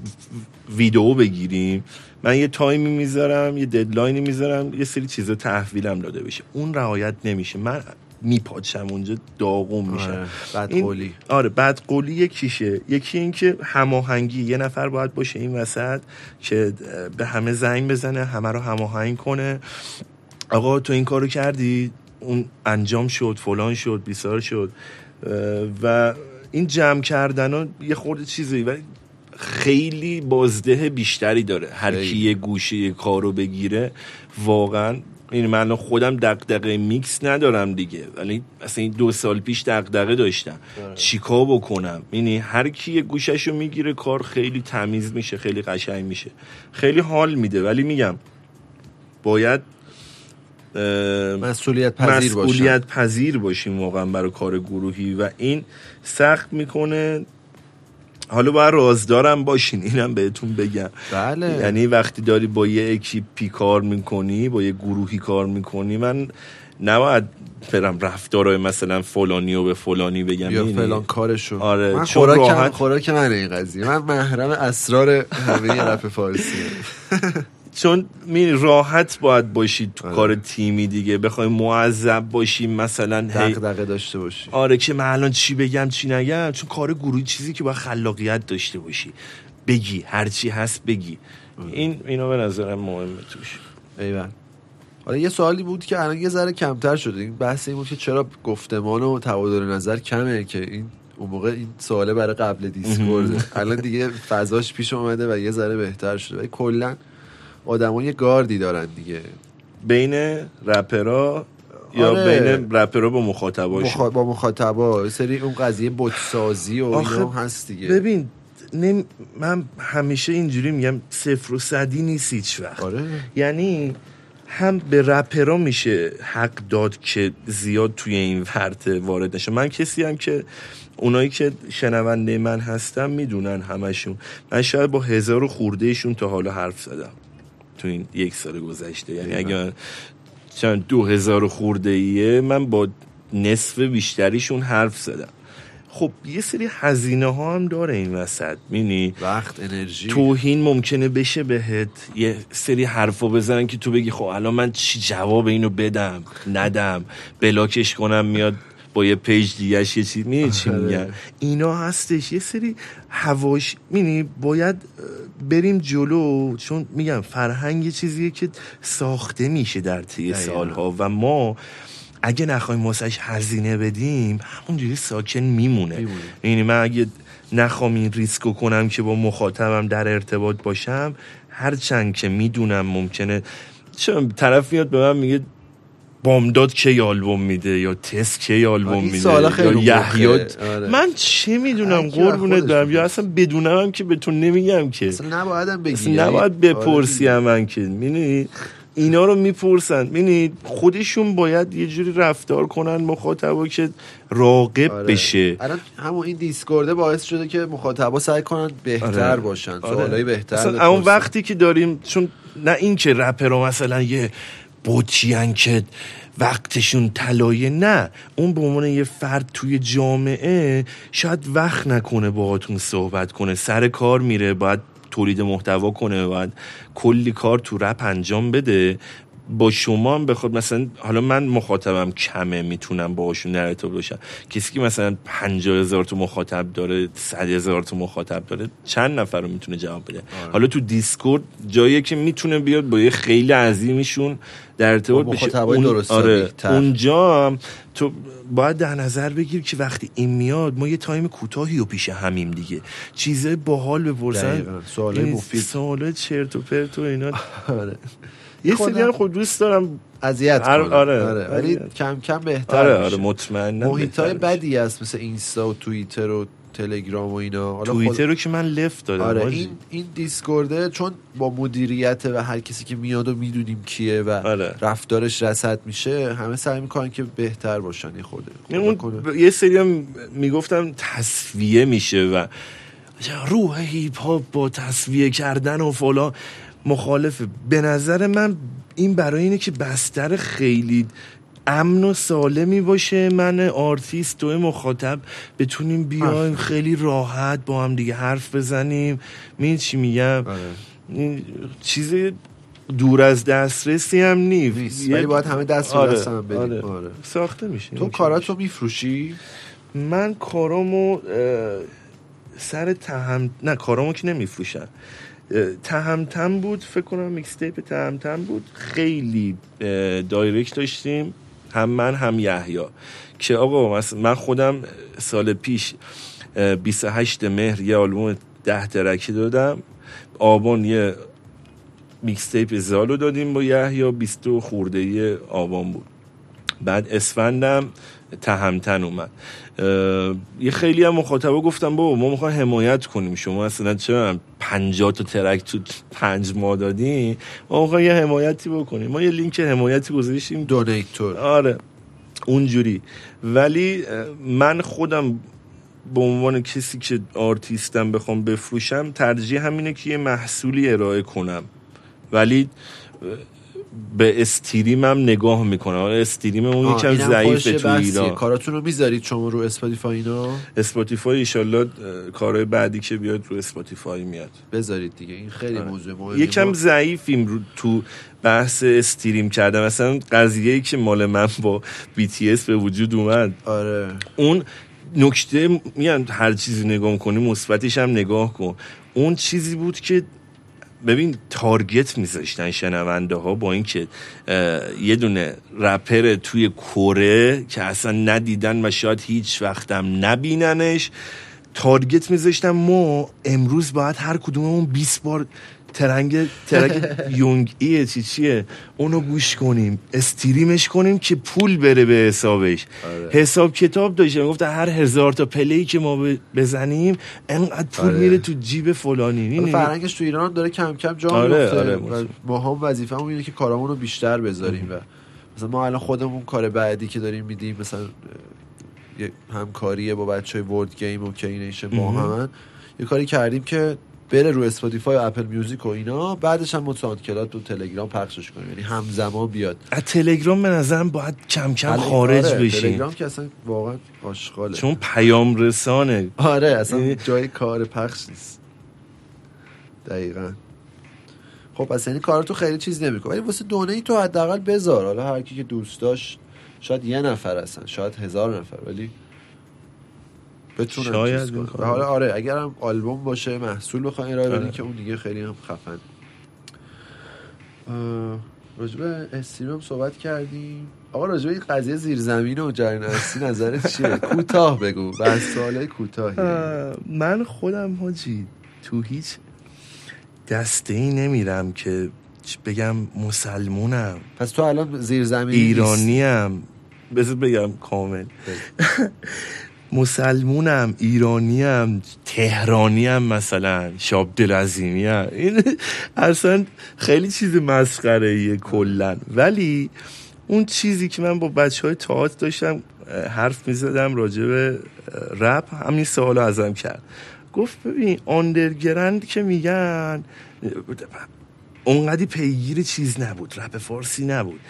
ویدیو بگیریم، من یه تایمی میذارم، یه ددلاینی میذارم، یه سری چیزا تحویلم داده بشه، اون رعایت نمیشه. من میپاچم اونجا داغون میشم. بدقولی. آره بدقولی یکیشه. یکی این که هماهنگی، یه نفر باید باشه این وسط که به همه زنگ بزنه، همه رو هماهنگ کنه. آقا تو این کارو کردی، اون انجام شد، فلان شد، بیسار شد. و این جمع کردن یه خورده چیزی ولی خیلی بازده بیشتری داره. هر کی یه گوشه یه کارو بگیره واقعا. این من خودم دغدغه میکس ندارم دیگه، ولی اصلا این دو سال پیش دغدغه داشتم چیکار بکنم. یعنی هر کی یه گوشه‌شو میگیره کار خیلی تمیز میشه، خیلی قشنگ میشه، خیلی حال میده. ولی میگم باید مسئولیت پذیر باشیم، مسئولیت پذیر باشیم واقعا برای کار گروهی و این سخت میکنه. حالا باید رازدارم باشین، اینم بهتون بگم. بله. یعنی وقتی داری با یه اکیپی کار میکنی، با یه گروهی کار میکنی، من نباید برم رفتارهای مثلا فلانی و به فلانی بگم یا فلان کارشو. آره. من چون راحت خوراک من این قضیه، من محرم اسرار همه رپ فارسیه. چون می راحت باید باشی تو آره. کار تیمی دیگه، بخوای معذب باشی مثلا دغدغه داشته باشی. آره که من الان چی بگم چی نگم، چون کار گروهی چیزی که باید خلاقیت داشته باشی، بگی هر چی هست بگی. این اینا به نظرم مهمه توش. ایول. حالا یه سوالی بود که الان یه ذره کمتر شده، این بحث این بود که چرا گفتمان و تبادل نظر کمه، که این اون موقع این سواله برای قبل دیسکورد. الان دیگه فضاش پیش اومده و یه ذره بهتر شده، ولی کلا آدم‌ها یه گاردی دارن دیگه بین رپرها. آره. یا بین رپرها با مخاطباش مخ... با مخاطبا سری اون قضیه بوتسازی و اینا هست دیگه. ببین نم... من همیشه اینجوری میگم صفر و صدی نیست هیچ وقت. آره. یعنی هم به رپرها میشه حق داد که زیاد توی این ورطه وارد نشه. من کسی هم که اونایی که شنونده من هستن میدونن همشون، من شاید با هزار و خوردهشون تا حالا حرف زدم تو این یک سال گذشته. یعنی اگر چند دو هزار خورده ایه، من با نصف بیشتریشون حرف زدم. خب یه سری هزینه ها هم داره این وسط، می‌بینی وقت، انرژی، توهین ممکنه بشه بهت، یه سری حرفا بزنن که تو بگی خب الان من چی جواب اینو بدم، ندم، بلاکش کنم، میاد با یه پیج دیگه‌ش یه چیز می‌بینی چی میگن. اینا هستش یه سری هواش، می‌بینی باید بریم جلو، چون میگم فرهنگ چیزیه که ساخته میشه در طی سالها و ما اگه نخوایم واسش هزینه بدیم همونجوری ساکن میمونه. یعنی من اگه نخوام این ریسکو کنم که با مخاطبم در ارتباط باشم، هرچند که میدونم ممکنه چون طرف میاد به من میگه بامداد کی آلبوم میده یا تست کی آلبوم میده یا یحییات، آره. من چه میدونم قربونت برم، یا اصلا بدونم هم که به تو نمیگم که اصلا نبایدم بگی، اصلا نباید بپرسی. آره. من که میبینی اینا رو میپرسن، میبینی خودشون باید یه جوری رفتار کنن مخاطبا که راقب آره. بشه. الان همون این دیسکورده باعث شده که مخاطبا سعی کنن بهتر آره. باشن، سوالای آره. بهتر اصلا اون وقتی که داریم، چون نه این که رپرها مثلا یه بوچیان که وقتشون طلاییه، نه اون به عنوان یه فرد توی جامعه شاید وقت نکنه باهاتون صحبت کنه، سر کار میره، باید تولید محتوا کنه، باید کلی کار تو رپ انجام بده. با شما هم بخواد مثلا حالا من مخاطبم کمه، میتونم باهاشون در ارتباط باشم، کسی که مثلا پنجاه هزار تا مخاطب داره، صد هزار تا مخاطب داره، چند نفر رو میتونه جواب بده. آره. حالا تو دیسکورد جایی که میتونه بیاد با یه خیلی عظیمیشون در ارتباط بشه. اون... آره. اونجا هم تو باید در نظر بگیر که وقتی این میاد ما یه تایم کوتاهی رو پیش همیم دیگه، چیزای باحال بپرسن، سوالای مفید، سوالای چرت و پرت و اینا. آره. یه سری هم خود دوست دارم اذیت کنم. آره. آره. ولی کم کم بهتر آره. آره. میشه. مطمئنم محیطای بدی هست مثل اینستا و توییتر و تلگرام و اینا. حالا توییتر رو که من لفت دادم. آره. این این دیسکورده چون با مدیریت و هر کسی که میاد و میدونیم کیه و آره. رفتارش رصد میشه، همه سعی میکنن که بهتر باشن. یه خورده ب... یه سری هم میگفتم تسویه میشه و روح هیپ هاپ با تسویه کردن و فلان مخالفه. به نظر من این برای اینه که بستر خیلی امن و سالمی باشه، من آرتیست و مخاطب بتونیم بیایم خیلی راحت با هم دیگه حرف بزنیم. میدونی چی میگم؟ آره. چیز دور از دسترسی هم نیست، ولی باید همه دست به دست هم بدیم. آره. ساخته میشه. تو کاراتو میفروشی؟ من کارامو سر تهم نه کارامو که نمیفروشن، تهمتم بود فکر کنم، میکس تیپ تهمتم بود. خیلی دایرکت داشتیم هم من هم یحیی که آقا من خودم سال پیش بیست و هشتم مهر یه آلبوم ده ترکی دادم، آبان یه میکس تیپ زالو دادیم با یحیی، بیست و خورده آبان بود. بعد اسفندم تهمتن اومد. یه خیلی هم مخاطبا گفتم بابا ما میخوایم حمایت کنیم، شما اصلا چرا پنجاه تا ترک تو پنج ماه دادین، ما میخوایم یه حمایتی بکنیم. ما یه لینک حمایتی گذاشتیم، دونیتور. آره اونجوری. ولی من خودم به عنوان کسی که آرتیستم بخوام بفروشم، ترجیح همینه که یه محصولی ارائه کنم، ولی به استریم هم نگاه میکنه. استریم اون یکم ضعیفه تو ایران. کاراتون رو میذارید شما رو اسپاتیفای؟ اینا اسپاتیفای ان شاءالله کارهای بعدی که بیاد رو اسپاتیفای میاد، بذارید دیگه. این خیلی آه. موضوع مهمه. یکم ضعیفیم رو تو بحث استریم کردم. مثلا قضیه‌ای که مال من با بی تی اس به وجود اومد، آره اون نکته میگن هر چیزی نگاه کنی مثبتش هم نگاه کن. اون چیزی بود که ببین تارگت میذاشتن شنونده ها با این که یه دونه رپر توی کره که اصلا ندیدن و شاید هیچ وقتم نبیننش، تارگت میذاشتن ما امروز باید هر کدوممون بیست بار ترنگ ترک یونگ ایه چی چیه اونو گوش کنیم، استریمش کنیم که پول بره به حسابش. آره. حساب کتاب داشتم، گفتم هر هزار تا پلی که ما بزنیم انقدر پول آره. میره تو جیب فلانی. آره فرهنگش تو ایران داره کم کم جا آره. میفته. آره. آره. ما هم وظیفه‌مون اینه که کارامون رو بیشتر بذاریم و مثلا ما الان خودمون کار بعدی که داریم میدیم مثلا یه همکاریه با بچهای ورد گیم و کینیشه با هم یه کاری کردیم که بره رو اسپاتیفای و اپل میوزیک و اینا، بعدش هم ساندکلاد تو تلگرام پخشش کنیم، یعنی همزمان بیاد. از تلگرام به نظرم باید کم کم خارج آره. بشیم. تلگرام که اصلا واقعا آشغاله، چون پیام رسانه. آره اصلا جای کار پخش نیست. دقیقاً. خب اصلا این کارا تو خیلی چیز نمیکنه، ولی واسه دونه ای تو حداقل بذار. حالا هر کی که دوست داشت، شاید یه نفر هستن، شاید هزار نفر، ولی شاید. حالا آره اگر هم آلبوم باشه محصول بخواین ارائه بدین که اون دیگه خیلی هم خفن. راجبه استریم صحبت کردیم. آقا راجبه این قضیه زیرزمین و جریان اصلی نظرت چیه؟ کوتاه بگو، بس سوالای کوتاهی. من خودم حاجی تو هیچ دسته‌ای نمیرم که بگم مسلمونم. پس تو الان زیرزمینی ایرانیم. بذار بگم کامل. مسلمونم، ایرانیم، تهرانیم، مثلا شابدالعظیمیم. این اصلا خیلی چیز مسخره‌ایه کلن. ولی اون چیزی که من با بچهای تئاتر داشتم حرف میزدم راجع به رپ، همین سوالو ازم کرد. گفت ببین آندرگرند که میگن اونقدی پیگیر چیز نبود، رپ فارسی نبود،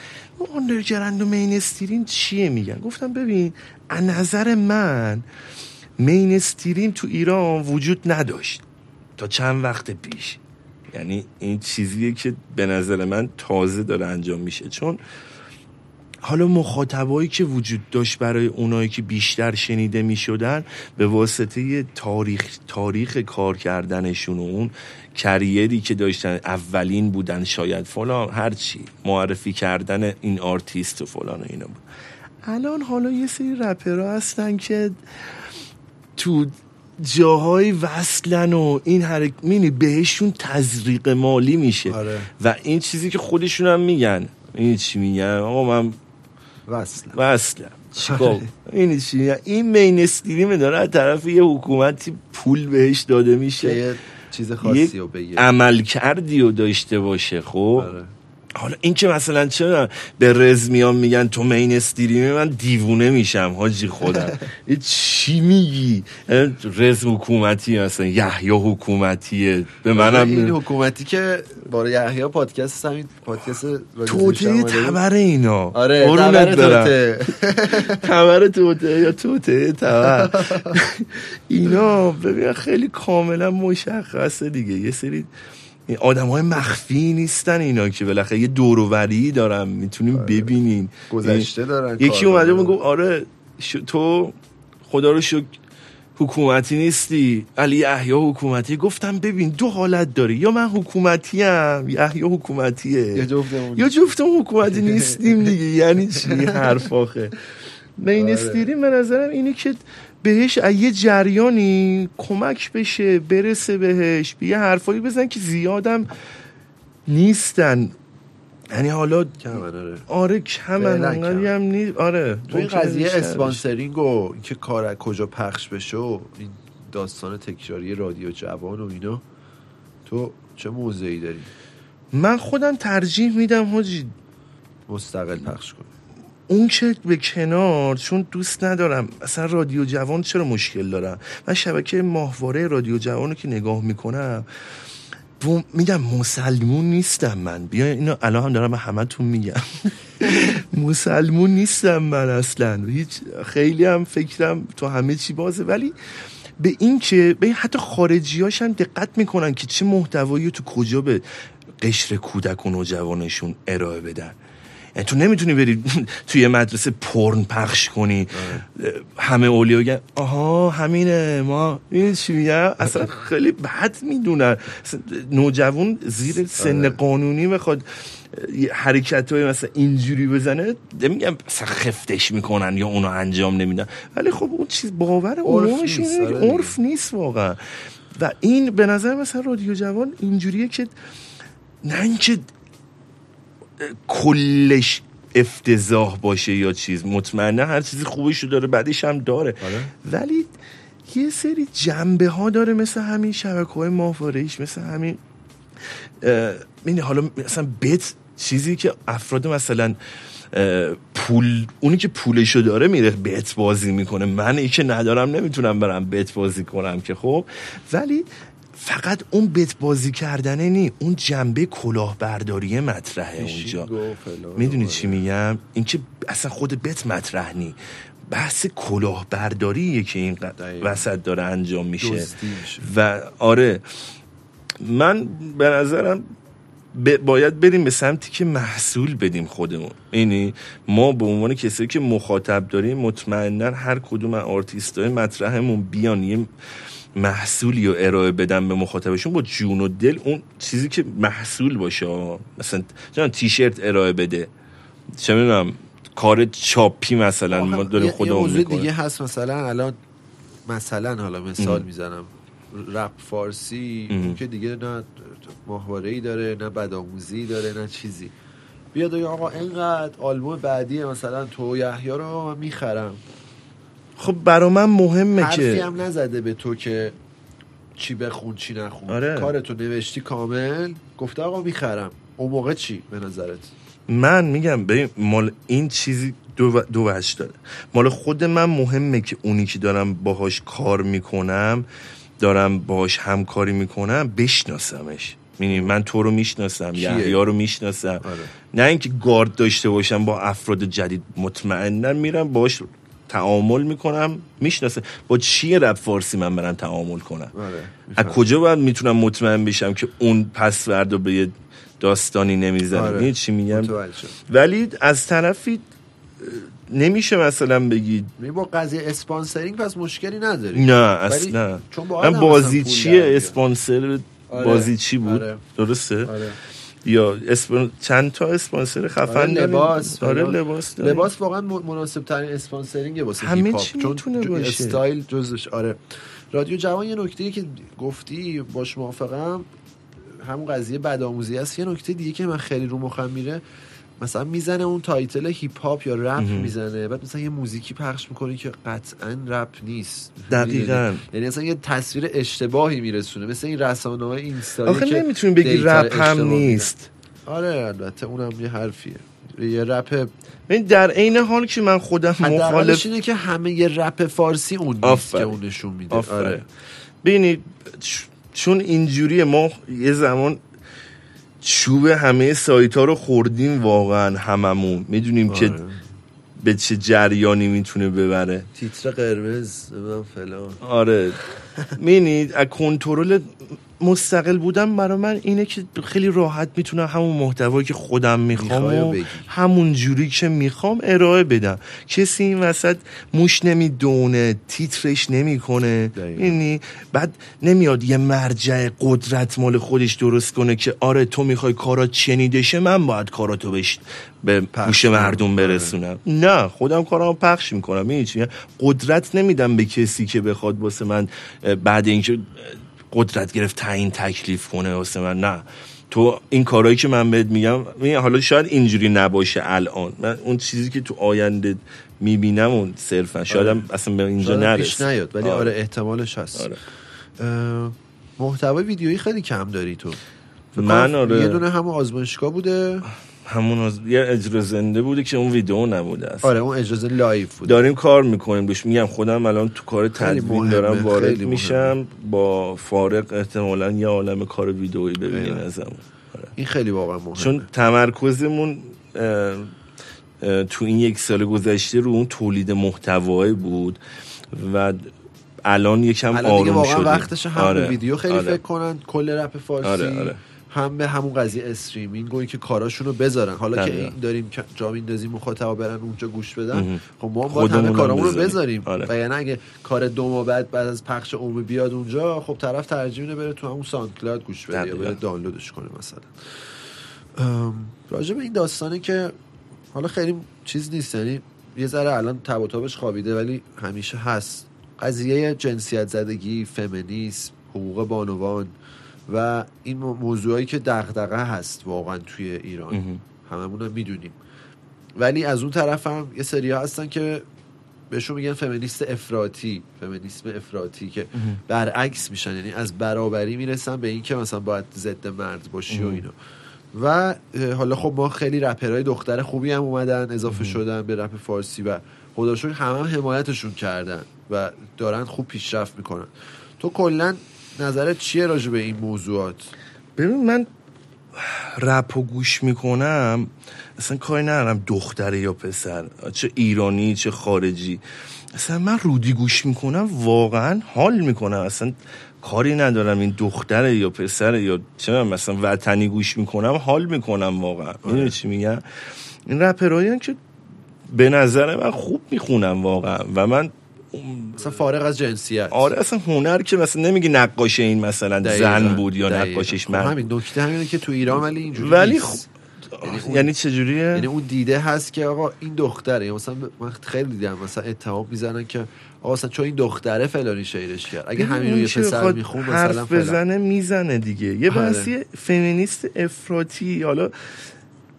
آندرگرند و مینستریم چیه میگن؟ گفتم ببین از نظر من مینستریم تو ایران وجود نداشت تا چند وقت پیش، یعنی این چیزیه که به نظر من تازه داره انجام میشه، چون حالا مخاطبایی که وجود داشت برای اونایی که بیشتر شنیده میشدن به واسطه تاریخ تاریخ کار کردنشون و اون کریری که داشتن، اولین بودن شاید فلان، هرچی معرفی کردن این آرتیست و فلان و اینا بود. الان حالا یه سری رپرها هستن که تو جاهای وصلن و این حرکت مینی بهشون تزریق مالی میشه. آره. و این چیزی که خودشون هم میگن، این چی میگن آقا من وصلم وصلم چیکار این چی؟ این مینستریم داره از طرف یه حکومتی پول بهش داده میشه یه چیز خاصی رو بگه، عمل کردی و داشته باشه. خب آره. حالا این که مثلا چرا به رزمیان میگن تو مینستریمی، من دیوونه میشم حاجی خودم. چی میگی؟ رزم حکومتی مثلا، یحیی حکومتیه به منم. این حکومتی که برای یحیی پادکست همین پادکست توته تبره اینا. آره تبره توته تبره توته یا توته تبر اینا. ببین خیلی کاملا مشخصه دیگه، یه سری آدم‌های مخفی نیستن اینا که بالاخره یه دوروبری دارن، میتونیم ببینین گذشته دارن. یکی اومده میگه آره تو خدا رو شکر حکومتی نیستی، علی یحیی حکومتی. گفتم ببین دو حالت داری، یا من حکومتیم یحیی حکومتیه، یا جفتمون یا جفتمون حکومتی نیستیم دیگه. یعنی چی حرف آخه؟ مینستری به نظرم اینه که بهش یه جریانی کمک بشه، برسه بهش، یه حرفایی بزن که زیادم نیستن. یعنی حالا کمره. آره کمن اونقدی هم نیست. آره تو این قضیه اسپانسرینگ و اینکه کار کجا پخش بشه و این داستان تکراری رادیو جوان و اینا، تو چه موضعی داری؟ من خودم ترجیح میدم حاجی مستقل پخش کنم، اون که به کنار، چون دوست ندارم اصلا رادیو جوان. چرا مشکل دارم؟ من شبکه ماهواره رادیو جوان رو که نگاه میکنم و میگم مسلمون نیستم من. بیا اینو الان هم دارم همتون میگم مسلمون نیستم من اصلا، هیچ خیلی هم فکرم تو همه چی بازه، ولی به این که به حتی خارجی‌هاش هم دقت میکنن که چه محتوایی تو کجا به قشر کودک و نوجوانشون ارائه بدن. یعنی تو نمیتونی بری توی مدرسه پورن پخش کنی آه. همه اولیا میگن آها همینه، ما این چی میگم اصلا خیلی بد میدونن. نوجوان زیر سن قانونی بخواد حرکتای مثلا اینجوری بزنه، نمیگم مثلا خفتش میکنن یا اونو انجام نمیدن، ولی خب اون چیز باور عمومشون عرف نیست واقعا. و این به نظر مثلا رادیو جوان اینجوریه که نه اینکه کلش افتضاح باشه یا چیز، مطمئنه هر چیزی خوبیشو داره بعدش هم داره آره. ولی یه سری جنبه ها داره، مثل همین شبکه‌های ماهواره‌ایش، مثل همین این حالا مثلا بت، چیزی که افراد مثلا پول، اونی که پولشو داره میره بت بازی میکنه، من ای که ندارم نمیتونم برم بت بازی کنم که خب. ولی فقط اون بت بازی کردنه نی، اون جنبه کلاهبرداری مطرحه اونجا. میدونی چی میگم؟ اینکه اصلا خود بت مطرح نی، بحث کلاهبرداریه که این وسط داره انجام میشه. و آره من به نظرم باید بریم به سمتی که محصول بدیم خودمون. یعنی ما به عنوان کسی که مخاطب داریم مطمئنا هر کدوم آرتیستای مطرحمون بیان یه محصولی رو ارائه بدن به مخاطبشون با جون و دل، اون چیزی که محصول باشه. مثلا جان تیشرت ارائه بده، چه میدونم کار چاپی مثلا ما داریم خودمون میکنیم. یه موضوع دیگه هست مثلا الان، مثلا حالا مثال میزنم رپ فارسی اون که دیگه نه ماهواره‌ای داره نه بدآموزی داره نه چیزی، بیاد یا آقا اینقدر آلبوم بعدی مثلا تو یحیی رو من میخرم. خب برا من مهمه که حرفی هم نزده به تو که چی بخون چی نخون آره. کارتو نوشتی کامل، گفته آقا میخرم. اون موقع چی به نظرت؟ من میگم ببین مال این چیزی دو دو وجه داره. مال خود من مهمه که اونی که دارم باهاش کار میکنم، دارم باهاش همکاری میکنم، بشناسمش. یعنی من تو رو میشناسم، یحیی رو میشناسم آره. نه اینکه گارد داشته باشم با افراد جدید، مطمئنا میرم باهاش تعامل میکنم، میشناسه با چیه رپ فارسی من برن تعامل کنم آره. از کجا باید میتونم مطمئن بشم که اون پسوردو به یه داستانی نمیزنه آره. چی میگم؟ ولی از طرفی نمیشه مثلا بگید با قضیه اسپانسرینگ پس مشکلی نداری؟ نه اصلا. چون با من بازی چیه اسپانسر آره. بازی چی بود آره. درسته آره. یا اسپان... چند تا اسپانسر خفن آره لباس داره آره لباس داره. لباس واقعا مناسب ترین اسپانسرینگ واسه هیپ هاپ، چون جو استایل جزش آره. رادیو جوان یه نکته‌ای که گفتی باش موافقم، همون قضیه بدآموزی است. یه نکته دیگه که من خیلی رو مخم میره، مثلا میزنه اون تایتل هیپ هاپ یا رپ میزنه، بعد مثلا یه موزیکی پخش میکنه که قطعاً رپ نیست. دقیقاً. یعنی مثلا یه تصویر اشتباهی میرسونه، مثلا این رسانه‌های اینستاگرام آخه نمیتونیم بگی رپ هم نیست. آره البته اونم یه حرفیه. یه رپ ببین در عین حال که من خودم مخالف اینه که همه یه رپ فارسی اون نیست که اون نشون میده. آره. ببینید چون اینجوریه، ما یه زمان چوب همه سایت‌ها رو خوردیم واقعا، هممون میدونیم آره. که به چه جریانی میتونه ببره. تیتر قرمز فلان آره. می‌بینید از کنترل مستقل بودم برای من اینه که خیلی راحت میتونم همون محتوایی که خودم میخوام همون جوری که میخوام ارائه بدم. کسی این وسط موش نمیدونه، تیترش نمیکنه، یعنی بعد نمیاد یه مرجع قدرت مال خودش درست کنه که آره تو میخوای کارات چنیدشه، من باید کاراتو بشت به پوش مردم برسونم. نه، خودم کارامو پخش میکنم. این چیه؟ قدرت نمیدم به کسی که بخواد واسه من بعد اینکه قدرت گرفت تعیین تکلیف کنه واسه من. نه، تو این کارهایی که من بهت میگم، حالا شاید اینجوری نباشه الان، من اون چیزی که تو آینده میبینم اون صرفا شاید آره. اصلا به اینجا نرسه نیاد، ولی آره. آره احتمالش هست. آره. محتوای ویدیویی خیلی کم داری تو. من آره. یه دونه همون آزمایشگاه بوده، همون از... یه اجرا زنده بوده که اون ویدیو نبوده اصلا. آره اون اجرا لایو بوده. داریم کار میکنیم بهش. میگم خودم الان تو کار تدوین دارم وارد میشم، با فارق احتمالاً یه عالم کار ویدئویی ببینیم ازمون. آره. این خیلی واقعا مهمه، چون تمرکزمون اه... اه... تو این یک سال گذشته رو اون تولید محتوای بود و الان یکم الان آروم شدیم. وقتش هم آره. ویدیو خیلی آره. فکر کنن کل رپ فارسی آره. آره. هم به همون قضیه استریمینگ و این که کاراشونو بذارن. حالا دلوقتي. که این داریم جا میندازیم مخاطبا برن اونجا گوش بدن، خب ما باید همه کارامون رو بذاریم. آره. و یعنی اگه کار دو ماه بعد بعد از پخش عمومی بیاد اونجا، خب طرف ترجیح میده بره تو همون ساندکلاد گوش بده یا بره دانلودش کنه مثلا. راجع به این داستانه که حالا خیلی چیز نیست، یعنی یه ذره الان تب و تابش خوابیده ولی همیشه هست. قضیه جنسیت زدگی، فمینیسم، حقوق بانوان و این موضوعایی که دغدغه هست واقعا توی ایران، هممون هم میدونیم. ولی از اون طرف هم یه سری ها هستن که بهشون میگن فمینیست افراطی، فمینیسم افراطی، که برعکس میشن، یعنی از برابری میرسن به این که مثلا باید ضد مرد باشی و اینا. و حالا خب ما خیلی رپرهای دختر خوبی هم اومدن اضافه شدن به رپ فارسی و خودشون هم, هم حمایتشون کردن و دارن خوب پیشرفت میکنن. تو کلا نظرت چیه راجع به این موضوعات؟ ببین من رپو گوش میکنم، اصلا کاری ندارم دختره یا پسر، چه ایرانی چه خارجی، اصلا من رودی گوش میکنم واقعا حال میکنم، اصلا کاری ندارم این دختره یا پسره یا چه، مثلا وطنی گوش میکنم حال میکنم واقعا. میدونی چی میگم؟ این رپرایی که به نظر من خوب میخونم واقعا و من اصلا فارغ از جنسیت. آره اصلا هنر که مثلا نمیگی نقاش این مثلا زن بود یا نقاشش مرد. همین نکته همینه که تو ایران ولی اینجوری ولی خب یعنی چجوریه؟ یعنی اون دیده هست که آقا این دختره، مثلا من خیلی دیدم مثلا اتهام میزنن که آقا مثلا چون این دختره فلانی شعرش کرد، اگه همین رو یه پسر میخون مثلا بزنه میزنه دیگه. یه بحثی فمینیست افراطی حالا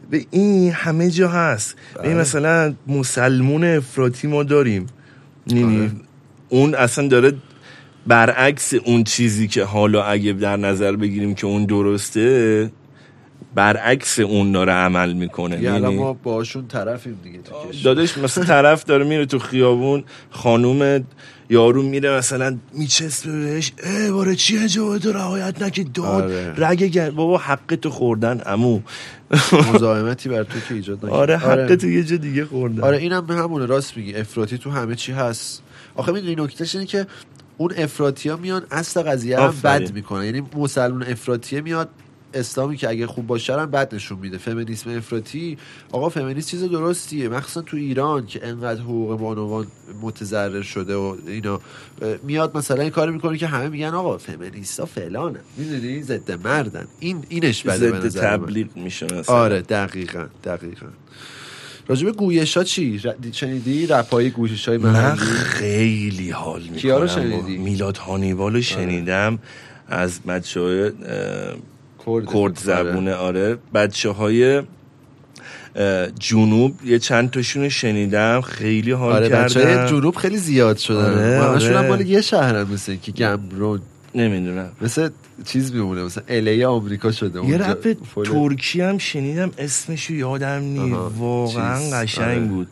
به این همه جا هست. ببین مثلا مسلمون افراطی ما داریم. نینی اون اصلا داره برعکس اون چیزی که حالا اگه در نظر بگیریم که اون درسته، برعکس اون داره عمل میکنه. یعنی الان ما باشون طرفیم دیگه تو کشم. داداش مثلا طرف داره میره تو خیابون، خانوم یارو میره مثلا میچسبه بهش، ای باره چیه جوه تو رعایت نکی داد آره. رگ گر... بابا حق تو خوردن عمو. مزاحمتی بر تو که ایجاد نکنه. آره حق آره. تو یه جا دیگه خوردن. آره اینم به همونه، راست میگی، افراطی تو همه چی هست. آخه میدونی نکتهش اینه که اون افراطی‌ها میان اصل قضیه رو بد میکنن، یعنی مسلمان افراطیه میاد اسلامی که اگه خوب باشه هم بد نشون میده. فمینیسم افراطی، آقا فمینیسم چیز درستیه، مخصوصا تو ایران که انقدر حقوق بانوان متضرر شده و اینا، میاد مثلا این کارو میکنه که همه میگن آقا فمینیستا فلانه، میدونی ضد مردن. این اینش بده به نظر من، ضد تبلیغ میشه مثلا. آره دقیقاً دقیقاً. راجب گویشا چی شنیدی؟ رپای گویشای من خیلی حال میکنه. کیا رو شنیدی؟ میلاد هانیوالو شنیدم آه. از بچهای کرد زبونه آره بچه های جنوب یه چند تاشون شنیدم خیلی حال آره کردم. بچه های جنوب خیلی زیاد شدن آره منشون آره. هم مال یه شهر هم مثل که گمرون نمیدونم مثل چیز میمونه مثلا الی آمریکا شده. یه رپ ترکی هم شنیدم اسمشو یادم نی، واقعا قشنگ آره. بود.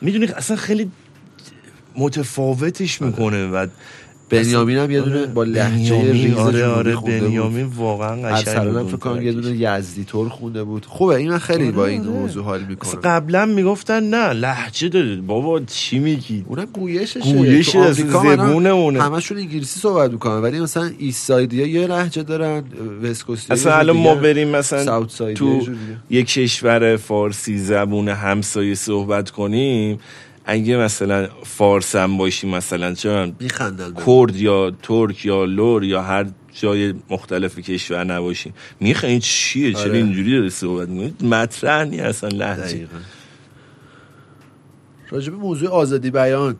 میدونی اصلا خیلی متفاوتش میکنه آره. و بنیامین هم یه دونه با لهجه ریز آره آره بنیامین واقعا قشنگ بود. فکر کنم یه دونه یزدی تور خونده بود. خوبه این خیلی با این موضوع حال میکنه. قبلا میگفتن نه لهجه داره بابا چی میگی؟ اونم گویششه. گویش از زبونمون همشون انگلیسی صحبت میکنن ولی مثلا ایست سایدیا یه لهجه دارن، وسکوسیا. اصلا الان ما بریم مثلا تو یک کشور فارسی زبون همسایه صحبت کنیم اگه مثلا فارس هم باشی مثلا چون کرد یا ترک یا لور یا هر جای مختلف کشور نباشی میخه این چیه؟ آره. چرا اینجوری داری صحبت میکنی؟ مطرح نیست اصلا لحظه. دقیقا راجب موضوع آزادی بیان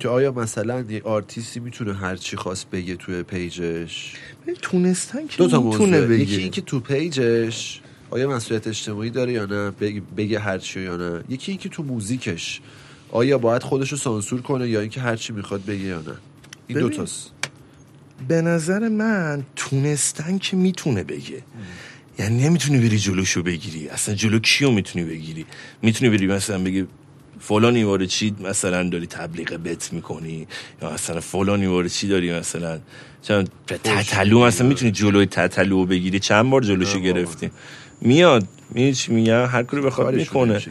که آیا مثلا یک آرتیستی میتونه هر چی خواست بگه توی پیجش؟ تونستن که میتونه بگه. یکی این که تو پیجش آیا مسئولیت اجتماعی داره یا نه بگه, بگه هر چی یا نه. یکی این که تو موزیکش آیا باید خودشو سانسور کنه یا اینکه هر چی میخواد بگه یا نه. این دو تاست. به نظر من تونستن که میتونه بگه ام. یعنی نمیتونی بری جلوشو بگیری. اصلا جلو کیو میتونی بگیری؟ میتونی بری مثلا بگی فلانی واره چی مثلا داری تبلیغ بت میکنی یا مثلا فلانی واره چی داری مثلا چند تتلو مثلا میتونی جلوی تتلو بگیری. چند بار جلوشو گرفتیم میاد میچ میگم هر کاری بخواد میکنه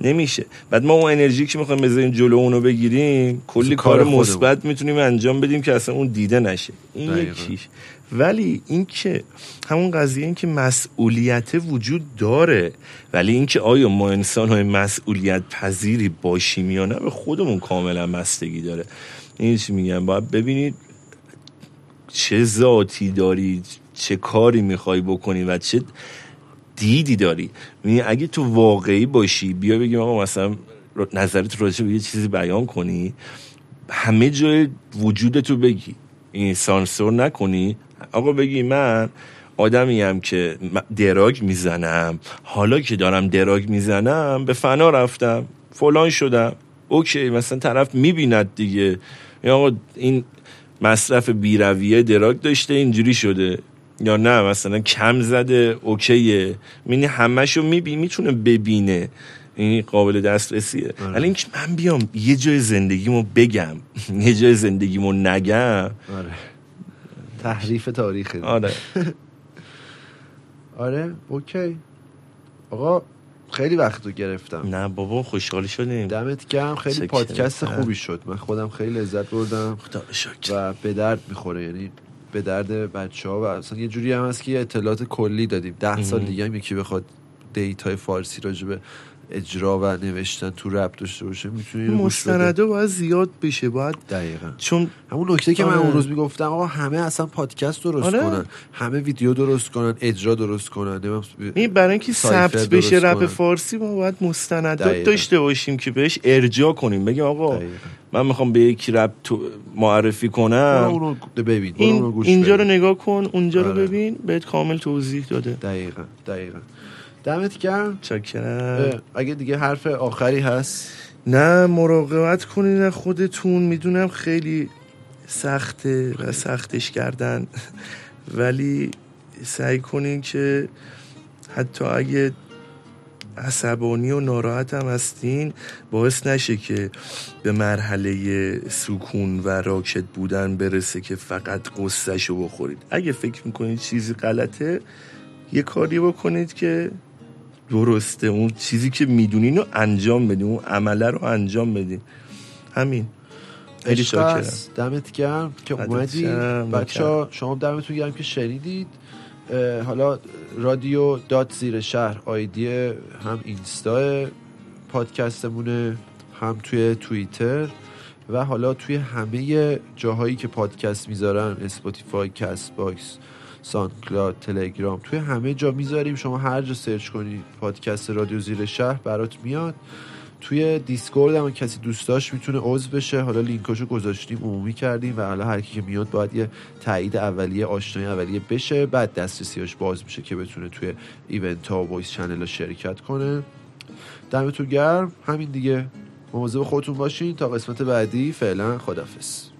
نمیشه. بعد ما اون انرژی که میخوایم بذاریم جلو اونو بگیریم کلی کار مثبت میتونیم انجام بدیم که اصلا اون دیده نشه. این یکیش. ولی این که همون قضیه این که مسئولیت وجود داره ولی این که آیا ما انسان‌های مسئولیت پذیری باشیم یا نه به خودمون کاملا بستگی داره. این چی میگم باید ببینید چه ذاتی دارید، چه کاری میخوای بکنی و چه دیدی داری. یعنی اگه تو واقعی باشی بیا بگیم آقا مثلا نظرت راجع به یه چیزی بیان کنی همه جای وجودتو بگی. این سانسور نکنی. آقا بگی من آدمیم که دراگ میزنم، حالا که دارم دراگ میزنم به فنا رفتم فلان شدم. اوکی مثلا طرف میبیند دیگه یا آقا این مصرف بیرویه دراگ داشته اینجوری شده یا نه مثلا کم زده اوکیه. یعنی همه‌شو میبینی میتونه ببینه. این قابل دسترسیه. ولی اینکه من بیام یه جای زندگیمو بگم یه جای زندگیمو نگم تحریف تاریخه. آره آره اوکی. آقا خیلی وقتو گرفتم. نه بابا خوشحال شدیم. دمت گرم. خیلی پادکست خوبی شد. من خودم خیلی لذت بردم. خدا شکر. و به درد میخوره یعنی به درد بچه‌ها و اصلا یه جوری هم هست که اطلاعات کلی دادیم. ده سال دیگه هم یکی بخواد دیتای فارسی راجع به اجرا و نوشتن تو رپ داشته باشه میتونی مستنده باید زیاد بشه. باید دقیقاً چون همون نکته که آره. من اون روز میگفتم آقا همه اصلا پادکست درست آره. کنن، همه ویدیو درست کنن، اجرا درست کنن. این برای اینکه ثبت بشه رپ فارسی ما باید مستندات داشته باشیم که بهش ارجاع کنیم. بگیم آقا دقیقاً. من میخوام به یکی رپ معرفی کنم اونو ببین این اونو گوش اینجا رو نگاه کن اونجا آره. رو ببین بهت کامل توضیح داده. دقیقاً دقیقاً. دمت گرم. چاکرم. اگه دیگه حرف آخری هست؟ نه مراقبت کنین خودتون. میدونم خیلی سخته و سختش کردن ولی سعی کنین که حتی اگه عصبانی و ناراحت هم هستین باعث نشه که به مرحله سکون و راکت بودن برسه که فقط قصه‌شو بخورید. اگه فکر میکنید چیزی غلطه یه کاری بکنید که درسته. اون چیزی که میدونین رو انجام بدین، اون عمله رو انجام بدین. همین. خیلی شاکرم. دمت گرم که اومدید بچه‌ها. شما دمتون گرم که شنیدید. حالا رادیو دات زیر شهر آیدی هم اینستا پادکستمونه هم توی توییتر و حالا توی همه جاهایی که پادکست میذارن اسپاتیفای، کست باکس، ساندکلاد، تلگرام، توی همه جا میذاریم. شما هر جا سرچ کنید پادکست رادیو زیر شهر برات میاد. توی دیسکورد هم کسی دوست داشت میتونه عضو بشه. حالا لینکاشو گذاشتیم عمومی کردیم و حالا هر کی که میاد باید یه تایید اولیه آشنایی اولیه بشه بعد دسترسیش باز میشه که بتونه توی ایونت ها و وایس چنل ها شرکت کنه. دمتون گرم. همین دیگه. مواظب خودتون باشین تا قسمت بعدی. فعلا خداحافظ.